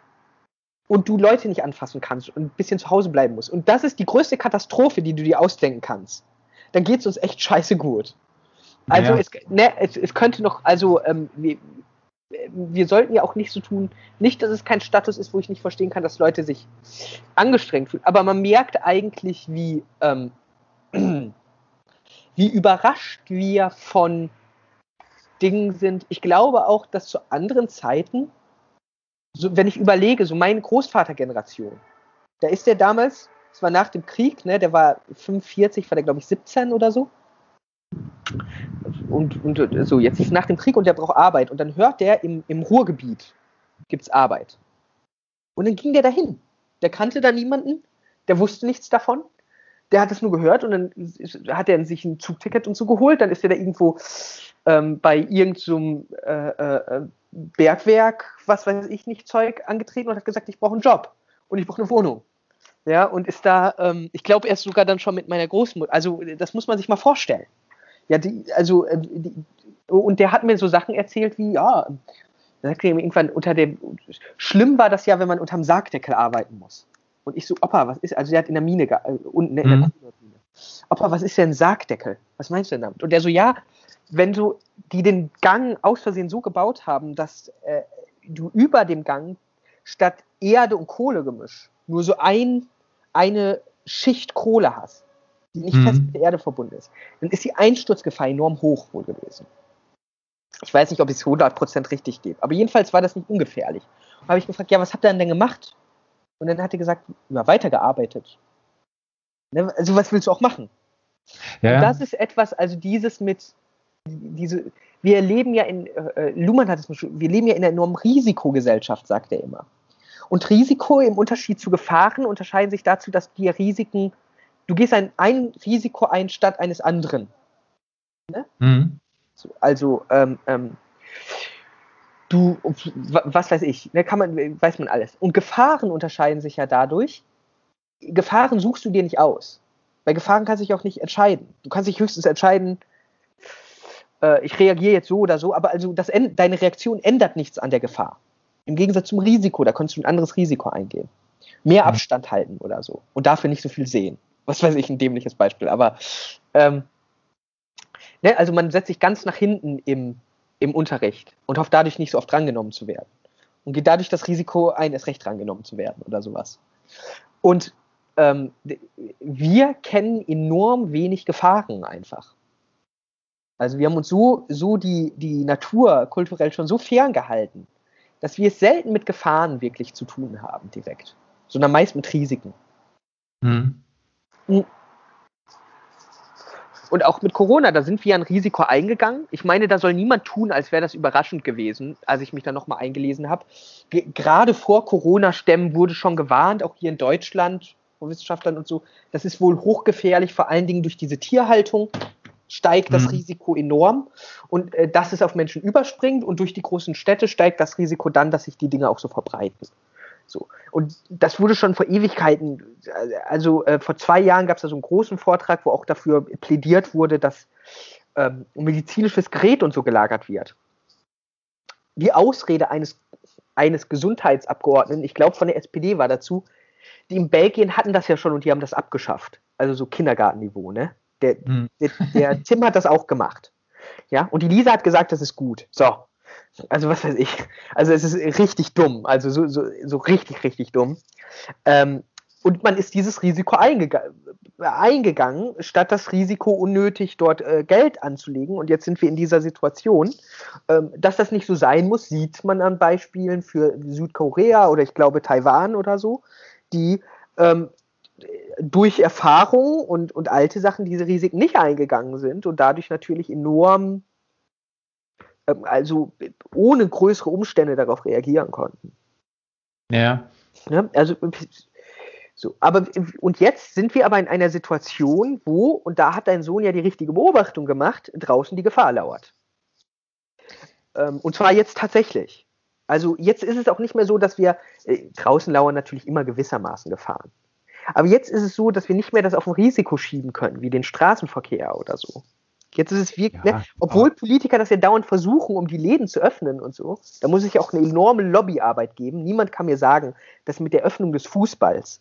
und du Leute nicht anfassen kannst und ein bisschen zu Hause bleiben musst und das ist die größte Katastrophe, die du dir ausdenken kannst, dann geht es uns echt scheiße gut. Also ja. es, ne, es, es könnte noch, also ähm, wir, Wir sollten ja auch nicht so tun, nicht, dass es kein Status ist, wo ich nicht verstehen kann, dass Leute sich angestrengt fühlen, aber man merkt eigentlich, wie, ähm, wie überrascht wir von Dingen sind. Ich glaube auch, dass zu anderen Zeiten, so, wenn ich überlege, so meine Großvatergeneration, da ist der damals, das war nach dem Krieg, ne, der war fünfundvierzig, war der glaube ich siebzehn oder so. Und, und so, jetzt ist nach dem Krieg und der braucht Arbeit. Und dann hört der, im, im Ruhrgebiet gibt es Arbeit. Und dann ging der dahin. Der kannte da niemanden, der wusste nichts davon. Der hat es nur gehört und dann hat er sich ein Zugticket und so geholt. Dann ist er da irgendwo ähm, bei irgendeinem so äh, äh, Bergwerk, was weiß ich nicht, Zeug angetreten und hat gesagt, ich brauche einen Job und ich brauche eine Wohnung. Ja, und ist da, ähm, ich glaube, er ist sogar dann schon mit meiner Großmutter. Also, das muss man sich mal vorstellen. Ja, die, also, die, und der hat mir so Sachen erzählt wie, ja, dann sagt er mir irgendwann unter dem, schlimm war das ja, wenn man unterm Sargdeckel arbeiten muss. Und ich so, Opa, was ist, also der hat in der Mine, ge- äh, unten in der mhm. Mine. Opa, was ist denn Sargdeckel? Was meinst du denn damit? Und der so, ja, wenn so, die den Gang aus Versehen so gebaut haben, dass äh, du über dem Gang statt Erde und Kohlegemisch nur so ein, eine Schicht Kohle hast, die nicht mhm. fest mit der Erde verbunden ist, dann ist die Einsturzgefahr enorm hoch wohl gewesen. Ich weiß nicht, ob ich es hundert Prozent richtig gebe, aber jedenfalls war das nicht ungefährlich. Da habe ich gefragt, ja, was habt ihr denn gemacht? Und dann hat er gesagt, ja, weitergearbeitet. Also was willst du auch machen? Ja. Und das ist etwas, also dieses mit, diese, wir leben ja in, äh, Luhmann hat es schon, wir leben ja in einer enormen Risikogesellschaft, sagt er immer. Und Risiko im Unterschied zu Gefahren unterscheiden sich dazu, dass die Risiken, du gehst ein, ein Risiko ein statt eines anderen. Ne? Mhm. So, also, ähm, ähm, du, was weiß ich, ne, kann man, weiß man alles. Und Gefahren unterscheiden sich ja dadurch, Gefahren suchst du dir nicht aus. Bei Gefahren kannst du dich auch nicht entscheiden. Du kannst dich höchstens entscheiden, äh, ich reagiere jetzt so oder so, aber also das, deine Reaktion ändert nichts an der Gefahr. Im Gegensatz zum Risiko, da konntest du ein anderes Risiko eingehen. Mehr Abstand halten oder so. Und dafür nicht so viel sehen. Was weiß ich, ein dämliches Beispiel. Aber ähm, ne, also man setzt sich ganz nach hinten im, im Unterricht und hofft dadurch nicht so oft drangenommen zu werden. Und geht dadurch das Risiko ein, erst recht drangenommen zu werden oder sowas. Und ähm, wir kennen enorm wenig Gefahren einfach. Also wir haben uns so, so die, die Natur kulturell schon so ferngehalten, dass wir es selten mit Gefahren wirklich zu tun haben direkt, sondern meist mit Risiken. Hm. Und auch mit Corona, da sind wir ein Risiko eingegangen. Ich meine, da soll niemand tun, als wäre das überraschend gewesen, als ich mich da nochmal eingelesen habe. Ge- gerade vor Corona-Stämmen wurde schon gewarnt, auch hier in Deutschland, von Wissenschaftlern und so, das ist wohl hochgefährlich, vor allen Dingen durch diese Tierhaltung steigt das mhm. Risiko enorm und äh, dass es auf Menschen überspringt und durch die großen Städte steigt das Risiko dann, dass sich die Dinge auch so verbreiten. So. Und das wurde schon vor Ewigkeiten, also äh, vor zwei Jahren gab es da so einen großen Vortrag, wo auch dafür plädiert wurde, dass ähm, medizinisches Gerät und so gelagert wird. Die Ausrede eines, eines Gesundheitsabgeordneten, ich glaube von der S P D war dazu, die in Belgien hatten das ja schon und die haben das abgeschafft. Also so Kindergartenniveau, ne? Der, der, der Tim hat das auch gemacht. Ja, und die Lisa hat gesagt, das ist gut. So. Also, was weiß ich. Also, es ist richtig dumm. Also, so, so, so richtig, richtig dumm. Ähm, und man ist dieses Risiko eingega- eingegangen, statt das Risiko unnötig dort äh, Geld anzulegen. Und jetzt sind wir in dieser Situation. Ähm, dass das nicht so sein muss, sieht man an Beispielen für Südkorea oder ich glaube Taiwan oder so, die ähm, durch Erfahrung und, und alte Sachen diese Risiken nicht eingegangen sind und dadurch natürlich enorm, ähm, also ohne größere Umstände darauf reagieren konnten. Ja. Ne? Also, so, aber, und jetzt sind wir aber in einer Situation, wo, und da hat dein Sohn ja die richtige Beobachtung gemacht, draußen die Gefahr lauert. Ähm, und zwar jetzt tatsächlich. Also jetzt ist es auch nicht mehr so, dass wir, äh, draußen lauern natürlich immer gewissermaßen Gefahren. Aber jetzt ist es so, dass wir nicht mehr das auf ein Risiko schieben können, wie den Straßenverkehr oder so. Jetzt ist es wirklich, ja, ne? Obwohl Politiker das ja dauernd versuchen, um die Läden zu öffnen und so, da muss es ja auch eine enorme Lobbyarbeit geben. Niemand kann mir sagen, dass mit der Öffnung des Fußballs,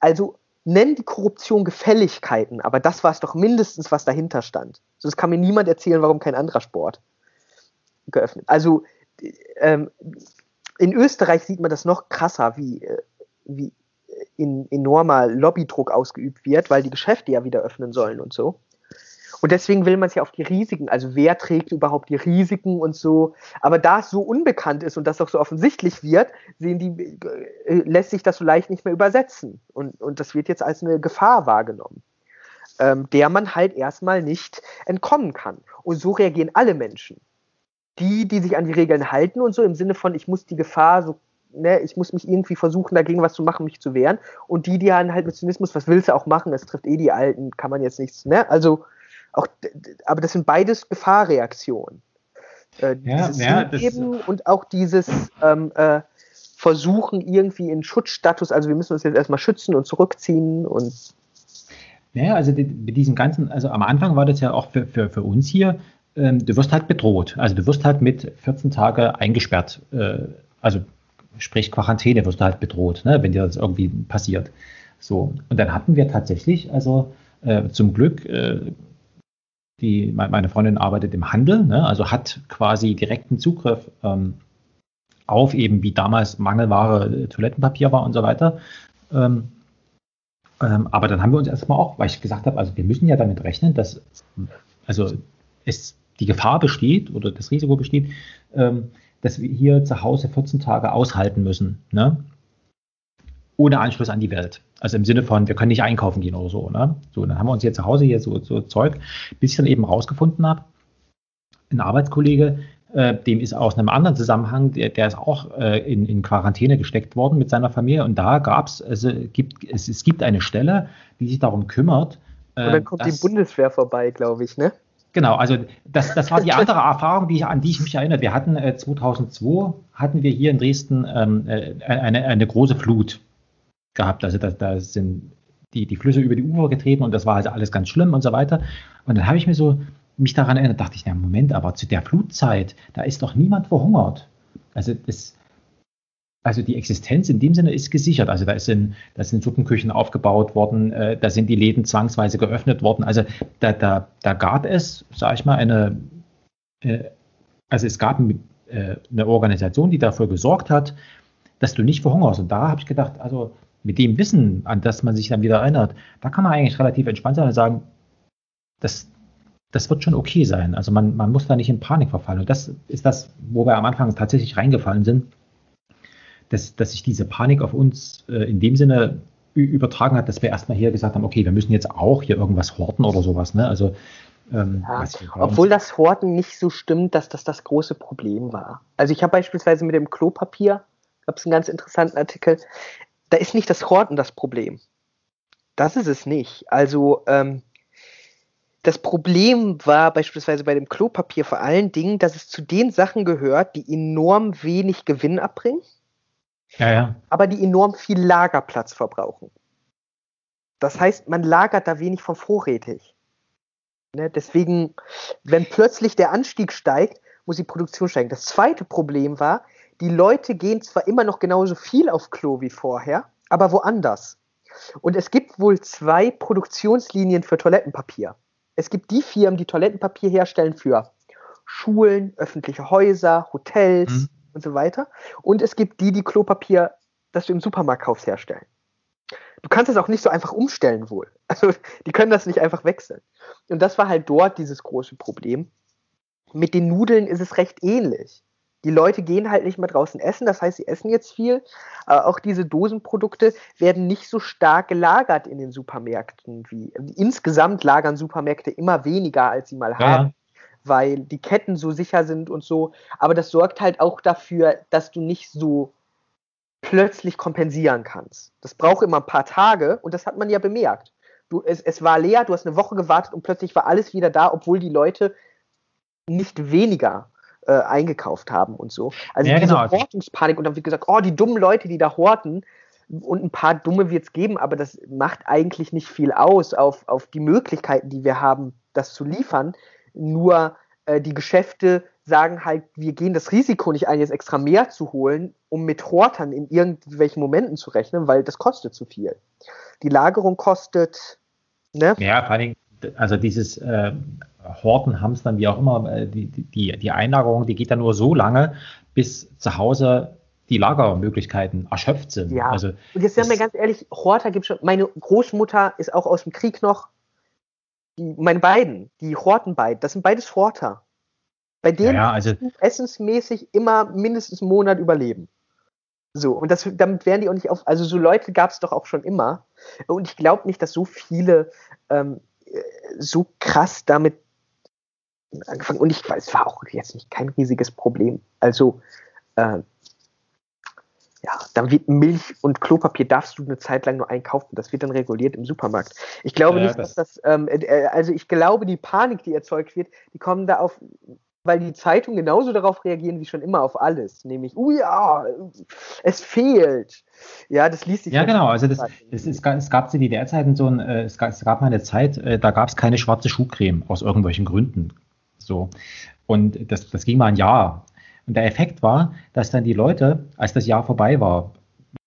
also nennen die Korruption Gefälligkeiten, aber das war es doch mindestens, was dahinter stand. Sonst kann mir niemand erzählen, warum kein anderer Sport geöffnet. Also ähm, in Österreich sieht man das noch krasser, wie, äh, wie in enormer Lobbydruck ausgeübt wird, weil die Geschäfte ja wieder öffnen sollen und so. Und deswegen will man es ja auf die Risiken, also wer trägt überhaupt die Risiken und so. Aber da es so unbekannt ist und das auch so offensichtlich wird, sehen die, äh, lässt sich das so leicht nicht mehr übersetzen. Und, und das wird jetzt als eine Gefahr wahrgenommen, ähm, der man halt erstmal nicht entkommen kann. Und so reagieren alle Menschen. Die, die sich an die Regeln halten und so im Sinne von, ich muss die Gefahr so Ne, ich muss mich irgendwie versuchen, dagegen was zu machen, mich zu wehren. Und die, die halt mit Zynismus, was willst du auch machen, das trifft eh die Alten, kann man jetzt nichts, ne? Also, auch, aber das sind beides Gefahrreaktionen. Äh, ja, dieses ja, Leben und auch dieses ähm, äh, Versuchen irgendwie in Schutzstatus, also wir müssen uns jetzt erstmal schützen und zurückziehen und. Naja, also die, mit diesem ganzen, also am Anfang war das ja auch für, für, für uns hier, ähm, du wirst halt bedroht, also du wirst halt mit vierzehn Tage eingesperrt, äh, also sprich Quarantäne, wirst du halt bedroht, ne, wenn dir das irgendwie passiert. So. Und dann hatten wir tatsächlich, also äh, zum Glück, äh, die, meine Freundin arbeitet im Handel, ne, also hat quasi direkten Zugriff ähm, auf eben, wie damals Mangelware, Toilettenpapier war und so weiter. Ähm, ähm, aber dann haben wir uns erstmal auch, weil ich gesagt habe, also wir müssen ja damit rechnen, dass also es die Gefahr besteht oder das Risiko besteht, ähm, dass wir hier zu Hause vierzehn Tage aushalten müssen, ne? Ohne Anschluss an die Welt. Also im Sinne von, wir können nicht einkaufen gehen oder so, ne? So, dann haben wir uns hier zu Hause hier so, so Zeug, bis ich dann eben rausgefunden habe, ein Arbeitskollege, äh, dem ist aus einem anderen Zusammenhang, der, der ist auch äh, in, in Quarantäne gesteckt worden mit seiner Familie und da gab's, also gibt, es, es gibt eine Stelle, die sich darum kümmert. Äh, und dann kommt dass, die Bundeswehr vorbei, glaube ich, ne? Genau, also das, das war die andere Erfahrung, die ich, an die ich mich erinnere. Wir hatten äh, zweitausendzwei, hatten wir hier in Dresden ähm, äh, eine, eine große Flut gehabt. Also da, da sind die, die Flüsse über die Ufer getreten und das war also alles ganz schlimm und so weiter. Und dann habe ich mir so, mich daran erinnert, dachte ich, na Moment, aber zu der Flutzeit, da ist doch niemand verhungert. Also das, Also die Existenz in dem Sinne ist gesichert. Also da, ist in, da sind Suppenküchen aufgebaut worden, äh, da sind die Läden zwangsweise geöffnet worden. Also da, da, da gab es, sage ich mal, eine, äh, also es gab ein, äh, eine Organisation, die dafür gesorgt hat, dass du nicht verhungerst. Und da habe ich gedacht, also mit dem Wissen, an das man sich dann wieder erinnert, da kann man eigentlich relativ entspannt sein und sagen, das, das wird schon okay sein. Also man, man muss da nicht in Panik verfallen. Und das ist das, wo wir am Anfang tatsächlich reingefallen sind. Dass, dass sich diese Panik auf uns äh, in dem Sinne übertragen hat, dass wir erstmal hier gesagt haben, okay, wir müssen jetzt auch hier irgendwas horten oder sowas. Ne? Also, ähm, ja, weiß ich, obwohl das Horten nicht so stimmt, dass das das große Problem war. Also ich habe beispielsweise mit dem Klopapier, gab es einen ganz interessanten Artikel, da ist nicht das Horten das Problem. Das ist es nicht. Also ähm, das Problem war beispielsweise bei dem Klopapier vor allen Dingen, dass es zu den Sachen gehört, die enorm wenig Gewinn abbringen. Ja, ja. Aber die enorm viel Lagerplatz verbrauchen. Das heißt, man lagert da wenig von vorrätig. Ne? Deswegen, wenn plötzlich der Anstieg steigt, muss die Produktion steigen. Das zweite Problem war, die Leute gehen zwar immer noch genauso viel auf Klo wie vorher, aber woanders. Und es gibt wohl zwei Produktionslinien für Toilettenpapier. Es gibt die Firmen, die Toilettenpapier herstellen für Schulen, öffentliche Häuser, Hotels, mhm. und so weiter. Und es gibt die, die Klopapier, das du im Supermarkt kaufst, herstellen. Du kannst es auch nicht so einfach umstellen wohl. Also die können das nicht einfach wechseln. Und das war halt dort dieses große Problem. Mit den Nudeln ist es recht ähnlich. Die Leute gehen halt nicht mehr draußen essen, das heißt, sie essen jetzt viel. Aber auch diese Dosenprodukte werden nicht so stark gelagert in den Supermärkten. Wie insgesamt lagern Supermärkte immer weniger, als sie mal ja. haben. Weil die Ketten so sicher sind und so. Aber das sorgt halt auch dafür, dass du nicht so plötzlich kompensieren kannst. Das braucht immer ein paar Tage und das hat man ja bemerkt. Du, es, es war leer, du hast eine Woche gewartet und plötzlich war alles wieder da, obwohl die Leute nicht weniger äh, eingekauft haben und so. Also ja, diese genau. Hortungspanik und dann wird gesagt, oh, die dummen Leute, die da horten, und ein paar dumme wird es geben, aber das macht eigentlich nicht viel aus auf, auf die Möglichkeiten, die wir haben, das zu liefern. Nur äh, die Geschäfte sagen halt, wir gehen das Risiko nicht ein, jetzt extra mehr zu holen, um mit Hortern in irgendwelchen Momenten zu rechnen, weil das kostet zu viel. Die Lagerung kostet, ne? Ja, vor allem, also dieses äh, Horten, Hamstern, wie auch immer, äh, die, die, die Einlagerung, die geht dann nur so lange, bis zu Hause die Lagermöglichkeiten erschöpft sind. Ja, also, und jetzt sagen wir ganz ehrlich, Horter gibt schon, meine Großmutter ist auch aus dem Krieg noch, Die, meine beiden, die horten beide, das sind beides Horter. Bei denen ja, ja, also essensmäßig immer mindestens einen Monat überleben. So, und das, damit wären die auch nicht auf, also so Leute gab es doch auch schon immer. Und ich glaube nicht, dass so viele ähm, so krass damit angefangen, und ich weiß, es war auch jetzt nicht kein riesiges Problem. Also, äh, ja, dann wird Milch und Klopapier darfst du eine Zeit lang nur einkaufen. Das wird dann reguliert im Supermarkt. Ich glaube ja, nicht, dass das, ähm, äh, also ich glaube, die Panik, die erzeugt wird, die kommen da auf, weil die Zeitungen genauso darauf reagieren wie schon immer auf alles. Nämlich, oh ja, es fehlt. Ja, das liest sich. Ja, genau. Also das, das ist, es gab zu D D R-Zeiten so ein, äh, es, gab, es gab mal eine Zeit, äh, da gab es keine schwarze Schuhcreme aus irgendwelchen Gründen. So. Und das, das ging mal ein Jahr. Und der Effekt war, dass dann die Leute, als das Jahr vorbei war,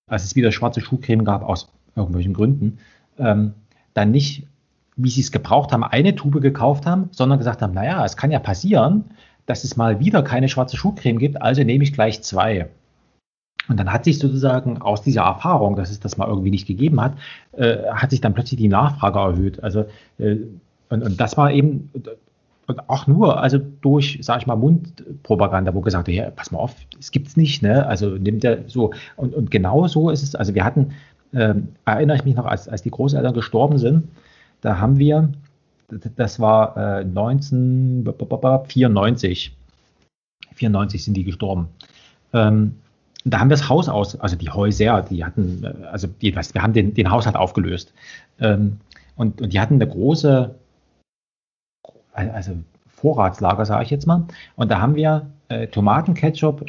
als es wieder schwarze Schuhcreme gab, aus irgendwelchen Gründen, ähm, dann nicht, wie sie es gebraucht haben, eine Tube gekauft haben, sondern gesagt haben, naja, es kann ja passieren, dass es mal wieder keine schwarze Schuhcreme gibt, also nehme ich gleich zwei. Und dann hat sich sozusagen aus dieser Erfahrung, dass es das mal irgendwie nicht gegeben hat, äh, hat sich dann plötzlich die Nachfrage erhöht. Also äh, und, und das war eben... Und auch nur, also durch, sag ich mal, Mundpropaganda, wo gesagt wird, ja, pass mal auf, es gibt's nicht, ne? Also nimmt er so. Und, und genau so ist es, also wir hatten, äh, erinnere ich mich noch, als, als die Großeltern gestorben sind, da haben wir, das war äh, neunzehnhundertvierundneunzig sind die gestorben. Ähm, da haben wir das Haus aus, also die Häuser, die hatten, also die, wir haben den, den Haushalt aufgelöst. Ähm, und, und die hatten eine große, also Vorratslager, sage ich jetzt mal. Und da haben wir äh, Tomatenketchup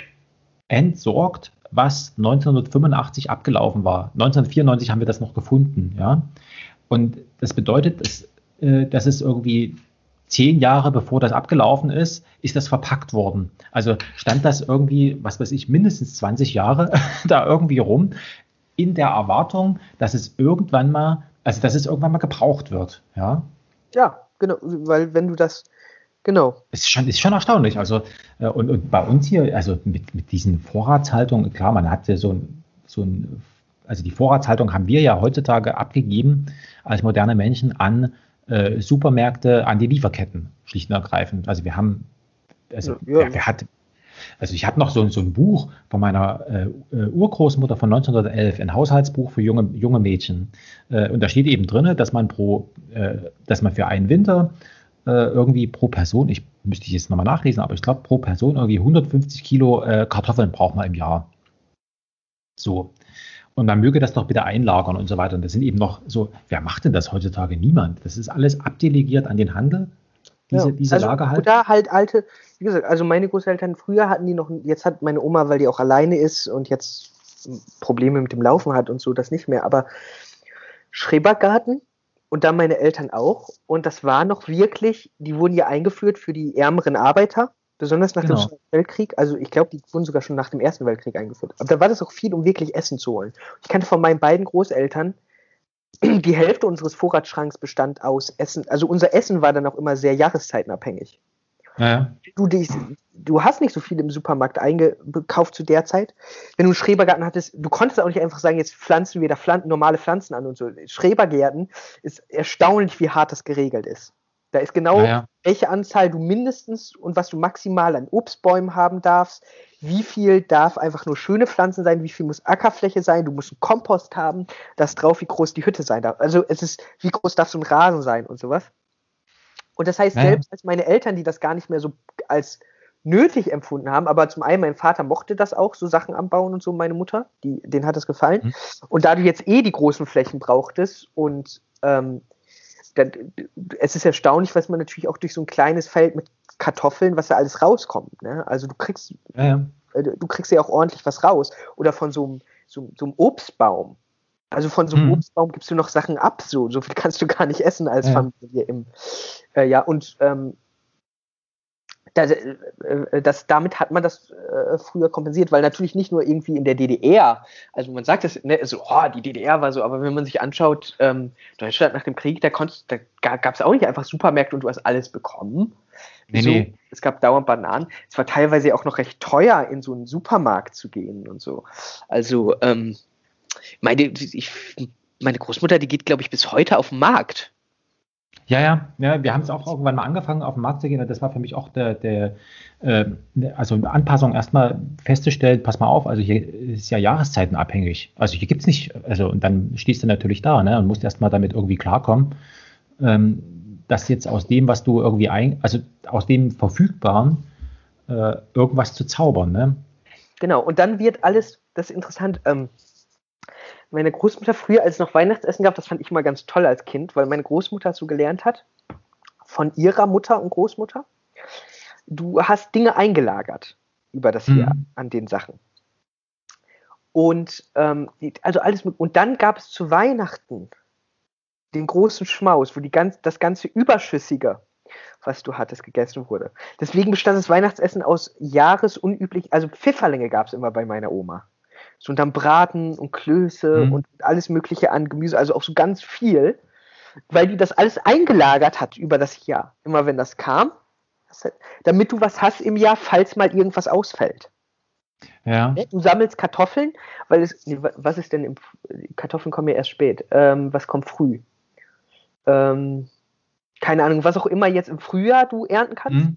entsorgt, was neunzehnhundertfünfundachtzig abgelaufen war. neunzehnhundertvierundneunzig haben wir das noch gefunden. Ja? Und das bedeutet, dass, äh, dass es irgendwie zehn Jahre bevor das abgelaufen ist, ist das verpackt worden. Also stand das irgendwie, was weiß ich, mindestens zwanzig Jahre da irgendwie rum, in der Erwartung, dass es irgendwann mal, also dass es irgendwann mal gebraucht wird. Ja, ja, genau, weil wenn du das, genau. Ist schon, ist schon erstaunlich. Also und, und bei uns hier, also mit, mit diesen Vorratshaltungen, klar, man hat ja so ein, so ein, also die Vorratshaltung haben wir ja heutzutage abgegeben als moderne Menschen an äh, Supermärkte, an die Lieferketten, schlicht und ergreifend. Also wir haben, also ja, ja. Wer hat, also ich habe noch so, so ein Buch von meiner äh, Urgroßmutter von neunzehnhundertelf, ein Haushaltsbuch für junge, junge Mädchen. Äh, und da steht eben drin, dass man pro, äh, dass man für einen Winter äh, irgendwie pro Person, ich müsste ich jetzt nochmal nachlesen, aber ich glaube pro Person irgendwie hundertfünfzig Kilo äh, Kartoffeln braucht man im Jahr. So. Und man möge das doch bitte einlagern und so weiter. Und das sind eben noch so, wer macht denn das heutzutage? Niemand. Das ist alles abdelegiert an den Handel, diese, ja, diese also, Lage halt. Oder halt alte, wie gesagt, also meine Großeltern früher hatten die noch, jetzt hat meine Oma, weil die auch alleine ist und jetzt Probleme mit dem Laufen hat und so, das nicht mehr. Aber Schrebergarten und dann meine Eltern auch. Und das war noch wirklich, die wurden ja eingeführt für die ärmeren Arbeiter. Besonders nach genau. dem Weltkrieg, also ich glaube, die wurden sogar schon nach dem Ersten Weltkrieg eingeführt. Aber da war das auch viel, um wirklich Essen zu holen. Ich kannte von meinen beiden Großeltern, die Hälfte unseres Vorratsschranks bestand aus Essen. Also unser Essen war dann auch immer sehr jahreszeitenabhängig. Naja. Du, die, du hast nicht so viel im Supermarkt eingekauft zu der Zeit. Wenn du einen Schrebergarten hattest, du konntest auch nicht einfach sagen, jetzt pflanzen wir da Pflanzen, normale Pflanzen an und so. Schrebergärten ist erstaunlich, wie hart das geregelt ist. Da ist genau, naja. welche Anzahl du mindestens und was du maximal an Obstbäumen haben darfst, wie viel darf einfach nur schöne Pflanzen sein, wie viel muss Ackerfläche sein, du musst einen Kompost haben, das drauf, wie groß die Hütte sein darf. Also es ist, wie groß darf so ein Rasen sein und sowas. Und das heißt, naja. selbst als meine Eltern, die das gar nicht mehr so als nötig empfunden haben, aber zum einen, mein Vater mochte das auch, so Sachen anbauen und so, meine Mutter, die, denen hat das gefallen. Mhm. Und da du jetzt eh die großen Flächen brauchtest und ähm, es ist erstaunlich, was man natürlich auch durch so ein kleines Feld mit Kartoffeln, was da alles rauskommt. Ne? Also du kriegst ja, ja. du kriegst ja auch ordentlich was raus. Oder von so einem, so, so einem Obstbaum. Also von so einem hm. Obstbaum gibst du noch Sachen ab. So, so viel kannst du gar nicht essen als ja. Familie. Im, äh, ja, und ähm, das, äh, das, damit hat man das äh, früher kompensiert, weil natürlich nicht nur irgendwie in der D D R, also man sagt das, ne, so, oh, die D D R war so, aber wenn man sich anschaut, ähm, Deutschland nach dem Krieg, da, da gab es auch nicht einfach Supermärkte und du hast alles bekommen. Nee, so, nee. Es gab dauernd Bananen. Es war teilweise auch noch recht teuer, in so einen Supermarkt zu gehen und so. Also ähm, meine, ich, meine Großmutter, die geht, glaube ich, bis heute auf den Markt. Ja, ja, ja, wir haben es auch irgendwann mal angefangen, auf den Markt zu gehen. Das war für mich auch der, der äh, also eine Anpassung, erstmal festzustellen, pass mal auf, also hier ist ja jahreszeitenabhängig. Also hier gibt es nicht, also und dann stehst du natürlich da, ne, und musst erstmal damit irgendwie klarkommen, ähm, dass jetzt aus dem, was du irgendwie, ein, also aus dem Verfügbaren, äh, irgendwas zu zaubern, ne? Genau, und dann wird alles, das ist interessant, ähm, meine Großmutter früher, als es noch Weihnachtsessen gab, das fand ich mal ganz toll als Kind, weil meine Großmutter so gelernt hat, von ihrer Mutter und Großmutter, du hast Dinge eingelagert über das Jahr mhm. an den Sachen. Und, ähm, also alles mit, und dann gab es zu Weihnachten den großen Schmaus, wo die ganz, das ganze Überschüssige, was du hattest, gegessen wurde. Deswegen bestand das Weihnachtsessen aus jahresunüblich, also Pfifferlinge gab es immer bei meiner Oma. So, und dann Braten und Klöße mhm. und alles Mögliche an Gemüse, also auch so ganz viel, weil die das alles eingelagert hat über das Jahr. Immer wenn das kam, damit du was hast im Jahr, falls mal irgendwas ausfällt. Ja. Du sammelst Kartoffeln, weil es, nee, was ist denn, im, Kartoffeln kommen ja erst spät, ähm, was kommt früh? Ähm, keine Ahnung, was auch immer jetzt im Frühjahr du ernten kannst, mhm.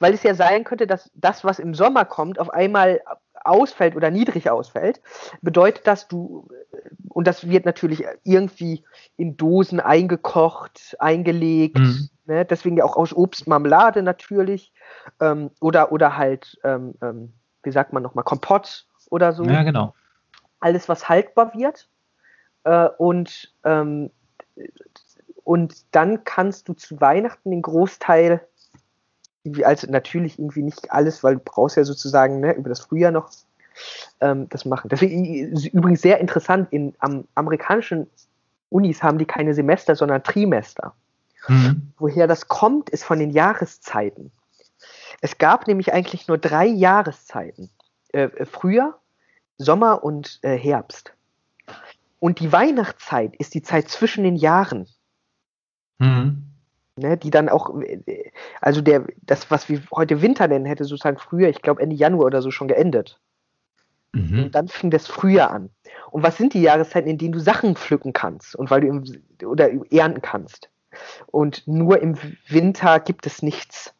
weil es ja sein könnte, dass das, was im Sommer kommt, auf einmal ausfällt oder niedrig ausfällt, bedeutet, dass du, und das wird natürlich irgendwie in Dosen eingekocht, eingelegt, mhm. ne? Deswegen ja auch aus Obst, Marmelade natürlich, ähm, oder, oder halt, ähm, ähm, wie sagt man nochmal, Kompott oder so. Ja, genau. Alles, was haltbar wird, äh, und, ähm, und dann kannst du zu Weihnachten den Großteil irgendwie, also natürlich irgendwie nicht alles, weil du brauchst ja sozusagen, ne, über das Frühjahr noch ähm, das machen. Deswegen ist übrigens sehr interessant, in am, amerikanischen Unis haben die keine Semester, sondern Trimester. Mhm. Woher das kommt, ist von den Jahreszeiten. Es gab nämlich eigentlich nur drei Jahreszeiten. Äh, Frühjahr, Sommer und äh, Herbst. Und die Weihnachtszeit ist die Zeit zwischen den Jahren. Mhm. Ne, die dann auch, also der, das, was wir heute Winter nennen, hätte sozusagen früher, ich glaube Ende Januar oder so schon geendet. Mhm. Und dann fing das Frühjahr an. Und was sind die Jahreszeiten, in denen du Sachen pflücken kannst und weil du im, oder ernten kannst? Und nur im Winter gibt es nichts,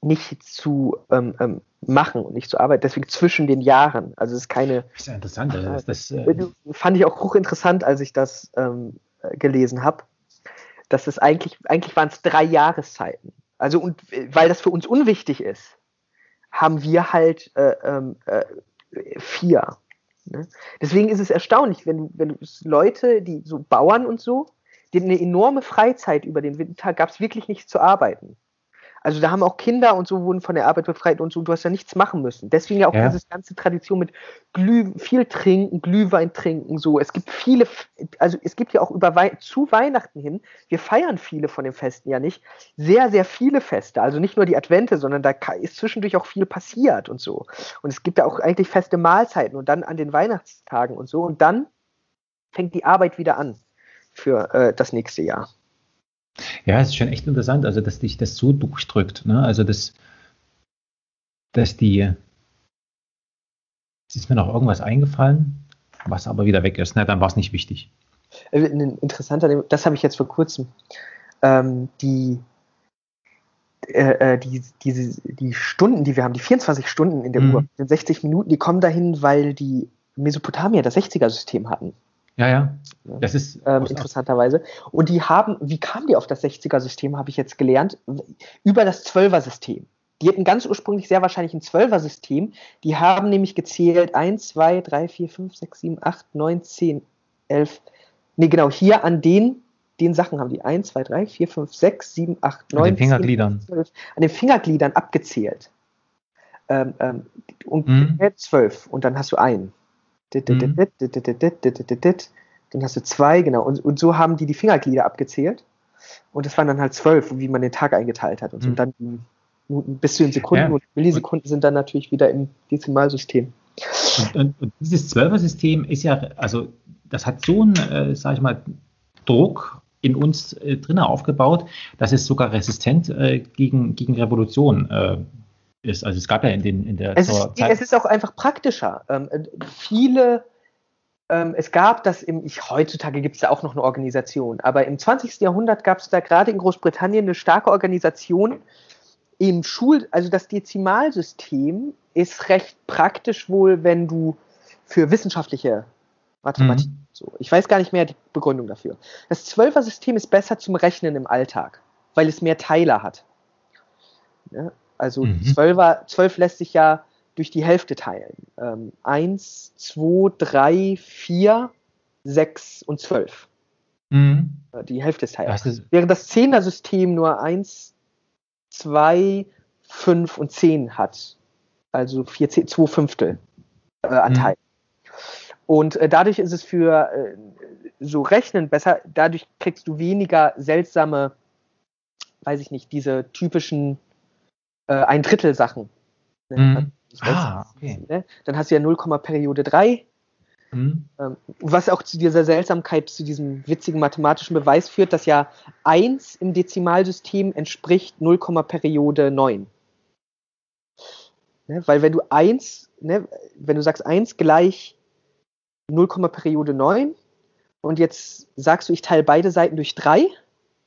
nichts zu ähm, ähm, machen und nicht zu arbeiten. Deswegen zwischen den Jahren. Also es ist keine. Das ist ja interessant. Äh, das, das, äh, fand ich auch hochinteressant, als ich das ähm, gelesen habe. Das ist eigentlich, eigentlich waren es drei Jahreszeiten. Also, und weil das für uns unwichtig ist, haben wir halt äh, äh, vier. Ne? Deswegen ist es erstaunlich, wenn, wenn Leute, die so Bauern und so, die eine enorme Freizeit über den Winter, gab es wirklich nichts zu arbeiten. Also da haben auch Kinder und so wurden von der Arbeit befreit und so, du hast ja nichts machen müssen. Deswegen ja auch ja. Diese ganze Tradition mit Glüh, viel trinken, Glühwein trinken, so. Es gibt viele, also es gibt ja auch über Wei- zu Weihnachten hin, wir feiern viele von den Festen ja nicht, sehr, sehr viele Feste. Also nicht nur die Advente, sondern da ist zwischendurch auch viel passiert und so. Und es gibt ja auch eigentlich feste Mahlzeiten und dann an den Weihnachtstagen und so. Und dann fängt die Arbeit wieder an für äh, das nächste Jahr. Ja, es ist schon echt interessant, also dass dich das so durchdrückt, ne? Also dass, dass die, es ist mir noch irgendwas eingefallen, was aber wieder weg ist, ne? Dann war es nicht wichtig. Ein interessanter, das habe ich jetzt vor kurzem, ähm, die, äh, die, die, die Stunden, die wir haben, die vierundzwanzig Stunden in der mhm. Uhr, die sechzig Minuten, die kommen dahin, weil die Mesopotamier das sechziger-System hatten. Ja, ja, das ist ähm, interessanterweise. Und die haben, wie kamen die auf das sechziger-System, habe ich jetzt gelernt, über das zwölfer-System. Die hatten ganz ursprünglich sehr wahrscheinlich ein zwölfer-System. Die haben nämlich gezählt eins, zwei, drei, vier, fünf, sechs, sieben, acht, neun, zehn, elf. Ne, genau, hier an den, den Sachen haben die eins, zwei, drei, vier, fünf, sechs, sieben, acht, neun, an den Fingergliedern. zehn, zwölf, an den Fingergliedern abgezählt. Ähm, ähm, und mhm. zwölf und dann hast du einen. Mhm. Dann hast du zwei, genau. Und, und so haben die die Fingerglieder abgezählt. Und das waren dann halt zwölf, wie man den Tag eingeteilt hat. Und so. Mhm. Dann Minuten bis zu den Sekunden ja. und Millisekunden sind dann natürlich wieder im Dezimalsystem. Und, und, und dieses Zwölfer-System ist ja, also das hat so einen, äh, sag ich mal, Druck in uns äh, drin aufgebaut, dass es sogar resistent äh, gegen, gegen Revolution äh, ist. Also es gab ja in, den, in der es ist, Zeit... Es ist auch einfach praktischer. Ähm, viele, ähm, es gab das, im, ich, heutzutage gibt es da auch noch eine Organisation, aber im zwanzigsten Jahrhundert gab es da gerade in Großbritannien eine starke Organisation im Schul... Also das Dezimalsystem ist recht praktisch wohl, wenn du für wissenschaftliche Mathematik... Mhm. So, ich weiß gar nicht mehr die Begründung dafür. Das Zwölfer-System ist besser zum Rechnen im Alltag, weil es mehr Teiler hat. Ja? Also zwölf lässt sich ja durch die Hälfte teilen. Ähm, eins, zwei, drei, vier, sechs und zwölf. Mhm. Die Hälfte ist teilbar. Während das Zehner-System nur eins, zwei, fünf und zehn hat. Also zwei Fünftel äh, Anteil. Mhm. Und äh, dadurch ist es für äh, so Rechnen besser. Dadurch kriegst du weniger seltsame, weiß ich nicht, diese typischen ein Drittel Sachen. Mhm. Ah, okay. Dann hast du ja null Komma Periode drei, mhm. was auch zu dieser Seltsamkeit, zu diesem witzigen mathematischen Beweis führt, dass ja eins im Dezimalsystem entspricht null Komma Periode neun. Weil wenn du eins, wenn du sagst eins gleich null Komma Periode neun und jetzt sagst du, ich teile beide Seiten durch drei,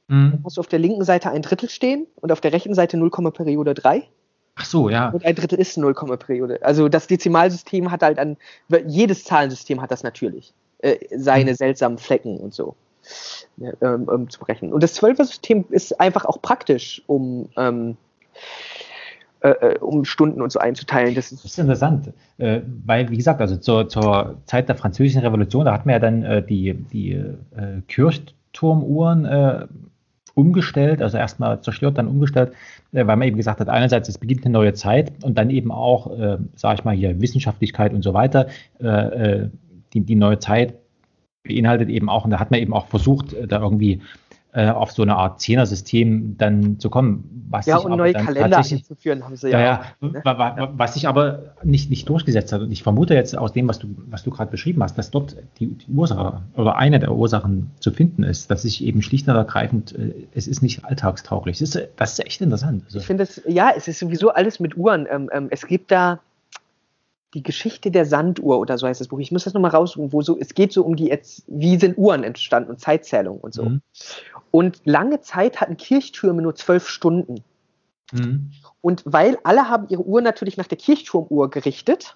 dann hast du auf der linken Seite ein Drittel stehen und auf der rechten Seite null Komma Periode drei. Ach so, ja. Und ein Drittel ist null Komma Periode. Also das Dezimalsystem hat halt an, jedes Zahlensystem hat das natürlich, äh, seine mhm. seltsamen Flecken und so ja, ähm, ähm, zu berechnen. Und das Zwölfer-System ist einfach auch praktisch, um, ähm, äh, um Stunden und so einzuteilen. Das ist, das ist interessant, äh, weil, wie gesagt, also zur, zur Zeit der Französischen Revolution, da hatten wir ja dann äh, die, die äh, Kirchturmuhren äh, umgestellt, also erstmal zerstört, dann umgestellt, weil man eben gesagt hat, einerseits, es beginnt eine neue Zeit und dann eben auch, äh, sage ich mal hier, Wissenschaftlichkeit und so weiter, äh, die, die neue Zeit beinhaltet eben auch, und da hat man eben auch versucht, da irgendwie äh, auf so eine Art Zehnersystem dann zu kommen. Was ja, und neue Kalender einzuführen haben sie ja. Ja, auch, ne? wa, wa, wa, was sich aber nicht, nicht durchgesetzt hat. Und ich vermute jetzt aus dem, was du, was du gerade beschrieben hast, dass dort die, die Ursache oder eine der Ursachen zu finden ist, dass sich eben schlicht und ergreifend, äh, es ist nicht alltagstauglich. Das ist, das ist echt interessant. Also, ich finde es, ja, es ist sowieso alles mit Uhren. Ähm, ähm, es gibt da die Geschichte der Sanduhr oder so heißt das Buch. Ich muss das nochmal raussuchen, wo so, es geht so um die, jetzt, wie sind Uhren entstanden und Zeitzählung und so. Mhm. Und lange Zeit hatten Kirchtürme nur zwölf Stunden. Mhm. Und weil alle haben ihre Uhr natürlich nach der Kirchturmuhr gerichtet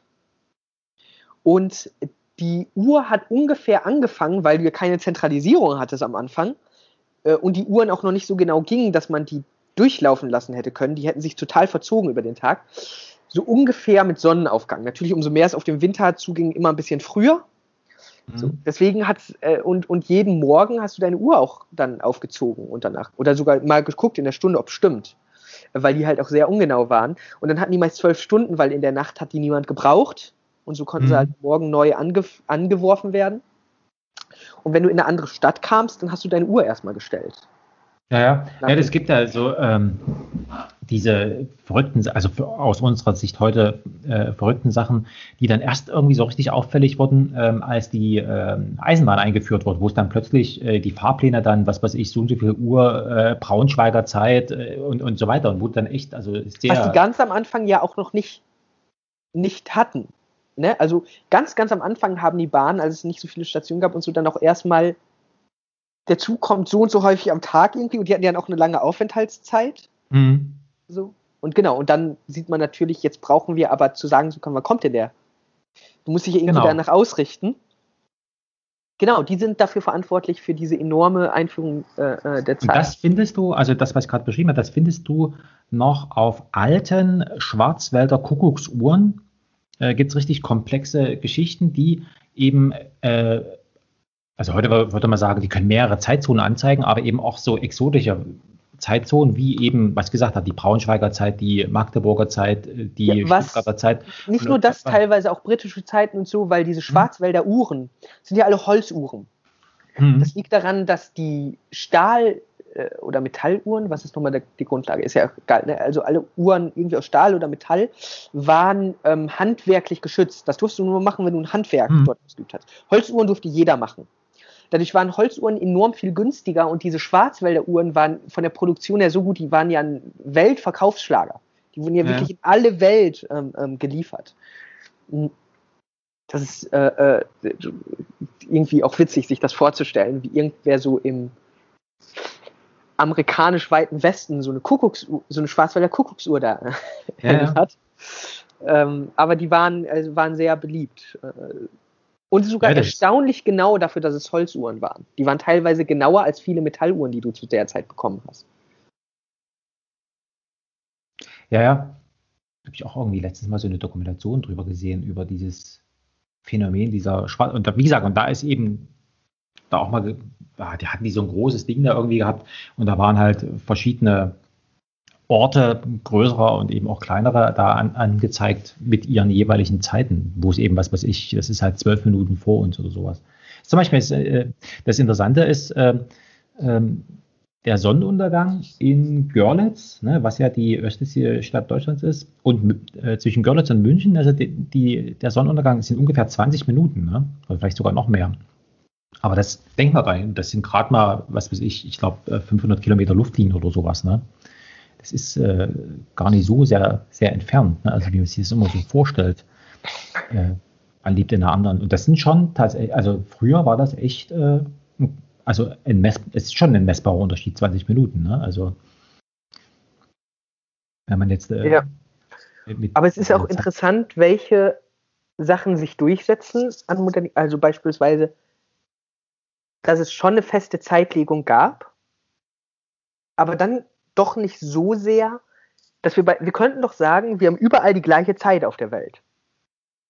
und die Uhr hat ungefähr angefangen, weil wir keine Zentralisierung hattest am Anfang und die Uhren auch noch nicht so genau gingen, dass man die durchlaufen lassen hätte können. Die hätten sich total verzogen über den Tag. So ungefähr mit Sonnenaufgang. Natürlich, umso mehr es auf den Winter zuging, immer ein bisschen früher. Mhm. So, deswegen hat's, äh, und, und jeden Morgen hast du deine Uhr auch dann aufgezogen und danach. Oder sogar mal geguckt in der Stunde, ob es stimmt. Weil die halt auch sehr ungenau waren. Und dann hatten die meist zwölf Stunden, weil in der Nacht hat die niemand gebraucht. Und so konnten mhm. sie halt morgen neu ange, angeworfen werden. Und wenn du in eine andere Stadt kamst, dann hast du deine Uhr erstmal gestellt. Ja, ja, es gibt also ähm, diese verrückten, also für, aus unserer Sicht heute äh, verrückten Sachen, die dann erst irgendwie so richtig auffällig wurden, ähm, als die ähm, Eisenbahn eingeführt wurde, wo es dann plötzlich äh, die Fahrpläne dann, was weiß ich, so und so viel Uhr, äh, Braunschweiger Zeit äh, und, und so weiter und wurde dann echt, also sehr... Was die ganz am Anfang ja auch noch nicht, nicht hatten, ne? Also ganz, ganz am Anfang haben die Bahnen, als es nicht so viele Stationen gab und so, dann auch erstmal der Zug kommt so und so häufig am Tag irgendwie und die hatten ja auch eine lange Aufenthaltszeit. Mhm. So. Und genau, und dann sieht man natürlich, jetzt brauchen wir aber zu sagen, so kann, wann kommt denn der? Du musst dich irgendwie genau. danach ausrichten. Genau, die sind dafür verantwortlich für diese enorme Einführung äh, der Zeit. Und das findest du, also das, was ich gerade beschrieben habe, das findest du noch auf alten Schwarzwälder Kuckucksuhren. Äh, gibt es richtig komplexe Geschichten, die eben äh, also heute würde man sagen, die können mehrere Zeitzonen anzeigen, aber eben auch so exotische Zeitzonen, wie eben, was ich gesagt habe, die Braunschweiger Zeit, die Magdeburger Zeit, die ja, Stuttgarter Zeit. Nicht nur das, das teilweise auch britische Zeiten und so, weil diese Schwarzwälder Uhren sind ja alle Holzuhren. Hm. Das liegt daran, dass die Stahl- oder Metalluhren, was ist nochmal die Grundlage, ist ja egal, ne? Also alle Uhren irgendwie aus Stahl oder Metall waren ähm, handwerklich geschützt. Das durfst du nur machen, wenn du ein Handwerk hm. dort ausgeübt hast. Holzuhren durfte jeder machen. Dadurch waren Holzuhren enorm viel günstiger und diese Schwarzwälderuhren waren von der Produktion her so gut, die waren ja ein Weltverkaufsschlager. Die wurden ja, ja. wirklich in alle Welt ähm, geliefert. Das ist äh, äh, irgendwie auch witzig, sich das vorzustellen, wie irgendwer so im amerikanisch weiten Westen so eine Kuckucksuhr, so eine Schwarzwälder Kuckucksuhr da ja. hat. Ähm, aber die waren, also waren sehr beliebt. Und sogar ja, erstaunlich genau dafür, dass es Holzuhren waren. Die waren teilweise genauer als viele Metalluhren, die du zu der Zeit bekommen hast. Ja, ja. Habe ich auch irgendwie letztens mal so eine Dokumentation drüber gesehen, über dieses Phänomen dieser Schwarz... Und da, wie gesagt, und da ist eben da auch mal... Ah, die hatten die so ein großes Ding da irgendwie gehabt und da waren halt verschiedene Orte, größere und eben auch kleinere, da an, angezeigt mit ihren jeweiligen Zeiten, wo es eben, was weiß ich, das ist halt zwölf Minuten vor uns oder sowas. Zum Beispiel, ist, äh, das Interessante ist, äh, äh, der Sonnenuntergang in Görlitz, ne, was ja die östlichste Stadt Deutschlands ist, und äh, zwischen Görlitz und München, also die, die, der Sonnenuntergang sind ungefähr zwanzig Minuten, ne? Oder vielleicht sogar noch mehr. Aber das, denk mal rein, das sind gerade mal, was weiß ich, ich glaube fünfhundert Kilometer Luftlinie oder sowas, ne? Das ist äh, gar nicht so sehr, sehr entfernt, ne? Also wie man sich das immer so vorstellt. Äh, man lebt in einer anderen. Und das sind schon tatsächlich, also früher war das echt, äh, also ein Mess, es ist schon ein messbarer Unterschied, zwanzig Minuten, ne? Also wenn man jetzt. Äh, ja. Mit, aber es ist auch interessant, welche Sachen sich durchsetzen an Modern, also beispielsweise, dass es schon eine feste Zeitlegung gab, aber dann doch nicht so sehr, dass wir bei, wir könnten doch sagen, wir haben überall die gleiche Zeit auf der Welt.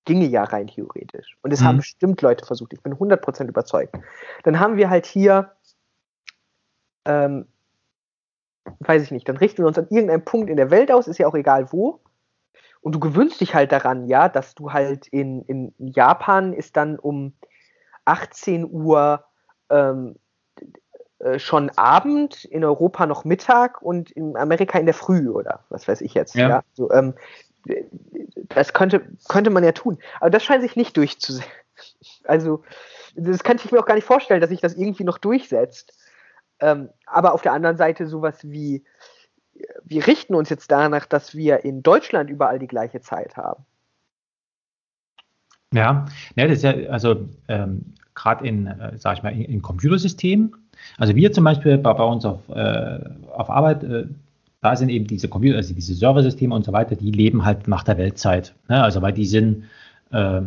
Ginge ja rein theoretisch. Und das mhm. haben bestimmt Leute versucht. Ich bin hundert Prozent überzeugt. Dann haben wir halt hier, ähm, weiß ich nicht, dann richten wir uns an irgendeinem Punkt in der Welt aus, ist ja auch egal wo. Und du gewöhnst dich halt daran, ja, dass du halt in, in Japan ist dann um achtzehn Uhr ähm, äh, schon Abend, in Europa noch Mittag und in Amerika in der Früh oder was weiß ich jetzt. Ja. Ja? So, ähm, das könnte, könnte man ja tun. Aber das scheint sich nicht durchzusetzen. Also das kann ich mir auch gar nicht vorstellen, dass sich das irgendwie noch durchsetzt. Ähm, aber auf der anderen Seite sowas wie, wir richten uns jetzt danach, dass wir in Deutschland überall die gleiche Zeit haben. Ja, ne, das ist ja, also ähm, gerade in, äh, sag ich mal, in, in Computersystemen. Also wir zum Beispiel bei, bei uns auf, äh, auf Arbeit, äh, da sind eben diese Computer, also diese Serversysteme und so weiter, die leben halt nach der Weltzeit. Ne? Also weil die sind, äh,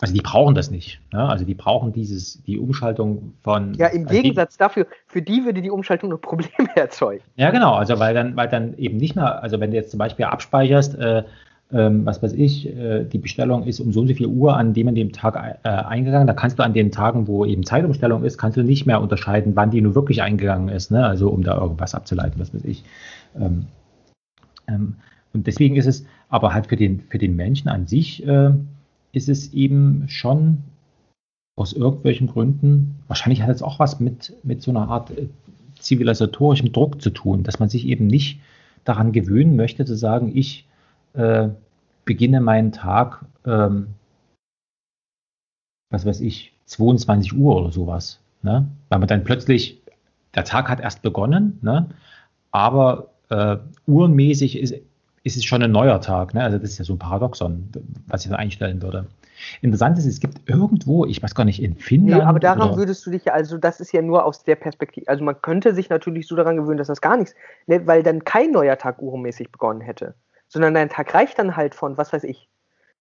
also die brauchen das nicht. Ne? Also die brauchen dieses, die Umschaltung von. Ja, im also Gegensatz die, dafür, für die würde die Umschaltung noch Probleme erzeugen. Ja, genau. Also weil dann, weil dann eben nicht mehr, also wenn du jetzt zum Beispiel abspeicherst. Äh, Ähm, was weiß ich, äh, die Bestellung ist um so und so viel Uhr an dem an dem Tag äh, eingegangen, da kannst du an den Tagen, wo eben Zeitumstellung ist, kannst du nicht mehr unterscheiden, wann die nun wirklich eingegangen ist, ne? Also um da irgendwas abzuleiten, was weiß ich. Ähm, ähm, und deswegen ist es, aber halt für den, für den Menschen an sich äh, ist es eben schon aus irgendwelchen Gründen, wahrscheinlich hat es auch was mit, mit so einer Art äh, zivilisatorischem Druck zu tun, dass man sich eben nicht daran gewöhnen möchte, zu sagen, ich Äh, beginne meinen Tag, ähm, was weiß ich, zweiundzwanzig Uhr oder sowas. Ne? Weil man dann plötzlich, der Tag hat erst begonnen, ne? Aber äh, uhrenmäßig ist, ist es schon ein neuer Tag. Ne? Also das ist ja so ein Paradoxon, was ich da einstellen würde. Interessant ist, es gibt irgendwo, ich weiß gar nicht, in Finnland. Nee, aber daran oder? Würdest du dich, also das ist ja nur aus der Perspektive, also man könnte sich natürlich so daran gewöhnen, dass das gar nichts, ne? Weil dann kein neuer Tag uhrenmäßig begonnen hätte. Sondern dein Tag reicht dann halt von, was weiß ich,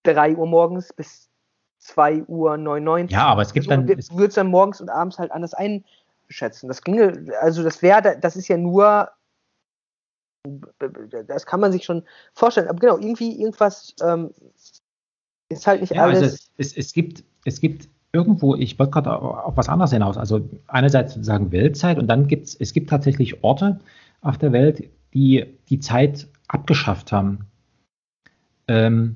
drei Uhr morgens bis zwei Uhr neunundneunzig. Ja, aber es gibt dann... Also, du würdest dann morgens und abends halt anders einschätzen. Das ginge, also das wäre, das ist ja nur... Das kann man sich schon vorstellen. Aber genau, irgendwie irgendwas ähm, ist halt nicht ja, alles... Also es, es, es, gibt, es gibt irgendwo, ich wollte gerade auf was anderes hinaus, also einerseits sozusagen Weltzeit und dann gibt es, es gibt tatsächlich Orte auf der Welt, die die Zeit... abgeschafft haben. Ähm,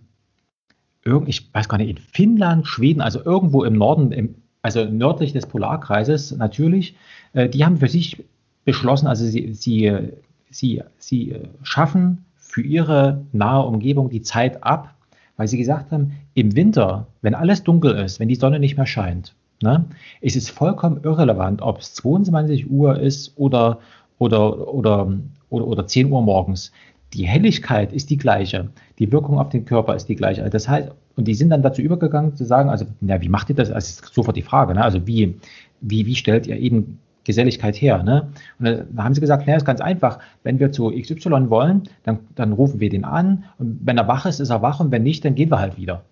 irgend, ich weiß gar nicht, in Finnland, Schweden, also irgendwo im Norden, im, also nördlich des Polarkreises natürlich, äh, die haben für sich beschlossen, also sie, sie, sie, sie schaffen für ihre nahe Umgebung die Zeit ab, weil sie gesagt haben, im Winter, wenn alles dunkel ist, wenn die Sonne nicht mehr scheint, ne, ist es vollkommen irrelevant, ob es zweiundzwanzig Uhr ist oder, oder, oder, oder, oder zehn Uhr morgens. Die Helligkeit ist die gleiche, die Wirkung auf den Körper ist die gleiche. Also das heißt, und die sind dann dazu übergegangen zu sagen, also na, wie macht ihr das? Also ist sofort die Frage, ne? Also wie, wie, wie stellt ihr eben Geselligkeit her? Ne? Und dann haben sie gesagt, naja, ist ganz einfach, wenn wir zu X Y wollen, dann, dann rufen wir den an und wenn er wach ist, ist er wach und wenn nicht, dann gehen wir halt wieder.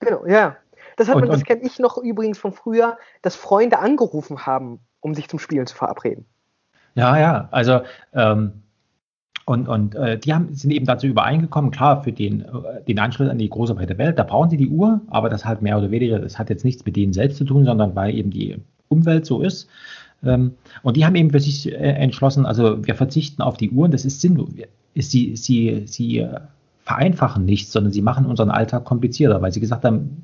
Genau, ja. Das hat man, und, das kenne ich noch übrigens von früher, dass Freunde angerufen haben, um sich zum Spielen zu verabreden. Ja, ja, also ähm, Und, und äh, die haben, sind eben dazu übereingekommen, klar, für den, den Anschluss an die große weite Welt, da brauchen sie die Uhr, aber das halt mehr oder weniger, das hat jetzt nichts mit denen selbst zu tun, sondern weil eben die Umwelt so ist. Ähm, und die haben eben für sich äh, entschlossen, also wir verzichten auf die Uhren, das ist sinnlos. Sie, sie, sie vereinfachen nichts, sondern sie machen unseren Alltag komplizierter, weil sie gesagt haben,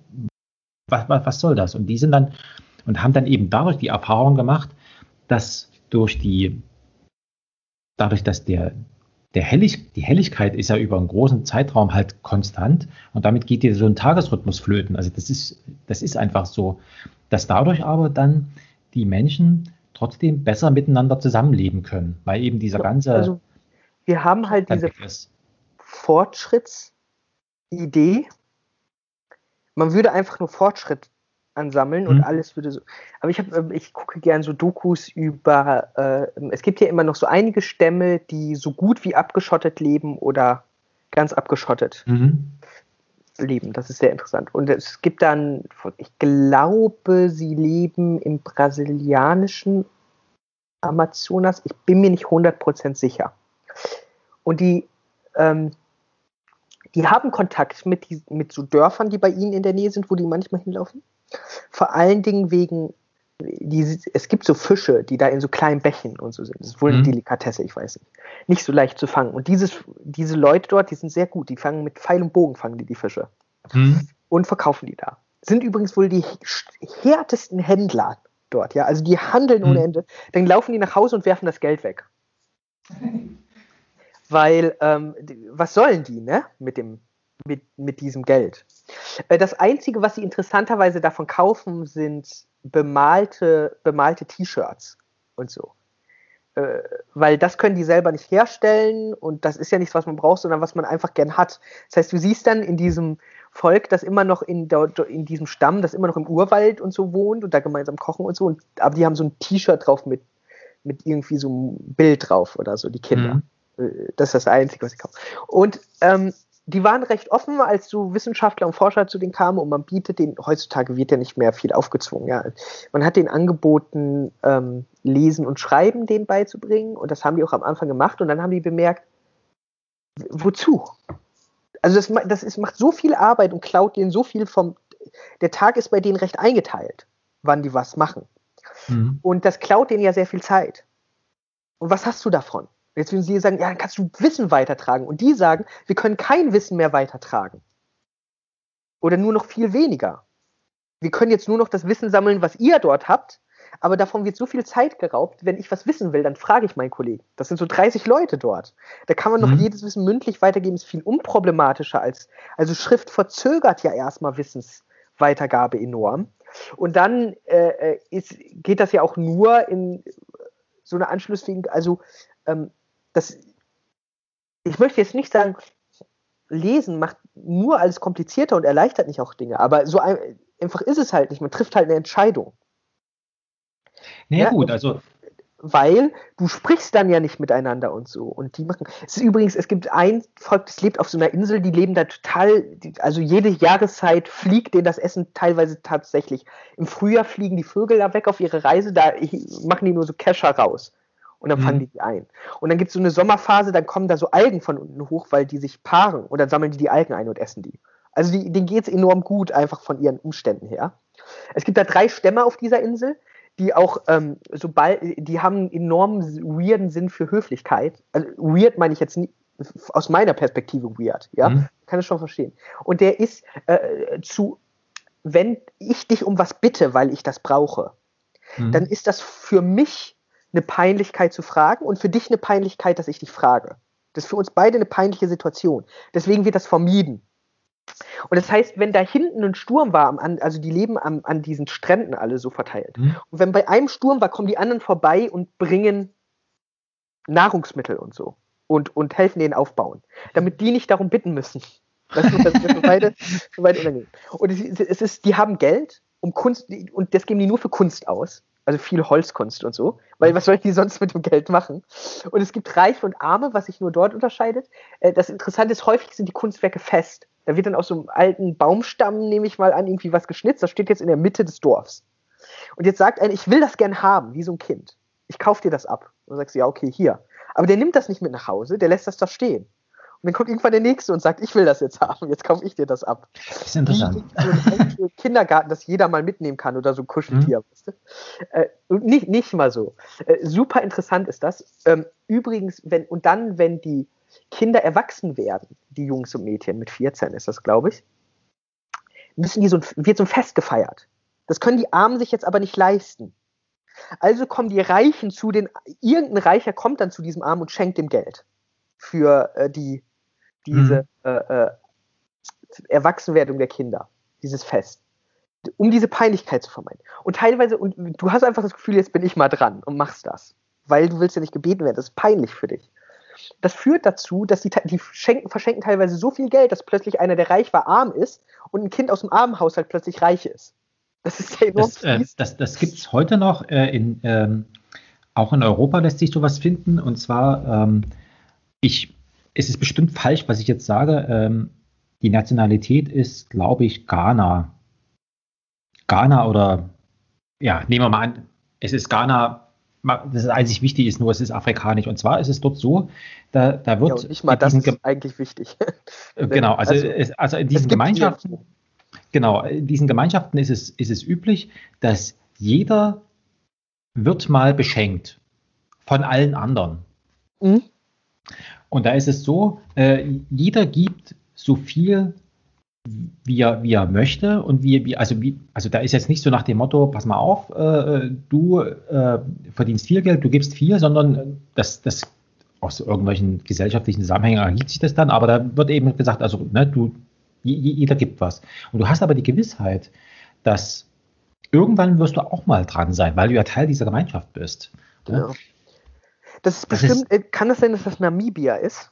was, was, was soll das? Und die sind dann, und haben dann eben dadurch die Erfahrung gemacht, dass durch die, dadurch, dass der Der Hellig, die Helligkeit ist ja über einen großen Zeitraum halt konstant und damit geht dir so ein Tagesrhythmus flöten. Also das ist, das ist einfach so, dass dadurch aber dann die Menschen trotzdem besser miteinander zusammenleben können, weil eben dieser ganze... Also wir haben halt diese Fortschrittsidee. Man würde einfach nur Fortschritt ansammeln und mhm. alles würde so... Aber ich, hab, ich gucke gern so Dokus über... Äh, es gibt ja immer noch so einige Stämme, die so gut wie abgeschottet leben oder ganz abgeschottet mhm. leben. Das ist sehr interessant. Und es gibt dann... Ich glaube, sie leben im brasilianischen Amazonas. Ich bin mir nicht hundert Prozent sicher. Und die... Ähm, die haben Kontakt mit, die, mit so Dörfern, die bei ihnen in der Nähe sind, wo die manchmal hinlaufen. Vor allen Dingen wegen, die, es gibt so Fische, die da in so kleinen Bächen und so sind. Das ist wohl eine mhm. Delikatesse, ich weiß nicht. Nicht so leicht zu fangen. Und dieses, diese Leute dort, die sind sehr gut. Die fangen mit Pfeil und Bogen, fangen die die Fische. Mhm. Und verkaufen die da. Sind übrigens wohl die härtesten Händler dort, ja, also die handeln ohne Ende, dann laufen die nach Hause und werfen das Geld weg. Weil, ähm, was sollen die, ne, mit dem, mit, mit diesem Geld? Das Einzige, was sie interessanterweise davon kaufen, sind bemalte, bemalte T-Shirts und so. Äh, weil das können die selber nicht herstellen und das ist ja nichts, was man braucht, sondern was man einfach gern hat. Das heißt, du siehst dann in diesem Volk, das immer noch in, der, in diesem Stamm, das immer noch im Urwald und so wohnt und da gemeinsam kochen und so, und, aber die haben so ein T-Shirt drauf mit, mit irgendwie so einem Bild drauf oder so, die Kinder. Mhm. Das ist das Einzige, was ich kaufe. Und ähm, die waren recht offen, als so Wissenschaftler und Forscher zu denen kamen, und man bietet denen, heutzutage wird ja nicht mehr viel aufgezwungen, ja. Man hat denen angeboten, ähm, Lesen und Schreiben denen beizubringen, und das haben die auch am Anfang gemacht, und dann haben die bemerkt, wozu? Also das, das ist, macht so viel Arbeit und klaut denen so viel vom, der Tag ist bei denen recht eingeteilt, wann die was machen. Mhm. Und das klaut denen ja sehr viel Zeit. Und was hast du davon? Jetzt würden sie sagen, ja, dann kannst du Wissen weitertragen. Und die sagen, wir können kein Wissen mehr weitertragen. Oder nur noch viel weniger. Wir können jetzt nur noch das Wissen sammeln, was ihr dort habt, aber davon wird so viel Zeit geraubt, wenn ich was wissen will, dann frage ich meinen Kollegen. Das sind so dreißig Leute dort. Da kann man noch mhm. jedes Wissen mündlich weitergeben, ist viel unproblematischer als, also Schrift verzögert ja erstmal Wissensweitergabe enorm. Und dann äh, ist, geht das ja auch nur in so einer anschlussfähigen, also ähm, das, ich möchte jetzt nicht sagen, Lesen macht nur alles komplizierter und erleichtert nicht auch Dinge, aber so ein, einfach ist es halt nicht. Man trifft halt eine Entscheidung. Na ja, gut, also. Weil du sprichst dann ja nicht miteinander und so. Und die machen. Es ist übrigens, es gibt ein Volk, das lebt auf so einer Insel, die leben da total, die, also jede Jahreszeit fliegt denen das Essen teilweise tatsächlich. Im Frühjahr fliegen die Vögel da weg auf ihre Reise, da machen die nur so Kescher raus. Und dann mhm. fangen die die ein. Und dann gibt es so eine Sommerphase, dann kommen da so Algen von unten hoch, weil die sich paaren. Und dann sammeln die die Algen ein und essen die. Also die, denen geht es enorm gut, einfach von ihren Umständen her. Es gibt da drei Stämme auf dieser Insel, die auch, ähm, sobald, die haben einen enormen weirden Sinn für Höflichkeit. Also weird meine ich jetzt nie, aus meiner Perspektive weird, ja. Mhm. Kann ich schon verstehen. Und der ist äh, zu, wenn ich dich um was bitte, weil ich das brauche, mhm. dann ist das für mich eine Peinlichkeit zu fragen und für dich eine Peinlichkeit, dass ich dich frage. Das ist für uns beide eine peinliche Situation. Deswegen wird das vermieden. Und das heißt, wenn da hinten ein Sturm war, also die leben an, an diesen Stränden alle so verteilt. Mhm. Und wenn bei einem Sturm war, kommen die anderen vorbei und bringen Nahrungsmittel und so. Und, und helfen denen aufbauen. Damit die nicht darum bitten müssen. Das ist für beide, für beide unangenehm. Und es, es ist, die haben Geld, um Kunst, und das geben die nur für Kunst aus. Also viel Holzkunst und so. Weil was sollten die sonst mit dem Geld machen? Und es gibt Reiche und Arme, was sich nur dort unterscheidet. Das Interessante ist, häufig sind die Kunstwerke fest. Da wird dann aus so einem alten Baumstamm, nehme ich mal an, irgendwie was geschnitzt. Das steht jetzt in der Mitte des Dorfs. Und jetzt sagt einer, ich will das gern haben, wie so ein Kind. Ich kaufe dir das ab. Und dann sagst du, ja, okay, hier. Aber der nimmt das nicht mit nach Hause, der lässt das da stehen. Und dann kommt irgendwann der Nächste und sagt, ich will das jetzt haben, jetzt kaufe ich dir das ab. Das ist interessant. Wie so ein Kindergarten, das jeder mal mitnehmen kann oder so ein Kuscheltier. Mhm. Weißt du? äh, nicht, nicht mal so. Äh, super interessant ist das. Ähm, übrigens, wenn, und dann, wenn die Kinder erwachsen werden, die Jungs und Mädchen, mit vierzehn ist das, glaube ich, müssen die so ein, wird so ein Fest gefeiert. Das können die Armen sich jetzt aber nicht leisten. Also kommen die Reichen zu den, irgendein Reicher kommt dann zu diesem Armen und schenkt dem Geld für äh, die, diese mhm. äh, äh, Erwachsenwerdung der Kinder, dieses Fest, um diese Peinlichkeit zu vermeiden. Und teilweise, und du hast einfach das Gefühl, jetzt bin ich mal dran und machst das, weil du willst ja nicht gebeten werden, das ist peinlich für dich. Das führt dazu, dass die, die schenken, verschenken teilweise so viel Geld, dass plötzlich einer, der reich war, arm ist und ein Kind aus dem armen Haushalt plötzlich reich ist. Das ist ja enorm. Das, äh, das, das gibt es heute noch. Äh, in, ähm, auch in Europa lässt sich sowas finden. Und zwar, ähm, ich, es ist bestimmt falsch, was ich jetzt sage. Ähm, die Nationalität ist, glaube ich, Ghana. Ghana oder, ja, nehmen wir mal an, es ist Ghana. Das ist einzig wichtig ist nur, es ist afrikanisch. Und zwar ist es dort so, da, da wird... Ja, nicht mal das ist eigentlich wichtig. Genau, also, also, es, also in diesen Gemeinschaften, genau, in diesen Gemeinschaften ist es, ist es üblich, dass jeder wird mal beschenkt von allen anderen. Mhm. Und da ist es so, äh, jeder gibt so viel, wie er, wie er möchte und wie, wie, also wie, also da ist jetzt nicht so nach dem Motto, pass mal auf, äh, du äh, verdienst viel Geld, du gibst viel, sondern das, das aus irgendwelchen gesellschaftlichen Zusammenhängen ergibt sich das dann, aber da wird eben gesagt, also ne, du, jeder gibt was. Und du hast aber die Gewissheit, dass irgendwann wirst du auch mal dran sein, weil du ja Teil dieser Gemeinschaft bist. Genau. Ne? Das ist bestimmt, das ist, kann es sein, dass das Namibia ist?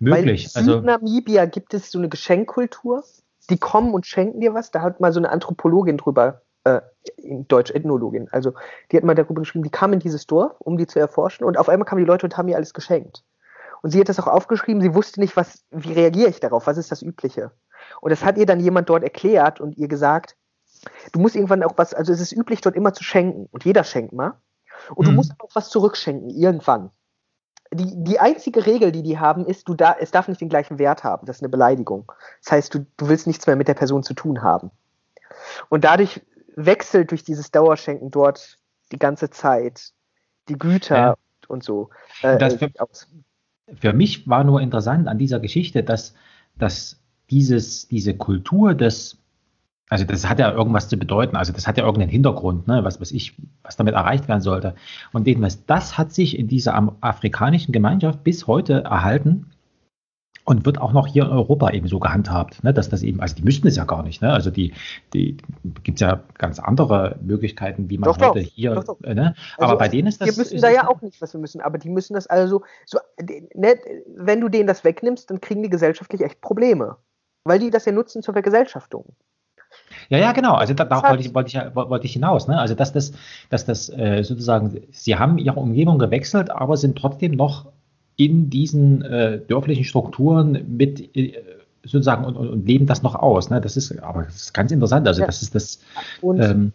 Möglich. Weil in also, Namibia gibt es so eine Geschenkkultur, die kommen und schenken dir was. Da hat mal so eine Anthropologin drüber, äh, in Deutsch Ethnologin, also die hat mal darüber geschrieben, die kam in dieses Dorf, um die zu erforschen, und auf einmal kamen die Leute und haben ihr alles geschenkt. Und sie hat das auch aufgeschrieben, sie wusste nicht, was, wie reagiere ich darauf, was ist das Übliche? Und das hat ihr dann jemand dort erklärt und ihr gesagt, du musst irgendwann auch was, also es ist üblich, dort immer zu schenken und jeder schenkt mal. Und mhm. du musst auch was zurückschenken, irgendwann. Die, die einzige Regel, die die haben, ist, du da, es darf nicht den gleichen Wert haben. Das ist eine Beleidigung. Das heißt, du, du willst nichts mehr mit der Person zu tun haben. Und dadurch wechselt durch dieses Dauerschenken dort die ganze Zeit die Güter ja. und so. Äh, das für, für mich war nur interessant an dieser Geschichte, dass, dass dieses, diese Kultur des, also das hat ja irgendwas zu bedeuten, also das hat ja irgendeinen Hintergrund, ne, was weiß ich, was damit erreicht werden sollte. Und jedenfalls, das hat sich in dieser afrikanischen Gemeinschaft bis heute erhalten und wird auch noch hier in Europa eben so gehandhabt, ne, dass das eben, also die müssten es ja gar nicht, ne, also die, die gibt es ja ganz andere Möglichkeiten, wie man doch, heute doch, hier, doch, doch. Ne, aber also, bei denen ist das... Wir müssen da ja auch nicht, was wir müssen, aber die müssen das also, so, ne, wenn du denen das wegnimmst, dann kriegen die gesellschaftlich echt Probleme, weil die das ja nutzen zur Vergesellschaftung. Ja, ja, genau. Also darauf wollte ich, wollte ich, wollte ich hinaus. Ne? Also dass das, dass das äh, sozusagen, sie haben ihre Umgebung gewechselt, aber sind trotzdem noch in diesen äh, dörflichen Strukturen mit äh, sozusagen und, und, und leben das noch aus. Ne? Das ist, aber das ist ganz interessant. Also ja. das ist das. Und, ähm,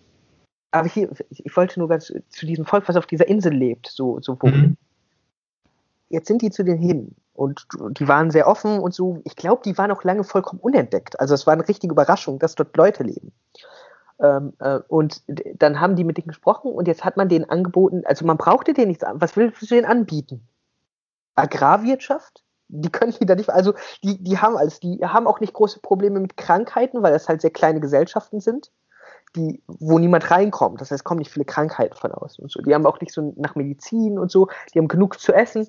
aber hier, ich wollte nur ganz zu diesem Volk, was auf dieser Insel lebt, so, so wo. Mhm. Jetzt sind die zu denen hin. Und die waren sehr offen und so. Ich glaube, die waren auch lange vollkommen unentdeckt. Also es war eine richtige Überraschung, dass dort Leute leben. Ähm, äh, und d- dann haben die mit denen gesprochen und jetzt hat man denen angeboten, also man brauchte denen nichts an. Was willst du denen anbieten? Agrarwirtschaft? Die können die da nicht, also die, die haben alles. Die haben auch nicht große Probleme mit Krankheiten, weil das halt sehr kleine Gesellschaften sind, die, wo niemand reinkommt. Das heißt, kommen nicht viele Krankheiten von außen und so. Die haben auch nicht so nach Medizin und so. Die haben genug zu essen.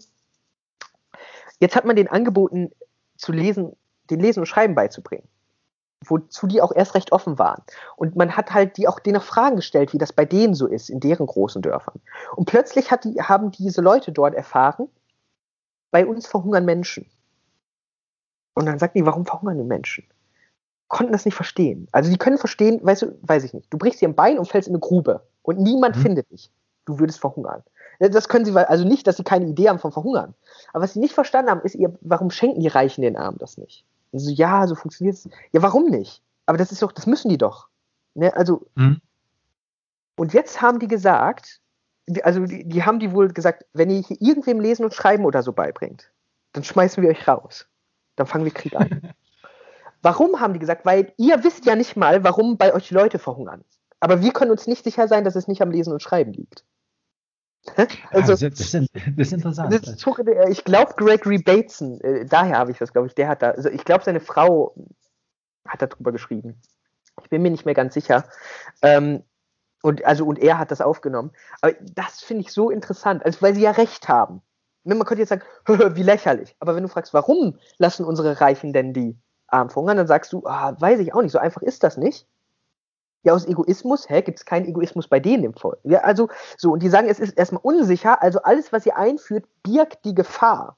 Jetzt hat man denen angeboten, zu lesen, den Lesen und Schreiben beizubringen, wozu die auch erst recht offen waren. Und man hat halt die auch denen Fragen gestellt, wie das bei denen so ist, in deren großen Dörfern. Und plötzlich hat die, haben diese Leute dort erfahren, bei uns verhungern Menschen. Und dann sagten die, warum verhungern die Menschen? Konnten das nicht verstehen. Also die können verstehen, weißt du, weiß ich nicht, du brichst dir ein Bein und fällst in eine Grube und niemand mhm. findet dich. Du würdest verhungern. Das können sie, also nicht, dass sie keine Idee haben vom Verhungern. Aber was sie nicht verstanden haben, ist, ihr, warum schenken die Reichen den Armen das nicht? Also, ja, so funktioniert es. Ja, warum nicht? Aber das ist doch, das müssen die doch. Ne? Also, mhm. Und jetzt haben die gesagt, also die, die haben die wohl gesagt, wenn ihr hier irgendwem Lesen und Schreiben oder so beibringt, dann schmeißen wir euch raus. Dann fangen wir Krieg an. Warum haben die gesagt? Weil ihr wisst ja nicht mal, warum bei euch Leute verhungern. Aber wir können uns nicht sicher sein, dass es nicht am Lesen und Schreiben liegt. Also, also, das, ist, das ist interessant. Das, ich glaube, Gregory Bateson, äh, daher habe ich das, glaube ich, der hat da, also ich glaube, seine Frau hat da drüber geschrieben. Ich bin mir nicht mehr ganz sicher. Ähm, und, also, und er hat das aufgenommen. Aber das finde ich so interessant, also, weil sie ja recht haben. Man könnte jetzt sagen, wie lächerlich. Aber wenn du fragst, warum lassen unsere Reichen denn die Armen verhungern, dann sagst du, ah, weiß ich auch nicht, so einfach ist das nicht. Ja, aus Egoismus, hä, gibt es keinen Egoismus bei denen im Volk. Ja, also, so, und die sagen, es ist erstmal unsicher, also alles, was ihr einführt, birgt die Gefahr,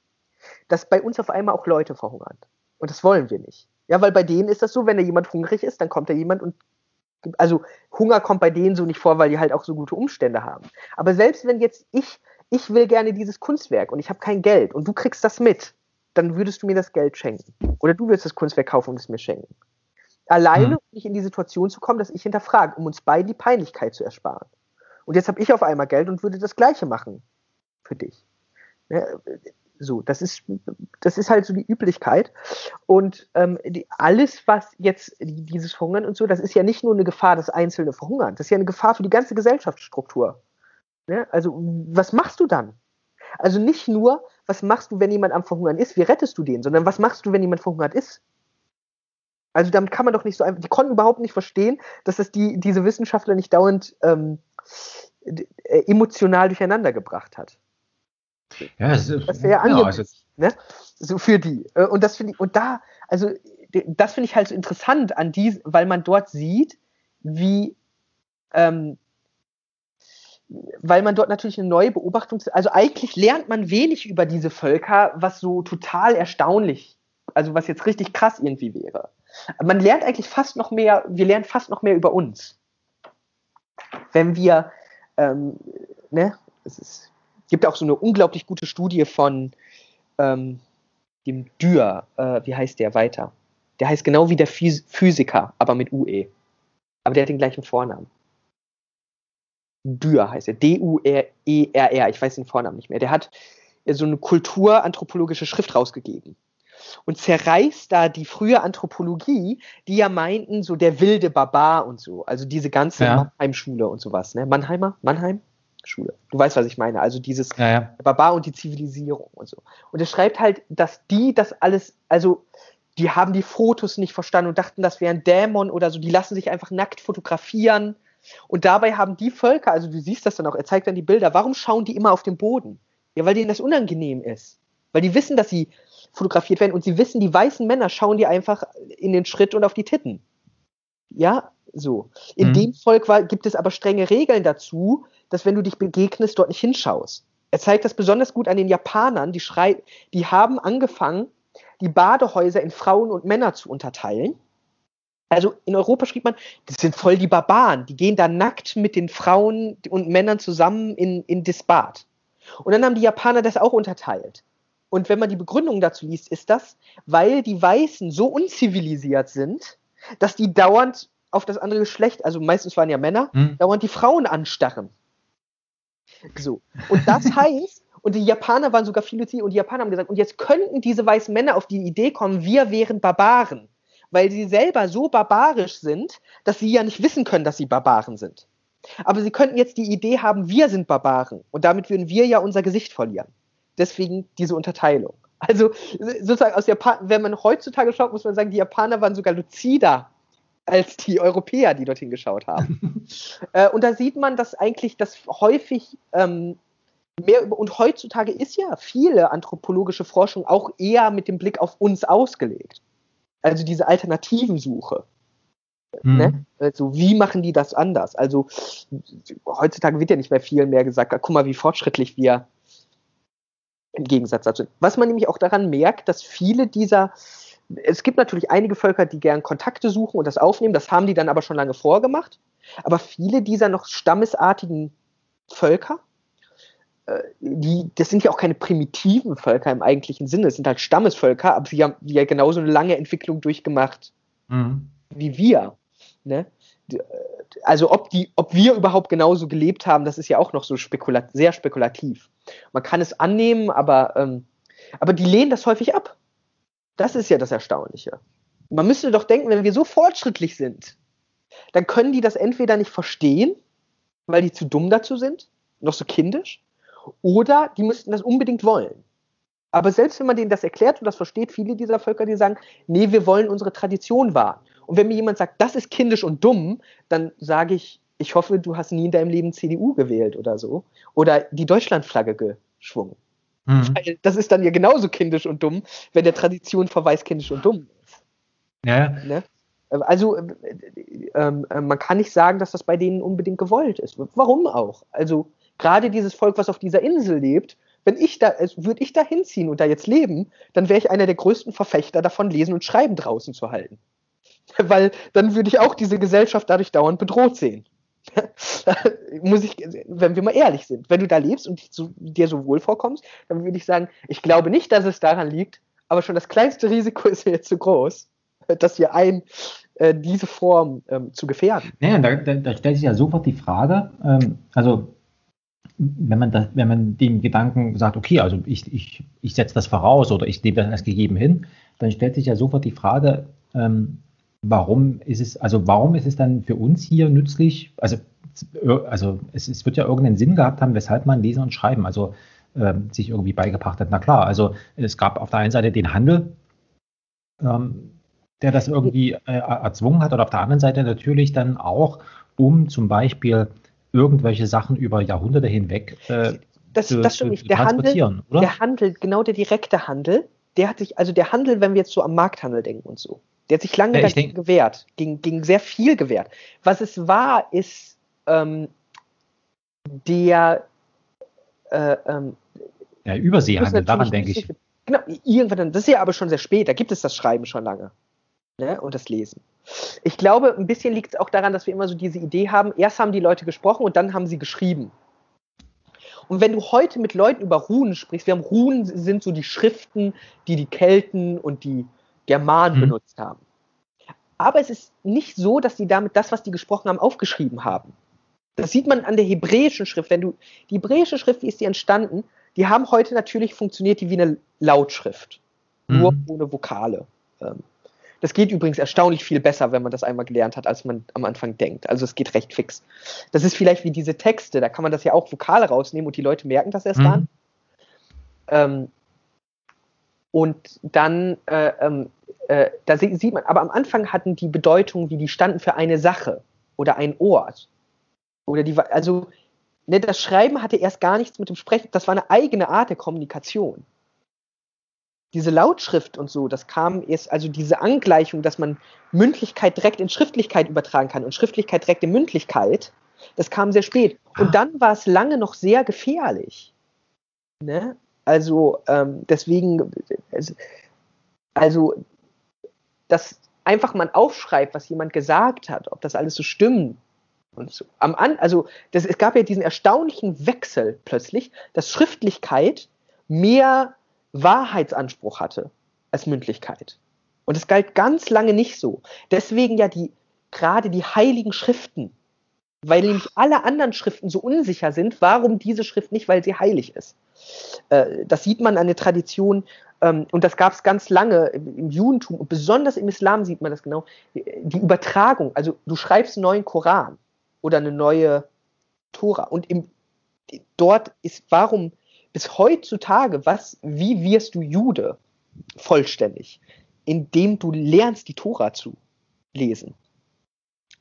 dass bei uns auf einmal auch Leute verhungern. Und das wollen wir nicht. Ja, weil bei denen ist das so, wenn da jemand hungrig ist, dann kommt da jemand und, also, Hunger kommt bei denen so nicht vor, weil die halt auch so gute Umstände haben. Aber selbst wenn jetzt ich, ich will gerne dieses Kunstwerk und ich habe kein Geld und du kriegst das mit, dann würdest du mir das Geld schenken. Oder du würdest das Kunstwerk kaufen und es mir schenken. Alleine, um nicht in die Situation zu kommen, dass ich hinterfrage, um uns beiden die Peinlichkeit zu ersparen. Und jetzt habe ich auf einmal Geld und würde das Gleiche machen für dich. So, das ist, das ist halt so die Üblichkeit. Und ähm, die, alles, was jetzt dieses Verhungern und so, das ist ja nicht nur eine Gefahr, dass Einzelne verhungern. Das ist ja eine Gefahr für die ganze Gesellschaftsstruktur. Also, was machst du dann? Also nicht nur, was machst du, wenn jemand am Verhungern ist? Wie rettest du den? Sondern was machst du, wenn jemand verhungert ist? Also damit kann man doch nicht so einfach, die konnten überhaupt nicht verstehen, dass das die, diese Wissenschaftler nicht dauernd ähm, äh, emotional durcheinander gebracht hat. Ja, das ist das ja genau, also, ne? So für die. Und das finde ich, und da, also das finde ich halt so interessant an dies, weil man dort sieht, wie, ähm, weil man dort natürlich eine neue Beobachtung, also eigentlich lernt man wenig über diese Völker, was so total erstaunlich, also was jetzt richtig krass irgendwie wäre. Man lernt eigentlich fast noch mehr, wir lernen fast noch mehr über uns. Wenn wir, ähm, ne, es ist, gibt auch so eine unglaublich gute Studie von ähm, dem Dürr, äh, wie heißt der weiter? Der heißt genau wie der Physiker, aber mit U E. Aber der hat den gleichen Vornamen. Dürr heißt er, D U R E R R, ich weiß den Vornamen nicht mehr. Der hat so eine kulturanthropologische Schrift rausgegeben und zerreißt da die frühe Anthropologie, die ja meinten, so der wilde Barbar und so, also diese ganze ja. Mannheim-Schule und sowas, ne? Mannheimer? Mannheim? Schule. Du weißt, was ich meine. Also dieses ja, ja. Barbar und die Zivilisierung und so. Und er schreibt halt, dass die das alles, also die haben die Fotos nicht verstanden und dachten, das wäre ein Dämon oder so. Die lassen sich einfach nackt fotografieren. Und dabei haben die Völker, also du siehst das dann auch, er zeigt dann die Bilder, warum schauen die immer auf den Boden? Ja, weil denen das unangenehm ist. Weil die wissen, dass sie fotografiert werden und sie wissen, die weißen Männer schauen dir einfach in den Schritt und auf die Titten. Ja, so. In mhm. dem Volk war, gibt es aber strenge Regeln dazu, dass wenn du dich begegnest, dort nicht hinschaust. Er zeigt das besonders gut an den Japanern, die, schrei- die haben angefangen, die Badehäuser in Frauen und Männer zu unterteilen. Also in Europa schrieb man, das sind voll die Barbaren, die gehen da nackt mit den Frauen und Männern zusammen in, in das Bad. Und dann haben die Japaner das auch unterteilt. Und wenn man die Begründung dazu liest, ist das, weil die Weißen so unzivilisiert sind, dass die dauernd auf das andere Geschlecht, also meistens waren ja Männer, hm. dauernd die Frauen anstarren. So. Und das heißt, und die Japaner waren sogar Philosophen und die Japaner haben gesagt, und jetzt könnten diese weißen Männer auf die Idee kommen, wir wären Barbaren, weil sie selber so barbarisch sind, dass sie ja nicht wissen können, dass sie Barbaren sind. Aber sie könnten jetzt die Idee haben, wir sind Barbaren und damit würden wir ja unser Gesicht verlieren. Deswegen diese Unterteilung. Also sozusagen aus Japan, wenn man heutzutage schaut, muss man sagen, die Japaner waren sogar luzider als die Europäer, die dorthin geschaut haben. äh, und da sieht man, dass eigentlich das häufig ähm, mehr über, und heutzutage ist ja viele anthropologische Forschung auch eher mit dem Blick auf uns ausgelegt. Also diese Alternativensuche. Mhm. Ne? Also wie machen die das anders? Also heutzutage wird ja nicht mehr viel mehr gesagt, guck mal, wie fortschrittlich wir im Gegensatz dazu sind. Was man nämlich auch daran merkt, dass viele dieser es gibt natürlich einige Völker, die gern Kontakte suchen und das aufnehmen, das haben die dann aber schon lange vorgemacht, aber viele dieser noch stammesartigen Völker, die, das sind ja auch keine primitiven Völker im eigentlichen Sinne, es sind halt Stammesvölker, aber die haben ja genauso eine lange Entwicklung durchgemacht mhm. wie wir. Ne? Also ob, die, ob wir überhaupt genauso gelebt haben, das ist ja auch noch so spekulat- sehr spekulativ. Man kann es annehmen, aber, ähm, aber die lehnen das häufig ab. Das ist ja das Erstaunliche. Man müsste doch denken, wenn wir so fortschrittlich sind, dann können die das entweder nicht verstehen, weil die zu dumm dazu sind, noch so kindisch, oder die müssten das unbedingt wollen. Aber selbst wenn man denen das erklärt und das versteht, viele dieser Völker, die sagen, nee, wir wollen unsere Tradition wahren. Und wenn mir jemand sagt, das ist kindisch und dumm, dann sage ich, ich hoffe, du hast nie in deinem Leben C D U gewählt oder so. Oder die Deutschlandflagge geschwungen. Mhm. Weil das ist dann ja genauso kindisch und dumm, wenn der Tradition verweist, kindisch und dumm ist. Ja. Ne? Also äh, äh, äh, man kann nicht sagen, dass das bei denen unbedingt gewollt ist. Warum auch? Also gerade dieses Volk, was auf dieser Insel lebt, wenn ich da, also würde ich da hinziehen und da jetzt leben, dann wäre ich einer der größten Verfechter davon, Lesen und Schreiben draußen zu halten. Weil dann würde ich auch diese Gesellschaft dadurch dauernd bedroht sehen. Muss ich, wenn wir mal ehrlich sind, wenn du da lebst und dir so wohl vorkommst, dann würde ich sagen, ich glaube nicht, dass es daran liegt, aber schon das kleinste Risiko ist mir jetzt zu groß, dass wir ein, äh, diese Form ähm, zu gefährden. Ja, da, da, da stellt sich ja sofort die Frage, ähm, also wenn man, da, wenn man dem Gedanken sagt, okay, also ich, ich, ich setze das voraus oder ich nehme das als gegeben hin, dann stellt sich ja sofort die Frage, ähm, Warum ist es, also warum ist es dann für uns hier nützlich? Also, also es, es wird ja irgendeinen Sinn gehabt haben, weshalb man Lesen und Schreiben also ähm, sich irgendwie beigebracht hat. Na klar, also es gab auf der einen Seite den Handel, ähm, der das irgendwie äh, erzwungen hat, und auf der anderen Seite natürlich dann auch, um zum Beispiel irgendwelche Sachen über Jahrhunderte hinweg äh, das, zu, das zu, zu der transportieren, Handel, oder? Der Handel, genau der direkte Handel, der hat sich, also der Handel, wenn wir jetzt so am Markthandel denken und so, der hat sich lange ja, dagegen denk, gewehrt, gegen, gegen sehr viel gewehrt. Was es war, ist ähm, der äh, ähm, ja, Überseehandel, daran denke ich. Genau, irgendwann dann, das ist ja aber schon sehr spät, da gibt es das Schreiben schon lange. Ne, und das Lesen. Ich glaube, ein bisschen liegt es auch daran, dass wir immer so diese Idee haben, erst haben die Leute gesprochen und dann haben sie geschrieben. Und wenn du heute mit Leuten über Runen sprichst, wir haben Runen, sind so die Schriften, die die Kelten und die Germanen mhm. benutzt haben. Aber es ist nicht so, dass die damit das, was die gesprochen haben, aufgeschrieben haben. Das sieht man an der hebräischen Schrift. Wenn du, die hebräische Schrift, wie ist die entstanden? Die haben heute natürlich funktioniert, die wie eine Lautschrift. Mhm. Nur ohne Vokale. Das geht übrigens erstaunlich viel besser, wenn man das einmal gelernt hat, als man am Anfang denkt. Also es geht recht fix. Das ist vielleicht wie diese Texte, da kann man das ja auch Vokale rausnehmen und die Leute merken das erst mhm. dann. Ähm, und dann, äh, äh, da sieht man, aber am Anfang hatten die Bedeutung, wie die standen für eine Sache oder ein Ort. Oder die, also ne, das Schreiben hatte erst gar nichts mit dem Sprechen, das war eine eigene Art der Kommunikation. Diese Lautschrift und so, das kam erst, also diese Angleichung, dass man Mündlichkeit direkt in Schriftlichkeit übertragen kann und Schriftlichkeit direkt in Mündlichkeit, das kam sehr spät. Und dann war es lange noch sehr gefährlich. Ne? Also ähm, deswegen, also dass einfach man aufschreibt, was jemand gesagt hat, ob das alles so stimmt. Und so. Am An- also das, es gab ja diesen erstaunlichen Wechsel plötzlich, dass Schriftlichkeit mehr Wahrheitsanspruch hatte als Mündlichkeit. Und es galt ganz lange nicht so. Deswegen ja die gerade die heiligen Schriften, weil nämlich alle anderen Schriften so unsicher sind, warum diese Schrift nicht, weil sie heilig ist. Äh, das sieht man an der Tradition, ähm, und das gab es ganz lange im, im Judentum und besonders im Islam sieht man das genau, die Übertragung, also du schreibst einen neuen Koran oder eine neue Tora und im, dort ist, warum bis heutzutage, was, wie wirst du Jude vollständig? Indem du lernst, die Tora zu lesen.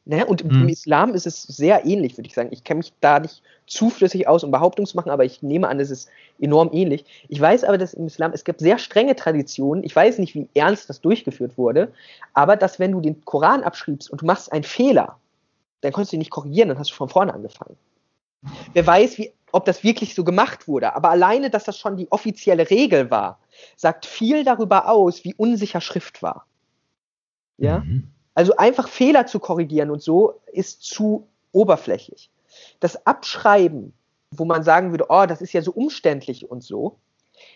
Ne? Und hm. im Islam ist es sehr ähnlich, würde ich sagen. Ich kenne mich da nicht zu flüssig aus, um Behauptungen zu machen, aber ich nehme an, es ist enorm ähnlich. Ich weiß aber, dass im Islam, es gibt sehr strenge Traditionen, ich weiß nicht, wie ernst das durchgeführt wurde, aber dass, wenn du den Koran abschriebst und du machst einen Fehler, dann konntest du ihn nicht korrigieren, dann hast du von vorne angefangen. Wer weiß, wie, ob das wirklich so gemacht wurde. Aber alleine, dass das schon die offizielle Regel war, sagt viel darüber aus, wie unsicher Schrift war. Ja? Mhm. Also einfach Fehler zu korrigieren und so ist zu oberflächlich. Das Abschreiben, wo man sagen würde, oh, das ist ja so umständlich und so,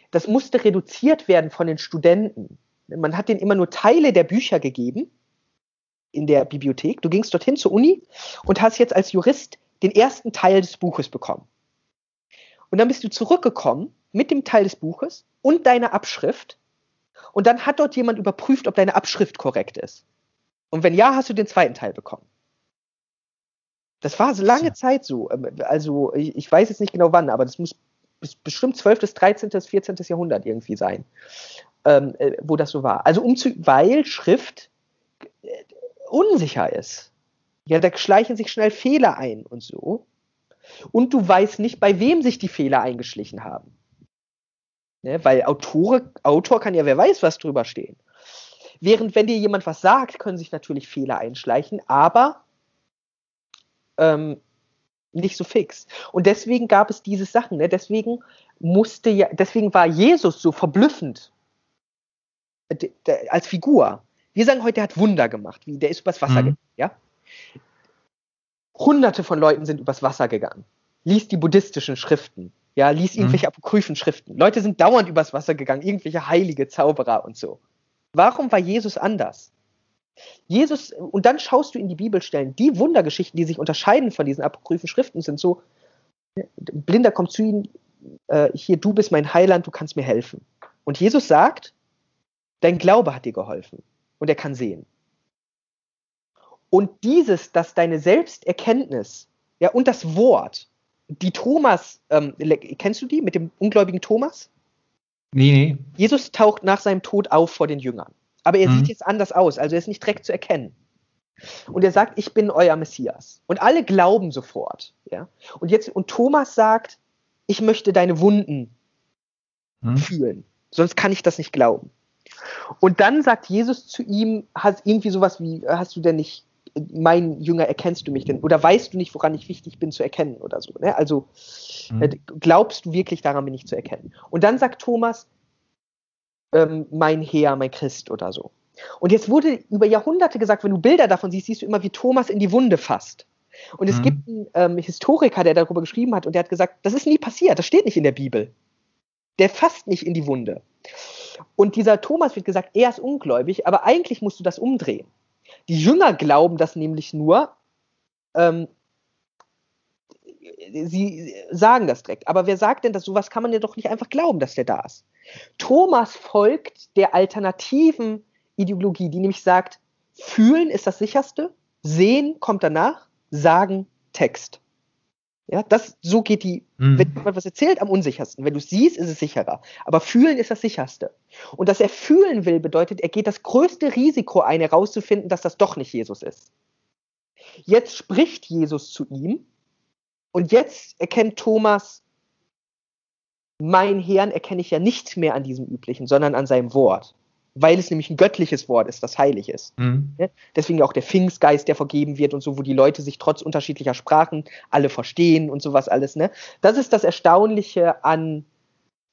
das musste reduziert werden von den Studenten. Man hat denen immer nur Teile der Bücher gegeben in der Bibliothek. Du gingst dorthin zur Uni und hast jetzt als Jurist den ersten Teil des Buches bekommen. Und dann bist du zurückgekommen mit dem Teil des Buches und deiner Abschrift. Und dann hat dort jemand überprüft, ob deine Abschrift korrekt ist. Und wenn ja, hast du den zweiten Teil bekommen. Das war so lange Zeit so. Also ich weiß jetzt nicht genau wann, aber das muss bestimmt zwölftes, dreizehntes, vierzehntes Jahrhundert irgendwie sein, wo das so war. Also um zu, weil Schrift unsicher ist. Ja, da schleichen sich schnell Fehler ein und so. Und du weißt nicht, bei wem sich die Fehler eingeschlichen haben. Ne? Weil Autore, Autor kann ja, wer weiß, was drüber stehen. Während, wenn dir jemand was sagt, können sich natürlich Fehler einschleichen, aber ähm, nicht so fix. Und deswegen gab es diese Sachen. Ne? Deswegen musste ja, deswegen war Jesus so verblüffend d- d- als Figur. Wir sagen heute, der hat Wunder gemacht, wie der ist übers Wasser mhm. gegangen. Ja? Hunderte von Leuten sind übers Wasser gegangen. Lies die buddhistischen Schriften. Ja, lies irgendwelche mhm. apokryphen Schriften. Leute sind dauernd übers Wasser gegangen. Irgendwelche heilige Zauberer und so. Warum war Jesus anders? Jesus, und dann schaust du in die Bibelstellen. Die Wundergeschichten, die sich unterscheiden von diesen apokryphen Schriften, sind so, Blinder kommt zu ihm, äh, hier, du bist mein Heiland, du kannst mir helfen. Und Jesus sagt, dein Glaube hat dir geholfen. Und er kann sehen. Und dieses, dass deine Selbsterkenntnis, ja, und das Wort, die Thomas, ähm, kennst du die mit dem ungläubigen Thomas? Nee, nee. Jesus taucht nach seinem Tod auf vor den Jüngern. Aber er mhm. sieht jetzt anders aus, also er ist nicht direkt zu erkennen. Und er sagt, ich bin euer Messias. Und alle glauben sofort. Ja? Und, jetzt, und Thomas sagt, ich möchte deine Wunden hm? fühlen. Sonst kann ich das nicht glauben. Und dann sagt Jesus zu ihm, hast irgendwie sowas wie, hast du denn nicht, mein Jünger, erkennst du mich denn? Oder weißt du nicht, woran ich wichtig bin zu erkennen oder so? Ne? Also hm. glaubst du wirklich daran, bin ich zu erkennen? Und dann sagt Thomas, ähm, mein Herr, mein Christ oder so. Und jetzt wurde über Jahrhunderte gesagt, wenn du Bilder davon siehst, siehst du immer, wie Thomas in die Wunde fasst. Und es mhm. gibt einen ähm, Historiker, der darüber geschrieben hat, und der hat gesagt, das ist nie passiert, das steht nicht in der Bibel. Der fasst nicht in die Wunde. Und dieser Thomas wird gesagt, er ist ungläubig, aber eigentlich musst du das umdrehen. Die Jünger glauben das nämlich nur, ähm, sie sagen das direkt. Aber wer sagt denn, dass sowas kann man ja doch nicht einfach glauben, dass der da ist? Thomas folgt der alternativen Ideologie, die nämlich sagt, fühlen ist das Sicherste, sehen kommt danach, sagen Text. Ja, das, so geht die, mhm. wenn jemand was erzählt, am unsichersten. Wenn du es siehst, ist es sicherer. Aber fühlen ist das Sicherste. Und dass er fühlen will, bedeutet, er geht das größte Risiko ein, herauszufinden, dass das doch nicht Jesus ist. Jetzt spricht Jesus zu ihm und jetzt erkennt Thomas, meinen Herrn erkenne ich ja nicht mehr an diesem Üblichen, sondern an seinem Wort. Weil es nämlich ein göttliches Wort ist, das heilig ist. Mhm. Deswegen auch der Pfingstgeist, der vergeben wird und so, wo die Leute sich trotz unterschiedlicher Sprachen alle verstehen und sowas alles. Ne? Das ist das Erstaunliche an,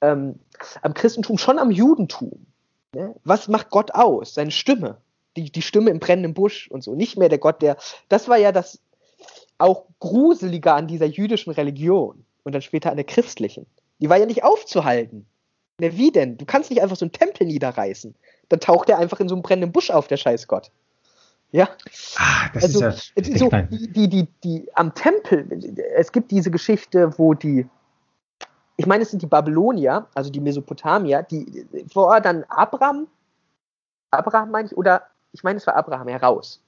ähm, am Christentum, schon am Judentum. Ne? Was macht Gott aus? Seine Stimme. Die, die Stimme im brennenden Busch und so. Nicht mehr der Gott, der... Das war ja das auch Gruselige an dieser jüdischen Religion und dann später an der christlichen. Die war ja nicht aufzuhalten. Na, wie denn? Du kannst nicht einfach so einen Tempel niederreißen. Dann taucht er einfach in so einem brennenden Busch auf, der Scheißgott. Ja? Ah, das also, ist ja... So, die, die, die, die, am Tempel, es gibt diese Geschichte, wo die, ich meine, es sind die Babylonier, also die Mesopotamier, die fordern Abraham, Abraham meine ich, oder ich meine, es war Abraham, heraus.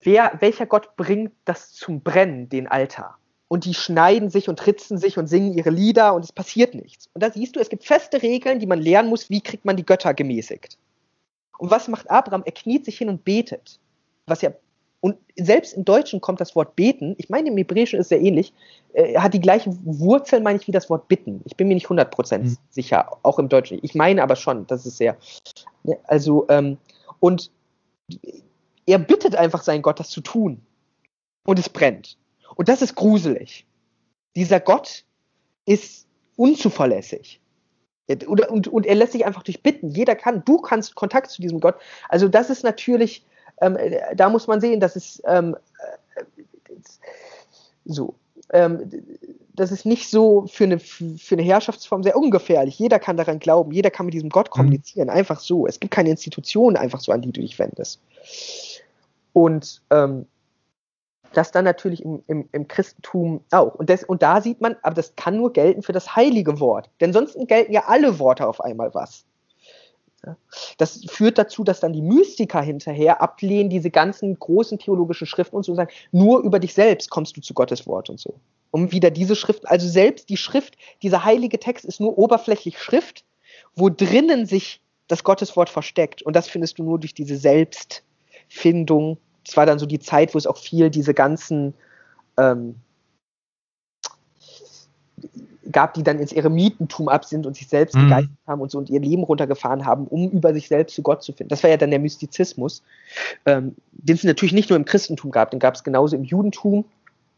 Wer, welcher Gott bringt das zum Brennen, den Altar? Und die schneiden sich und ritzen sich und singen ihre Lieder und es passiert nichts. Und da siehst du, es gibt feste Regeln, die man lernen muss, wie kriegt man die Götter gemäßigt. Und was macht Abraham? Er kniet sich hin und betet. Was ja, und selbst im Deutschen kommt das Wort beten, ich meine, im Hebräischen ist es sehr ähnlich, äh, hat die gleichen Wurzeln, meine ich, wie das Wort bitten. Ich bin mir nicht hundert Prozent mhm. sicher, auch im Deutschen. Ich meine aber schon, das ist sehr, also, ähm, und er bittet einfach seinen Gott, das zu tun. Und es brennt. Und das ist gruselig. Dieser Gott ist unzuverlässig. Und, und, und er lässt sich einfach durch bitten. Jeder kann, du kannst Kontakt zu diesem Gott. Also das ist natürlich, ähm, da muss man sehen, das ist ähm, so, ähm, das ist nicht so für eine, für eine Herrschaftsform sehr ungefährlich. Jeder kann daran glauben, jeder kann mit diesem Gott kommunizieren, einfach so. Es gibt keine Institutionen einfach so, an die du dich wendest. Und ähm, das dann natürlich im, im, im Christentum auch. Und, das, und da sieht man, aber das kann nur gelten für das heilige Wort. Denn sonst gelten ja alle Worte auf einmal was. Das führt dazu, dass dann die Mystiker hinterher ablehnen, diese ganzen großen theologischen Schriften und so, und sagen, nur über dich selbst kommst du zu Gottes Wort und so. Um wieder diese Schrift, also selbst die Schrift, dieser heilige Text ist nur oberflächlich Schrift, wo drinnen sich das Gotteswort versteckt. Und das findest du nur durch diese Selbstfindung. Es war dann so die Zeit, wo es auch viel diese ganzen ähm, gab, die dann ins Eremitentum ab sind und sich selbst mhm. begeistert haben und so und ihr Leben runtergefahren haben, um über sich selbst zu Gott zu finden. Das war ja dann der Mystizismus, ähm, den es natürlich nicht nur im Christentum gab, den gab es genauso im Judentum,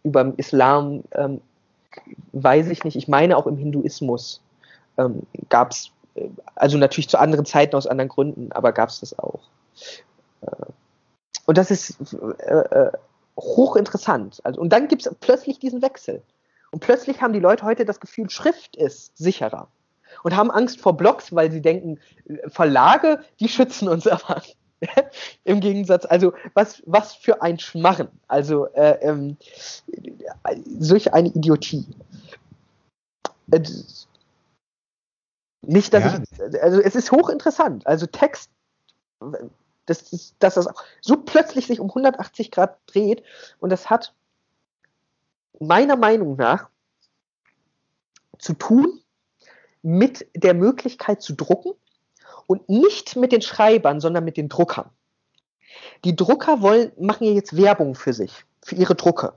über den Islam, ähm, weiß ich nicht, ich meine auch im Hinduismus ähm, gab es, äh, also natürlich zu anderen Zeiten aus anderen Gründen, aber gab es das auch. Äh, Und das ist äh, hochinteressant. Also, und dann gibt es plötzlich diesen Wechsel. Und plötzlich haben die Leute heute das Gefühl, Schrift ist sicherer. Und haben Angst vor Blogs, weil sie denken, Verlage, die schützen uns aber. Im Gegensatz, also was, was für ein Schmarren. Also äh, ähm, solch eine Idiotie. Äh, nicht, dass ja. ich, also es ist hochinteressant. Also Text... Das ist, dass das so plötzlich sich um hundertachtzig Grad dreht und das hat meiner Meinung nach zu tun mit der Möglichkeit zu drucken Und nicht mit den Schreibern, sondern mit den Druckern. Die Drucker wollen, machen ja jetzt Werbung für sich, für ihre Drucke.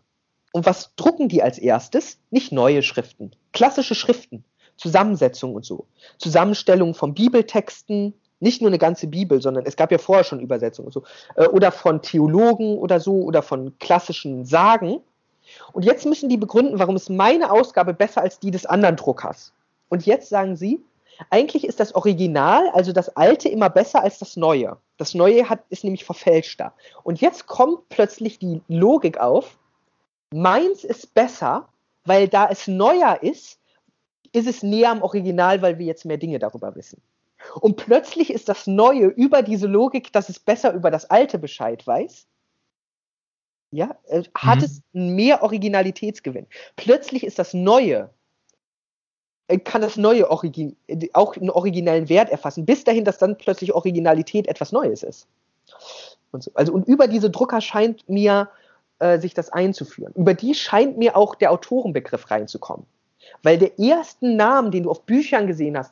Und was drucken die als erstes? Nicht neue Schriften, klassische Schriften, Zusammensetzungen und so. Zusammenstellungen von Bibeltexten, nicht nur eine ganze Bibel, sondern es gab ja vorher schon Übersetzungen und so. Oder von Theologen oder so, oder von klassischen Sagen. Und jetzt müssen die begründen, warum ist meine Ausgabe besser als die des anderen Druckers. Und jetzt sagen sie, eigentlich ist das Original, also das Alte, immer besser als das Neue. Das Neue hat, ist nämlich verfälschter. Und jetzt kommt plötzlich die Logik auf, meins ist besser, weil da es neuer ist, ist es näher am Original, weil wir jetzt mehr Dinge darüber wissen. Und plötzlich ist das Neue über diese Logik, dass es besser über das Alte Bescheid weiß, ja, äh, hat mhm. es mehr Originalitätsgewinn. Plötzlich ist das Neue, äh, kann das Neue Origi- auch einen originellen Wert erfassen, bis dahin, dass dann plötzlich Originalität etwas Neues ist. Und, so. Also, und über diese Drucker scheint mir äh, sich das einzuführen. Über die scheint mir auch der Autorenbegriff reinzukommen. Weil der ersten Namen, den du auf Büchern gesehen hast,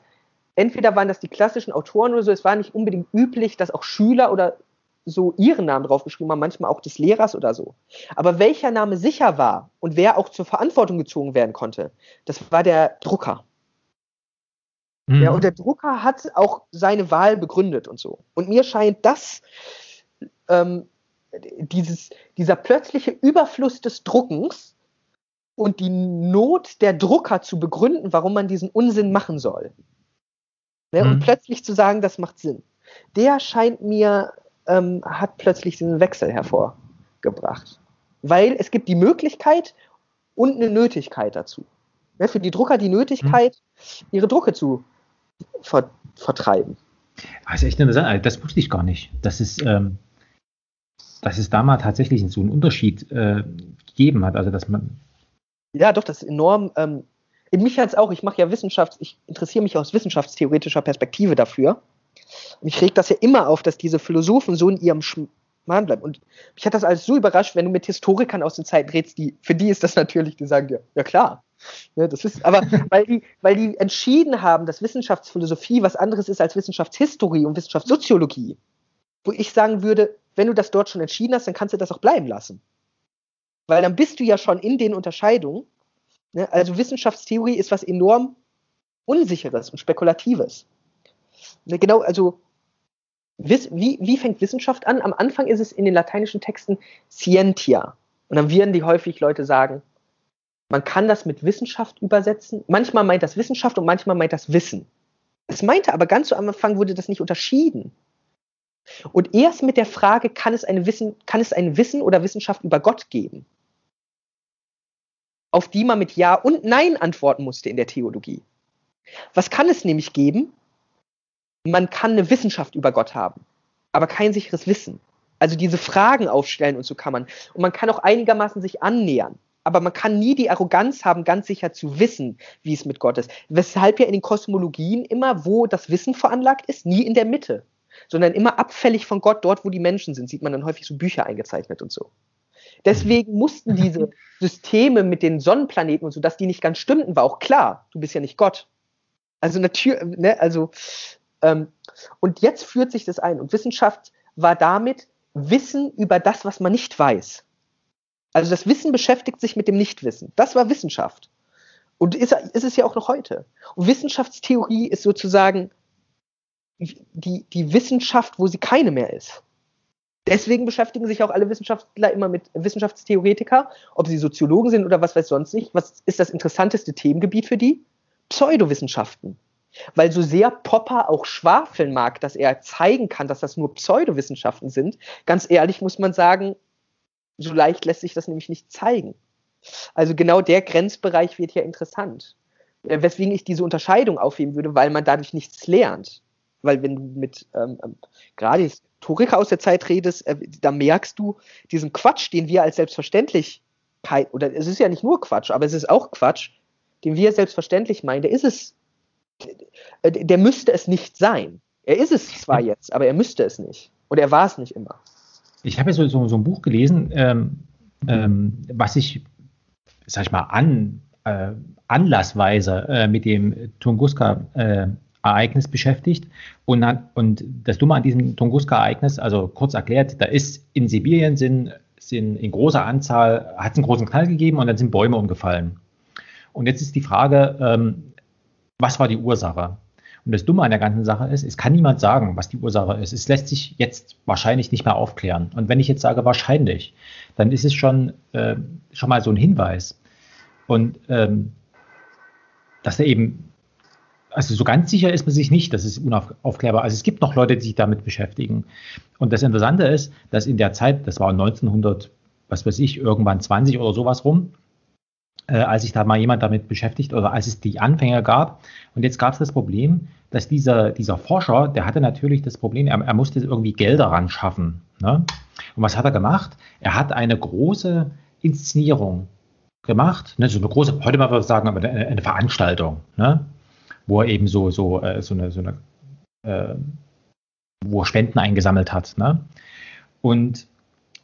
entweder waren das die klassischen Autoren oder so, es war nicht unbedingt üblich, dass auch Schüler oder so ihren Namen draufgeschrieben haben, manchmal auch des Lehrers oder so. Aber welcher Name sicher war und wer auch zur Verantwortung gezogen werden konnte, das war der Drucker. Mhm. Ja, und der Drucker hat auch seine Wahl begründet und so. Und mir scheint das, ähm, dieses, dieser plötzliche Überfluss des Druckens und die Not der Drucker zu begründen, warum man diesen Unsinn machen soll. Ne, mhm. Und plötzlich zu sagen, das macht Sinn. Der scheint mir, ähm, hat plötzlich diesen Wechsel hervorgebracht. Weil es gibt die Möglichkeit und eine Nötigkeit dazu. Ne, für die Drucker die Nötigkeit, mhm. ihre Drucke zu ver- vertreiben. Das ist echt interessant. Das wusste ich gar nicht. Das ist, ähm, dass es da mal tatsächlich so einen Unterschied äh, gegeben hat. Also dass man ja, doch, das ist enorm... Ähm, In mich hat es auch, ich mache ja Wissenschafts, ich interessiere mich aus wissenschaftstheoretischer Perspektive dafür. Und ich reg das ja immer auf, dass diese Philosophen so in ihrem Schmarrn bleiben. Und mich hat das alles so überrascht, wenn du mit Historikern aus den Zeiten redest, die, für die ist das natürlich, die sagen dir, ja, ja klar. Ja, das ist, aber weil die, weil die entschieden haben, dass Wissenschaftsphilosophie was anderes ist als Wissenschaftshistorie und Wissenschaftssoziologie. Wo ich sagen würde, wenn du das dort schon entschieden hast, dann kannst du das auch bleiben lassen. Weil dann bist du ja schon in den Unterscheidungen. Also Wissenschaftstheorie ist was enorm Unsicheres und Spekulatives. Genau, also wie, wie fängt Wissenschaft an? Am Anfang ist es in den lateinischen Texten Scientia. Und dann werden die häufig Leute sagen, man kann das mit Wissenschaft übersetzen. Manchmal meint das Wissenschaft und manchmal meint das Wissen. Es meinte aber ganz zu Anfang wurde das nicht unterschieden. Und erst mit der Frage, kann es ein Wissen, kann es ein Wissen oder Wissenschaft über Gott geben? Auf die man mit Ja und Nein antworten musste in der Theologie. Was kann es nämlich geben? Man kann eine Wissenschaft über Gott haben, aber kein sicheres Wissen. Also diese Fragen aufstellen und so kann man. Und man kann auch einigermaßen sich annähern, aber man kann nie die Arroganz haben, ganz sicher zu wissen, wie es mit Gott ist. Weshalb ja in den Kosmologien immer, wo das Wissen veranlagt ist, nie in der Mitte, sondern immer abfällig von Gott, dort, wo die Menschen sind, sieht man dann häufig so Bücher eingezeichnet und so. Deswegen mussten diese Systeme mit den Sonnenplaneten und so, dass die nicht ganz stimmten, war auch klar. Du bist ja nicht Gott. Also natürlich, ne, also ähm, und jetzt führt sich das ein. Und Wissenschaft war damit Wissen über das, was man nicht weiß. Also das Wissen beschäftigt sich mit dem Nichtwissen. Das war Wissenschaft. Und ist, ist es ja auch noch heute. Und Wissenschaftstheorie ist sozusagen die, die Wissenschaft, wo sie keine mehr ist. Deswegen beschäftigen sich auch alle Wissenschaftler immer mit Wissenschaftstheoretiker, ob sie Soziologen sind oder was weiß sonst nicht. Was ist das interessanteste Themengebiet für die? Pseudowissenschaften. Weil so sehr Popper auch schwafeln mag, dass er zeigen kann, dass das nur Pseudowissenschaften sind, ganz ehrlich muss man sagen, so leicht lässt sich das nämlich nicht zeigen. Also genau der Grenzbereich wird ja interessant. Weswegen ich diese Unterscheidung aufheben würde, weil man dadurch nichts lernt. Weil wenn du mit ähm, gerade Historiker aus der Zeit redest, äh, da merkst du diesen Quatsch, den wir als Selbstverständlichkeit, oder es ist ja nicht nur Quatsch, aber es ist auch Quatsch, den wir selbstverständlich meinen, der ist es, der, der müsste es nicht sein. Er ist es zwar jetzt, aber er müsste es nicht. Und er war es nicht immer. Ich habe jetzt so, so, so ein Buch gelesen, ähm, ähm, was ich, sag ich mal, an, äh, anlassweise äh, mit dem Tunguska äh, Ereignis beschäftigt. Und, hat, und das Dumme an diesem Tunguska-Ereignis, also kurz erklärt, da ist in Sibirien sind, sind in großer Anzahl, hat es einen großen Knall gegeben und dann sind Bäume umgefallen. Und jetzt ist die Frage, ähm, was war die Ursache? Und das Dumme an der ganzen Sache ist, es kann niemand sagen, was die Ursache ist. Es lässt sich jetzt wahrscheinlich nicht mehr aufklären. Und wenn ich jetzt sage wahrscheinlich, dann ist es schon, äh, schon mal so ein Hinweis. Und ähm, dass er eben, also so ganz sicher ist man sich nicht, das ist unaufklärbar. Also es gibt noch Leute, die sich damit beschäftigen. Und das Interessante ist, dass in der Zeit, das war neunzehnhundert, was weiß ich, irgendwann zwanzig oder sowas rum, als sich da mal jemand damit beschäftigt oder als es die Anfänger gab. Und jetzt gab es das Problem, dass dieser, dieser Forscher, der hatte natürlich das Problem, er, er musste irgendwie Gelder ran schaffen. Ne? Und was hat er gemacht? Er hat eine große Inszenierung gemacht, ne? So eine große, heute mal würde ich sagen, eine, eine Veranstaltung, ne? Wo er eben so, so, äh, so eine, so eine äh, wo er Spenden eingesammelt hat. Ne? Und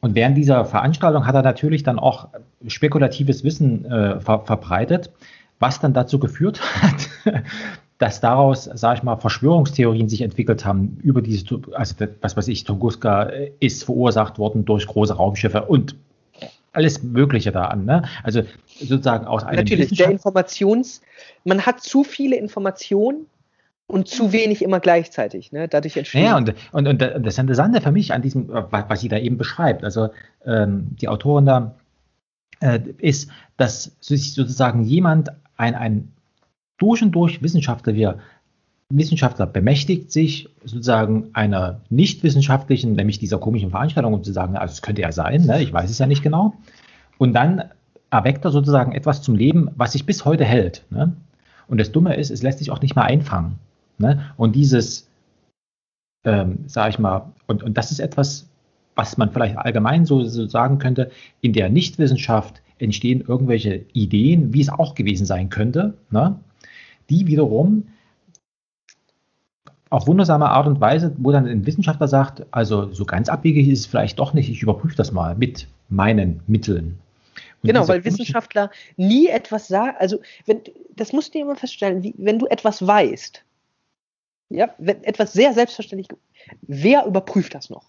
Und während dieser Veranstaltung hat er natürlich dann auch spekulatives Wissen äh, ver verbreitet, was dann dazu geführt hat, dass daraus, sage ich mal, Verschwörungstheorien sich entwickelt haben über dieses, also was weiß ich, Tunguska ist verursacht worden durch große Raumschiffe und alles Mögliche da an. Ne? Also sozusagen aus einem Natürlich, der Informations, man hat zu viele Informationen. Und zu wenig immer gleichzeitig, ne? Dadurch entsteht. Ja, und, und, und das Interessante für mich an diesem, was sie da eben beschreibt, also ähm, die Autorin da, äh, ist, dass sich sozusagen jemand, ein, ein durch und durch Wissenschaftler, wir Wissenschaftler bemächtigt sich sozusagen einer nicht wissenschaftlichen, nämlich dieser komischen Veranstaltung, um zu sagen, also es könnte ja sein, ne? Ich weiß es ja nicht genau. Und dann erweckt er sozusagen etwas zum Leben, was sich bis heute hält. Ne? Und das Dumme ist, es lässt sich auch nicht mehr einfangen. Ne? Und dieses, ähm, sage ich mal, und, und das ist etwas, was man vielleicht allgemein so, so sagen könnte, in der Nichtwissenschaft entstehen irgendwelche Ideen, wie es auch gewesen sein könnte, ne? Die wiederum auf wundersame Art und Weise, wo dann ein Wissenschaftler sagt, also so ganz abwegig ist es vielleicht doch nicht, ich überprüfe das mal mit meinen Mitteln. Und genau, weil Wissenschaftler nie etwas sagen, also wenn, das musst du dir immer feststellen, wie, wenn du etwas weißt, ja, wenn etwas sehr selbstverständlich, wer überprüft das noch?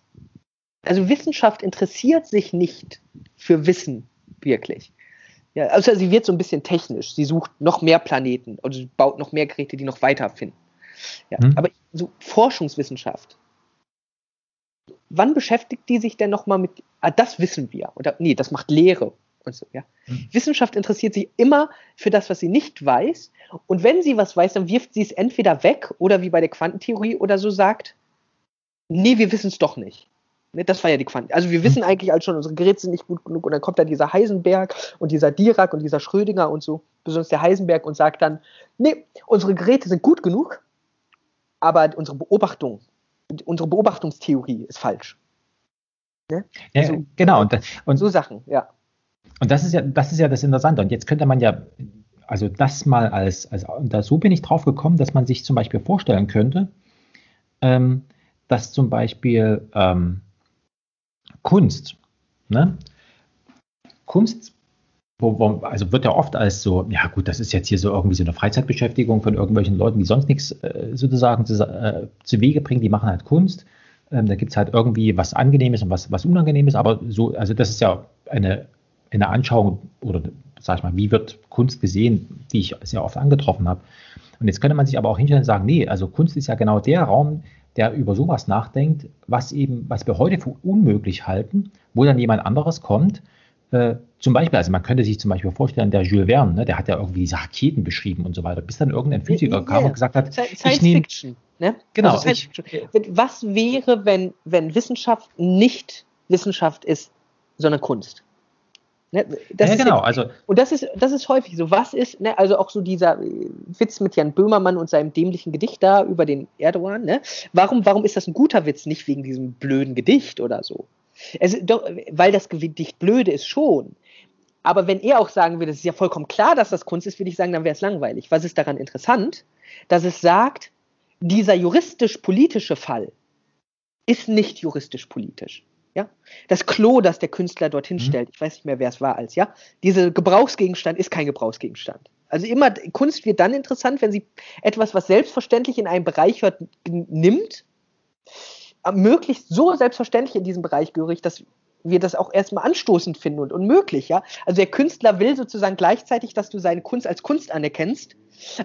Also Wissenschaft interessiert sich nicht für Wissen, wirklich. Ja, also sie wird so ein bisschen technisch, sie sucht noch mehr Planeten oder sie baut noch mehr Geräte, die noch weiterfinden. Ja, hm. Aber so Forschungswissenschaft, wann beschäftigt die sich denn nochmal mit, ah, das wissen wir, oder nee, das macht Lehre. Und so, ja. Mhm. Wissenschaft interessiert sich immer für das, was sie nicht weiß. Und wenn sie was weiß, dann wirft sie es entweder weg oder wie bei der Quantentheorie oder so sagt, nee, wir wissen es doch nicht. Ne, das war ja die Quanten. Also wir mhm. wissen eigentlich halt schon, unsere Geräte sind nicht gut genug. Und dann kommt da dieser Heisenberg und dieser Dirac und dieser Schrödinger und so, besonders der Heisenberg, und sagt dann, nee, unsere Geräte sind gut genug, aber unsere Beobachtung, unsere Beobachtungstheorie ist falsch. Ne? Ja, also, genau. Und, das, und so Sachen, ja. Und das ist ja, das ist ja das Interessante. Und jetzt könnte man ja, also das mal als, als und da so bin ich drauf gekommen, dass man sich zum Beispiel vorstellen könnte, ähm, dass zum Beispiel ähm, Kunst, ne? Kunst, wo, wo, also wird ja oft als so, ja gut, das ist jetzt hier so irgendwie so eine Freizeitbeschäftigung von irgendwelchen Leuten, die sonst nichts äh, sozusagen zu, äh, zu Wege bringen, die machen halt Kunst. Ähm, da gibt es halt irgendwie was Angenehmes und was, was Unangenehmes, aber so, also das ist ja eine in der Anschauung oder, sag ich mal, wie wird Kunst gesehen, die ich sehr oft angetroffen habe. Und jetzt könnte man sich aber auch hinstellen und sagen, nee, also Kunst ist ja genau der Raum, der über sowas nachdenkt, was eben, was wir heute für unmöglich halten, wo dann jemand anderes kommt. Äh, zum Beispiel, also man könnte sich zum Beispiel vorstellen, der Jules Verne, ne, der hat ja irgendwie diese Raketen beschrieben und so weiter, bis dann irgendein Physiker ja, kam und gesagt hat, Science ich nehme... Fiction, ne? Genau. Also Science Fiction. Was wäre, wenn, wenn Wissenschaft nicht Wissenschaft ist, sondern Kunst? Ne, das ja, ist genau, also, und das ist, das ist häufig so, was ist, ne, also auch so dieser Witz mit Jan Böhmermann und seinem dämlichen Gedicht da über den Erdogan, ne? Warum, warum ist das ein guter Witz, nicht wegen diesem blöden Gedicht oder so? Es, doch, weil das Gedicht blöde ist schon, aber wenn er auch sagen würde, es ist ja vollkommen klar, dass das Kunst ist, würde ich sagen, dann wäre es langweilig. Was ist daran interessant? Dass es sagt, dieser juristisch-politische Fall ist nicht juristisch-politisch. Ja? Das Klo, das der Künstler dorthin mhm. stellt, ich weiß nicht mehr, wer es war als, ja, dieser Gebrauchsgegenstand ist kein Gebrauchsgegenstand. Also immer, Kunst wird dann interessant, wenn sie etwas, was selbstverständlich in einem Bereich hört, nimmt, möglichst so selbstverständlich in diesem Bereich gehörig, dass wir das auch erstmal anstoßend finden und unmöglich, ja. Also der Künstler will sozusagen gleichzeitig, dass du seine Kunst als Kunst anerkennst,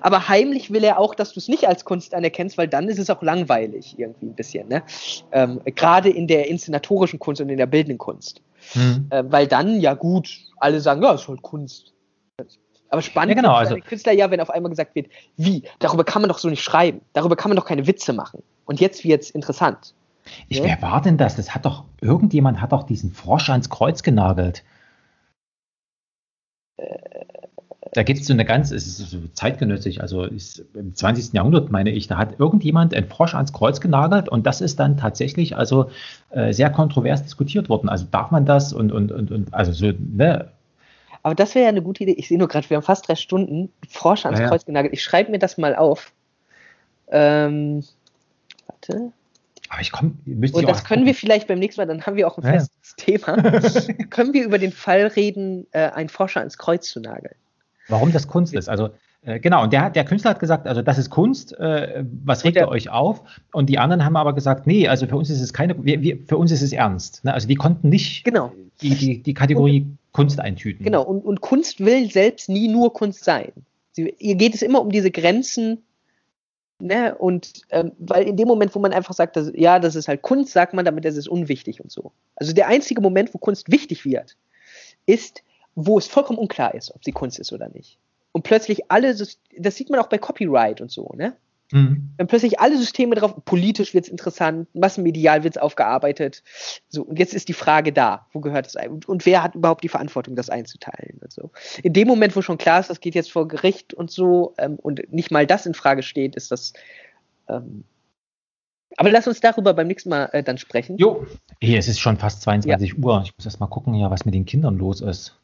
aber heimlich will er auch, dass du es nicht als Kunst anerkennst, weil dann ist es auch langweilig irgendwie ein bisschen, ne? Ähm, gerade in der inszenatorischen Kunst und in der bildenden Kunst. Hm. Äh, weil dann, ja gut, alle sagen, ja, ist halt Kunst. Aber spannend ja, genau, ist also Künstler ja, wenn auf einmal gesagt wird, wie, darüber kann man doch so nicht schreiben, darüber kann man doch keine Witze machen. Und jetzt wird's interessant. Ich, wer war denn das? Das hat doch, irgendjemand hat doch diesen Frosch ans Kreuz genagelt. Da gibt es so eine ganz, es ist so zeitgenössisch, also ist im zwanzigsten Jahrhundert, meine ich, da hat irgendjemand einen Frosch ans Kreuz genagelt und das ist dann tatsächlich also äh, sehr kontrovers diskutiert worden. Also darf man das und, und, und, und also so, ne? Aber das wäre ja eine gute Idee. Ich sehe nur gerade, wir haben fast drei Stunden Frosch ans ja, ja. Kreuz genagelt. Ich schreibe mir das mal auf. Ähm, warte. Aber ich komm, müsste Und ich das können gucken. Wir vielleicht beim nächsten Mal, dann haben wir auch ein ja. festes Thema. Können wir über den Fall reden, äh, einen Forscher ans Kreuz zu nageln? Warum das Kunst ist. Also äh, genau, und der, der Künstler hat gesagt, also das ist Kunst, äh, was regt ihr euch auf? Und die anderen haben aber gesagt, nee, also für uns ist es keine, wir, wir, für uns ist es ernst. Ne? Also die konnten nicht genau. die, die, die Kategorie und, Kunst eintüten. Genau, und, und Kunst will selbst nie nur Kunst sein. Sie, ihr geht es immer um diese Grenzen, ne? Und ähm, weil in dem Moment, wo man einfach sagt, dass, ja, das ist halt Kunst, sagt man damit, das ist unwichtig und so. Also der einzige Moment, wo Kunst wichtig wird, ist, wo es vollkommen unklar ist, ob sie Kunst ist oder nicht. Und plötzlich alle, das sieht man auch bei Copyright und so, ne? Mhm. Dann plötzlich alle Systeme drauf, politisch wird es interessant, massenmedial wird es aufgearbeitet. So, und jetzt ist die Frage da, wo gehört es ein? Und, und wer hat überhaupt die Verantwortung, das einzuteilen und so. In dem Moment, wo schon klar ist, das geht jetzt vor Gericht und so, ähm, und nicht mal das in Frage steht, ist das. Ähm, aber lass uns darüber beim nächsten Mal äh, dann sprechen. Jo, hey, es ist schon fast zweiundzwanzig ja. Uhr. Ich muss erst mal gucken, ja, was mit den Kindern los ist.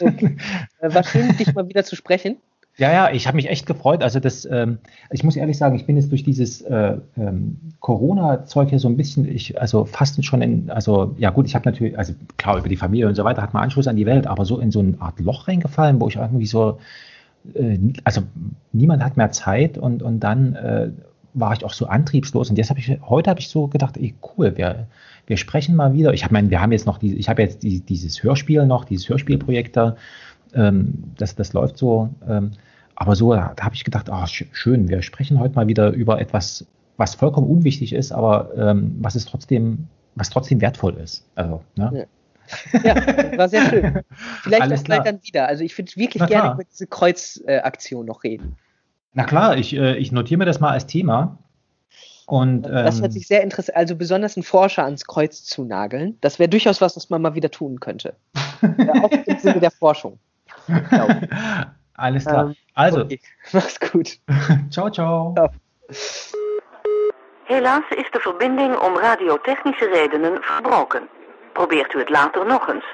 Okay. War schön, dich mal wieder zu sprechen. Ja, ja, ich habe mich echt gefreut. Also das, ähm, ich muss ehrlich sagen, ich bin jetzt durch dieses äh, ähm, Corona-Zeug hier so ein bisschen, ich, also fast schon in, also ja gut, ich habe natürlich, also klar, über die Familie und so weiter hat man Anschluss an die Welt, aber so in so eine Art Loch reingefallen, wo ich irgendwie so, äh, also niemand hat mehr Zeit und, und dann äh, war ich auch so antriebslos und jetzt habe ich, heute habe ich so gedacht, ey, cool, wir, wir sprechen mal wieder. Ich meine, wir haben jetzt noch, die, ich habe jetzt die, dieses Hörspiel noch, dieses Hörspielprojekt da, ähm, das, das läuft so, ähm, aber so, da habe ich gedacht, ah, schön, wir sprechen heute mal wieder über etwas, was vollkommen unwichtig ist, aber ähm, was ist trotzdem, was trotzdem wertvoll ist. Also, ne? Ja, war sehr schön. Vielleicht Alles auch gleich dann wieder. Also ich würde wirklich Na gerne klar. über diese Kreuzaktion äh, noch reden. Na klar, ich, äh, ich notiere mir das mal als Thema. Und, ähm, das hört sich sehr interessant, also besonders einen Forscher ans Kreuz zu nageln, das wäre durchaus was, was man mal wieder tun könnte. Ja, auch im Sinne der Forschung. Alles klar. Also, okay. Mach's gut. Ciao, ciao. Ciao. Helaas is de verbinding om radiotechnische redenen verbroken. Probeert u het later nog eens.